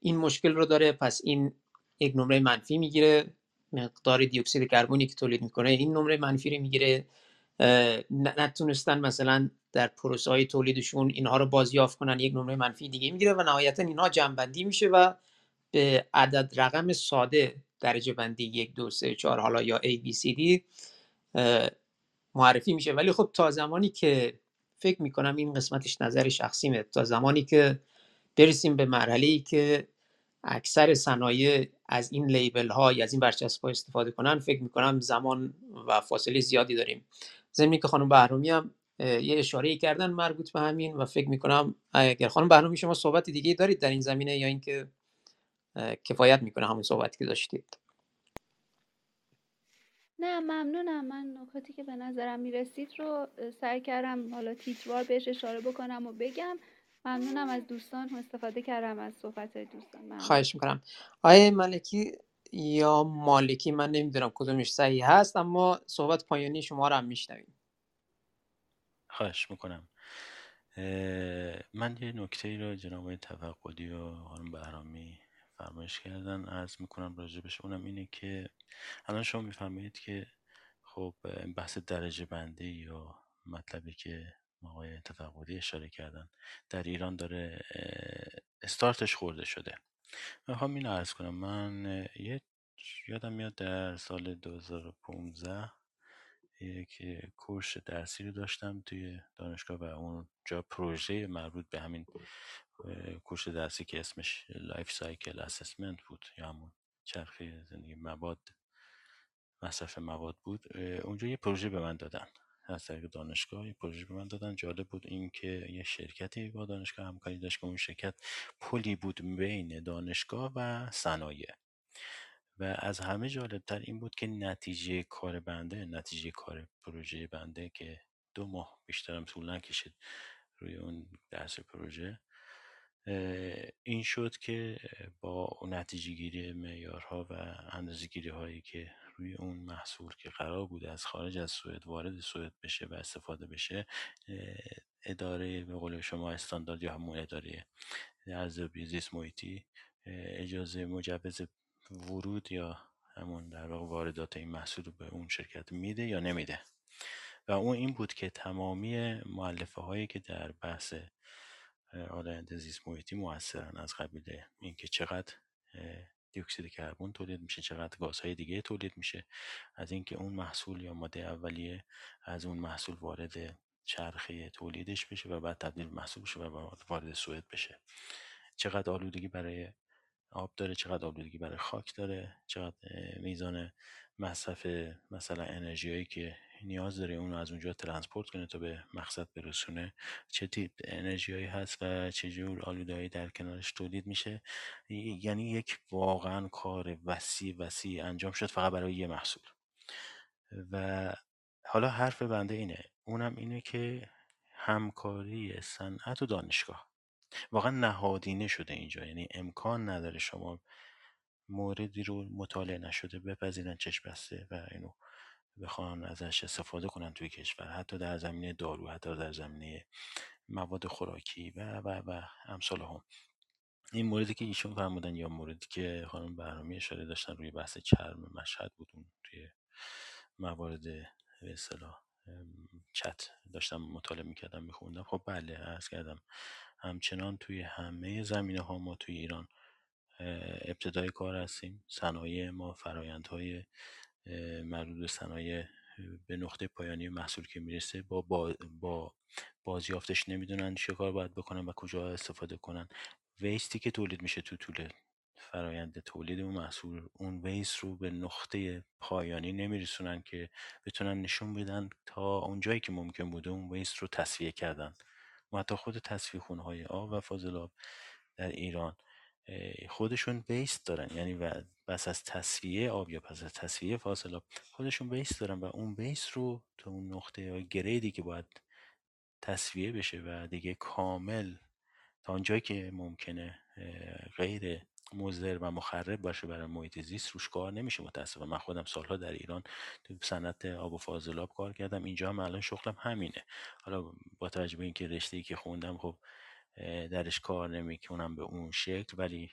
این مشکل رو داره، پس این یک نمره منفی میگیره، مقدار دیوکسید کربنی که تولید میکنه این نمره منفی رو میگیره، نتونستن مثلا در پروسه های تولیدشون اینها رو بازیافت کنن یک نمره منفی دیگه میگیره و نهایتا اینها جمع‌بندی میشه و به عدد رقم ساده درجه بندی یک دو سه چهار حالا یا A B C D معرفی میشه. ولی خب تا زمانی که فکر میکنم این قسمتش نظر شخصیمه، تا زمانی که برسیم به مرحله‌ای که اکثر صنایع از این لیبل ها یا از این برچسب ها استفاده کنن، فکر میکنم زمان و فاصله زیادی داریم. ضمن اینکه خانم بهرامی هم یه اشاره‌ای کردن مربوط به همین و فکر می‌کنم اگر خانم بهرامی شما صحبت دیگه‌ای دارید در این زمینه یا اینکه کفایت می‌کنه همون صحبتی که داشتید. نه ممنونم. من نکاتی که به نظرم میرسید رو سعی کردم حالا تیتروار بهش اشاره بکنم و بگم. ممنونم از دوستان، استفاده کردم از صحبت دوستان. ممنون. خواهش می‌کنم. آیه ملکی یا مالکی، من نمیدونم کدومش صحیح هست، اما صحبت پایانی شما رو هم میشنویم. خواهش میکنم. من یه نکته‌ای رو جناب توقدی و خانم بهرامی فرمایش کردن، عرض میکنم راجبش، اونم اینه که الان شما میفرمایید که خب بحث درجه بندی یا مطلبی که آقای توقدی اشاره کردن در ایران داره استارتش خورده شده. من خواهم این عرض کنم، من یه یادم میاد در سال دو هزار و پانزده یک کورس درسی رو داشتم توی دانشگاه و اونجا پروژه مربوط به همین کورس درسی که اسمش لایف سایکل اسسمنت بود یا همون چرخه زندگی مواد، مصرف مواد بود، اونجا یه پروژه به من دادن از طریق دانشگاه، یه پروژه به من دادن. جالب بود این که یه شرکتی با دانشگاه همکاری داشت که اون شرکت پلی بود بین دانشگاه و صنایع و از همه جالبتر این بود که نتیجه کار بنده، نتیجه کار پروژه بنده که دو ماه بیشترم طول نکشید روی اون درس پروژه، این شد که با نتیجه گیری معیارها و اندازه گیری هایی که روی اون محصول که قرار بود از خارج از سوئد وارد سوئد بشه و استفاده بشه، اداره به قول شما استاندارد یا همون اداره ارزیابی زیست محیطی اجازه مجوز ورود یا همون در واقع واردات این محصول رو به اون شرکت میده یا نمیده. و اون این بود که تمامی مؤلفه هایی که در بحث آلاینده زیست محیطی مؤثرن، از قبیل اینکه چقدر دیوکسید کربن تولید میشه، چقدر گازهای دیگه تولید میشه، از اینکه اون محصول یا ماده اولیه از اون محصول وارد چرخه تولیدش بشه و بعد تبدیل محصول بشه و وارد سوئد بشه، چقدر آلودگی برای آب داره، چقدر آلودگی برای خاک داره، چقدر میزان مصرف مثلا انرژیایی که نیاز داره اون از اونجا ترانسپورت کنه تا به مقصد برسونه، چه تیپ انرژیایی هست و چه جور آلوده‌ای در کنارش تولید میشه. یعنی یک واقعا کار وسیع وسیع انجام شد فقط برای یه محصول. و حالا حرف بنده اینه، اونم اینه که همکاری صنعت و دانشگاه واقعا نهادینه شده اینجا، یعنی امکان نداره شما موردی رو مطالعه نشده بپذیرن چشم بسته و اینو بخوان ازش استفاده کنن توی کشور، حتی در زمینه دارو، حتی در زمینه مواد خوراکی و و و امثال هم. این موردی که ایشون فرمودن یا موردی که خانم برنامه اشاره داشتن روی بحث چرم مشهد بود، اون توی موارد به اصطلاح چت داشتم مطالعه میکردم میخوندم. خب بله، عرض کردم همچنان توی همه زمینه ها ما توی ایران ابتدای کار هستیم. صنایع ما، فرآیندهای مربوط صنایع به نقطه پایانی محصول که میرسه با با, با بازیافتش نمیدونن چه کار باید بکنن و کجا استفاده کنن. ویستی که تولید میشه تو طول فرآیند تولید اون محصول، اون ویست رو به نقطه پایانی نمیرسونن که بتونن نشون بدن تا اونجایی که ممکن بوده اون ویست رو تصفیه کردن. و حتی خود تصفیه خونه‌های آب و فاضل آب در ایران خودشون ویست دارن، یعنی و پس از تصفیه آب یا پس از تصفیه فاضل آب خودشون ویست دارن و اون ویست رو تا اون نقطه یا گریدی که باید تصفیه بشه و دیگه کامل تا اونجایی که ممکنه غیر مضر و مخرب باشه برای محیط زیست روش کار نمیشه. متاسفم من خودم سالها در ایران تو صنعت آب و فاضلاب کار کردم، اینجا هم الان شغلم همینه. حالا با توجه به اینکه رشته‌ای که خوندم خب درش کار نمیکنم به اون شکل، ولی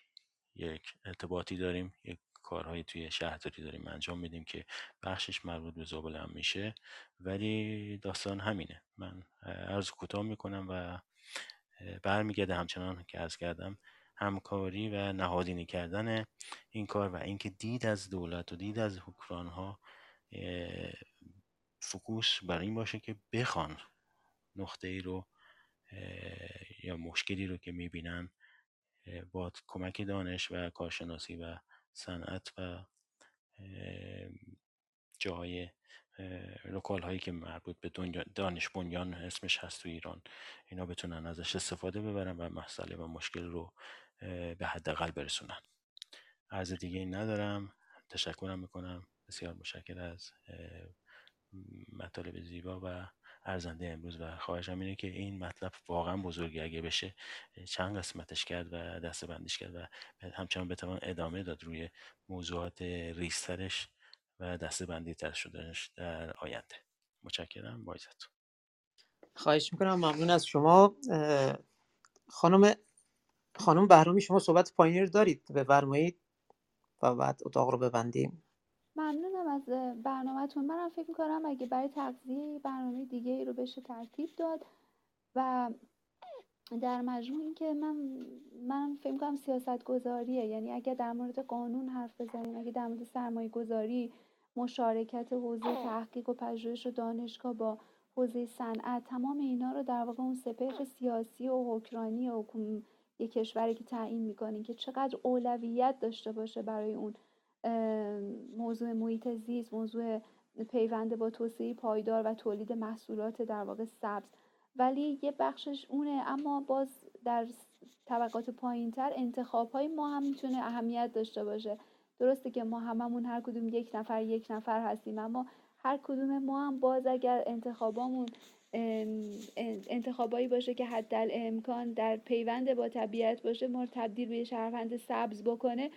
یک ارتباطی داریم، یک کارهایی توی شهرداری داریم انجام میدیم که بخشش مربوط به زباله هم میشه، ولی داستان همینه. من عرض کوتاه میکنم و برمیگرده همچنان که عرض کردم همکاری و نهادینه کردن این کار و اینکه دید از دولت و دید از حکمران‌ها فوکوس بر این باشه که بخوان نقطه‌ای رو یا مشکلی رو که می‌بینن با کمک دانش و کارشناسی و صنعت و جای لوکال هایی که مربوط به دانش بنیان اسمش هست تو ایران، اینا بتونن ازش استفاده ببرن و مسئله و مشکل رو به حداقل برسونن. عرض دیگه ندارم، تشکرم میکنم، بسیار متشکرم از مطالب زیبا و ارزنده امروز و خواهشم اینه که این مطلب واقعا بزرگی اگه بشه چند قسمتش کرد و دسته بندیش کرد و همچنان بتوان ادامه داد روی موضوعات ریزترش و دسته بندی تر شدنش در آینده. متشکرم، با اجازهتون. خواهش میکنم، ممنون از شما. خانم خانم بهرامی، شما صحبت پایینی رو دارید، بفرمایید و بعد اتاق رو ببندیم. ممنونم از برنامه‌تون. منم فکر میکنم اگه برای تغذیه برنامه دیگه ای رو بشه ترتیب داد و در مجموع این که من من فکر میکنم سیاست گذاریه، یعنی اگه در مورد قانون حرف بزنیم، اگه در مورد سرمایه گذاری، مشارکت حوزه تحقیق و پژوهش و دانشگاه با حوزه صنعت، تمام اینا رو در واقع اون سپهر سیاسی و حکمرانی و یک کشوری که تعیین میکنین که چقدر اولویت داشته باشه برای اون موضوع محیط زیست، موضوع پیوند با توسعه پایدار و تولید محصولات در واقع سبز، ولی یه بخشش اونه. اما باز در طبقات پایین‌تر انتخاب‌های ما هم میتونه اهمیت داشته باشه. درسته که ما هممون هر کدوم یک نفر یک نفر هستیم، اما هر کدوم ما هم باز اگر انتخابامون انتخابایی باشه که حدالامکان در پیوند با طبیعت باشه، ما رو تبدیل به شهروند سبز بکنه،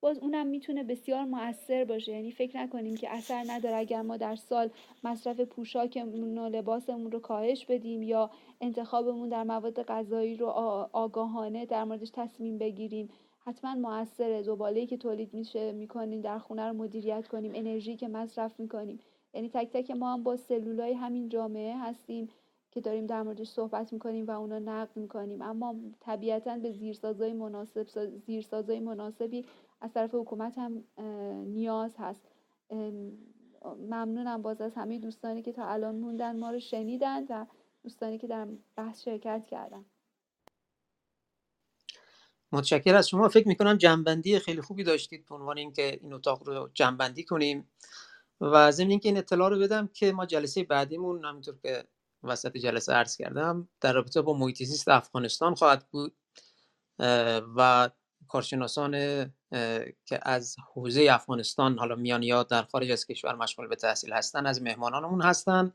باز اونم میتونه بسیار مؤثر باشه. یعنی فکر نکنیم که اثر نداره اگر ما در سال مصرف پوشاکمون و لباسمون رو کاهش بدیم یا انتخابمون در مواد غذایی رو آگاهانه در موردش تصمیم بگیریم، حتما مؤثره. زباله‌ای که تولید میشه میکنیم در خونه رو مدیریت کنیم، انرژی که مصرف میکنیم، یعنی تک تک ما هم با سلولای همین جامعه هستیم که داریم در موردش صحبت میکنیم و اونا نقد میکنیم. اما طبیعتاً به زیرسازهای مناسب زیرسازهای مناسبی از طرف حکومت هم نیاز هست. ممنونم باز از همه دوستانی که تا الان موندن، ما رو شنیدن و دوستانی که در بحث شرکت کردن. متشکرم از شما. فکر میکنم جنبندی خیلی خوبی داشتید به عنوان اینکه این اتاق رو جنبندی کنیم. و ضمن اینکه این اطلاع رو بدم که ما جلسه بعدیمون همینطور که وسط جلسه عرض کردم در رابطه با محیط زیست افغانستان خواهد بود و کارشناسان که از حوزه افغانستان حالا میان یا در خارج از کشور مشغول به تحصیل هستن از مهمانانمون هستن.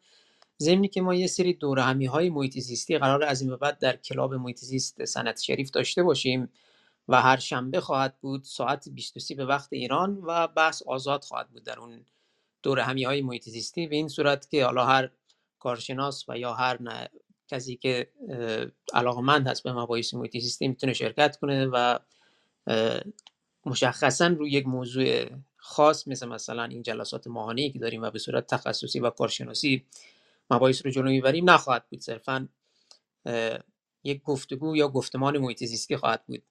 ضمن که ما یه سری دورهمی‌های محیط زیستی قرار از این به بعد در کلاب محیط زیست صنعت شریف داشته باشیم و هر شنبه خواهد بود ساعت بیست و سه به وقت ایران و بحث آزاد خواهد بود در اون دورهمی‌های محیط زیستی، به این صورت که حالا هر کارشناس و یا هر نه کسی که علاقمند هست به مباحث محیط زیستی میتونه شرکت کنه و مشخصا روی یک موضوع خاص مثل مثلا این جلسات ماهانه‌ای که داریم و به صورت تخصصی و کارشناسی مباحث رو جلو میبریم نخواهد بود، صرفا یک گفتگو یا گفتمان محیط زیستی خواهد بود.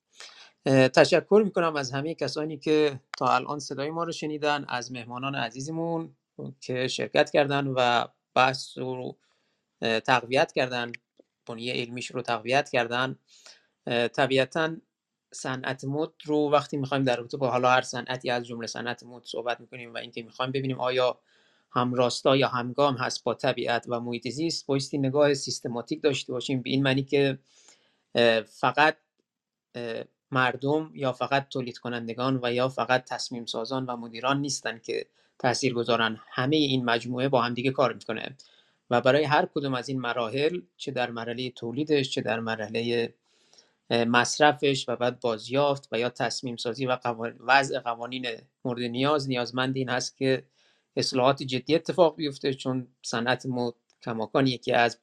تشکر میکنم از همه کسانی که تا الان صدای ما رو شنیدن، از مهمانان عزیزمون که شرکت کردن و بحث رو تقویت کردن، بنیه علمیش رو تقویت کردن. طبیعتاً صنعت مد رو وقتی میخوایم در رابطه با حالا هر صنعتی از جمله صنعت مد صحبت میکنیم و اینکه میخوایم ببینیم آیا همراستا یا همگام هست با طبیعت و محیط زیست، بایستی نگاه سیستماتیک داشته باشیم، به این معنی که فقط مردم یا فقط تولید کنندگان و یا فقط تصمیم سازان و مدیران نیستن که تأثیر گذارن، همه این مجموعه با همدیگه کار میکنه و برای هر کدوم از این مراحل چه در مرحله تولیدش چه در مرحله مصرفش و بعد بازیافت و یا تصمیم سازی و وضع قوانین مورد نیاز نیازمند این هست که اصلاحات جدی اتفاق بیفته، چون صنعت مد کماکان یکی از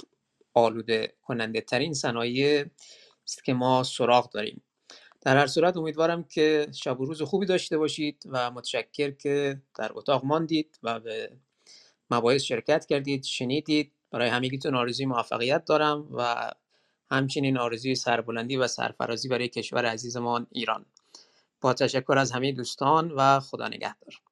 آلوده کننده ترین صنایع است که ما سراغ داریم. در هر صورت امیدوارم که شب و روز خوبی داشته باشید و متشکر که در اتاق ماندید و به مباحث شرکت کردید، شنیدید. برای همگیتون آرزوی موفقیت دارم و همچنین آرزوی سربلندی و سرفرازی برای کشور عزیزمان ایران. با تشکر از همه دوستان و خدا نگهدار.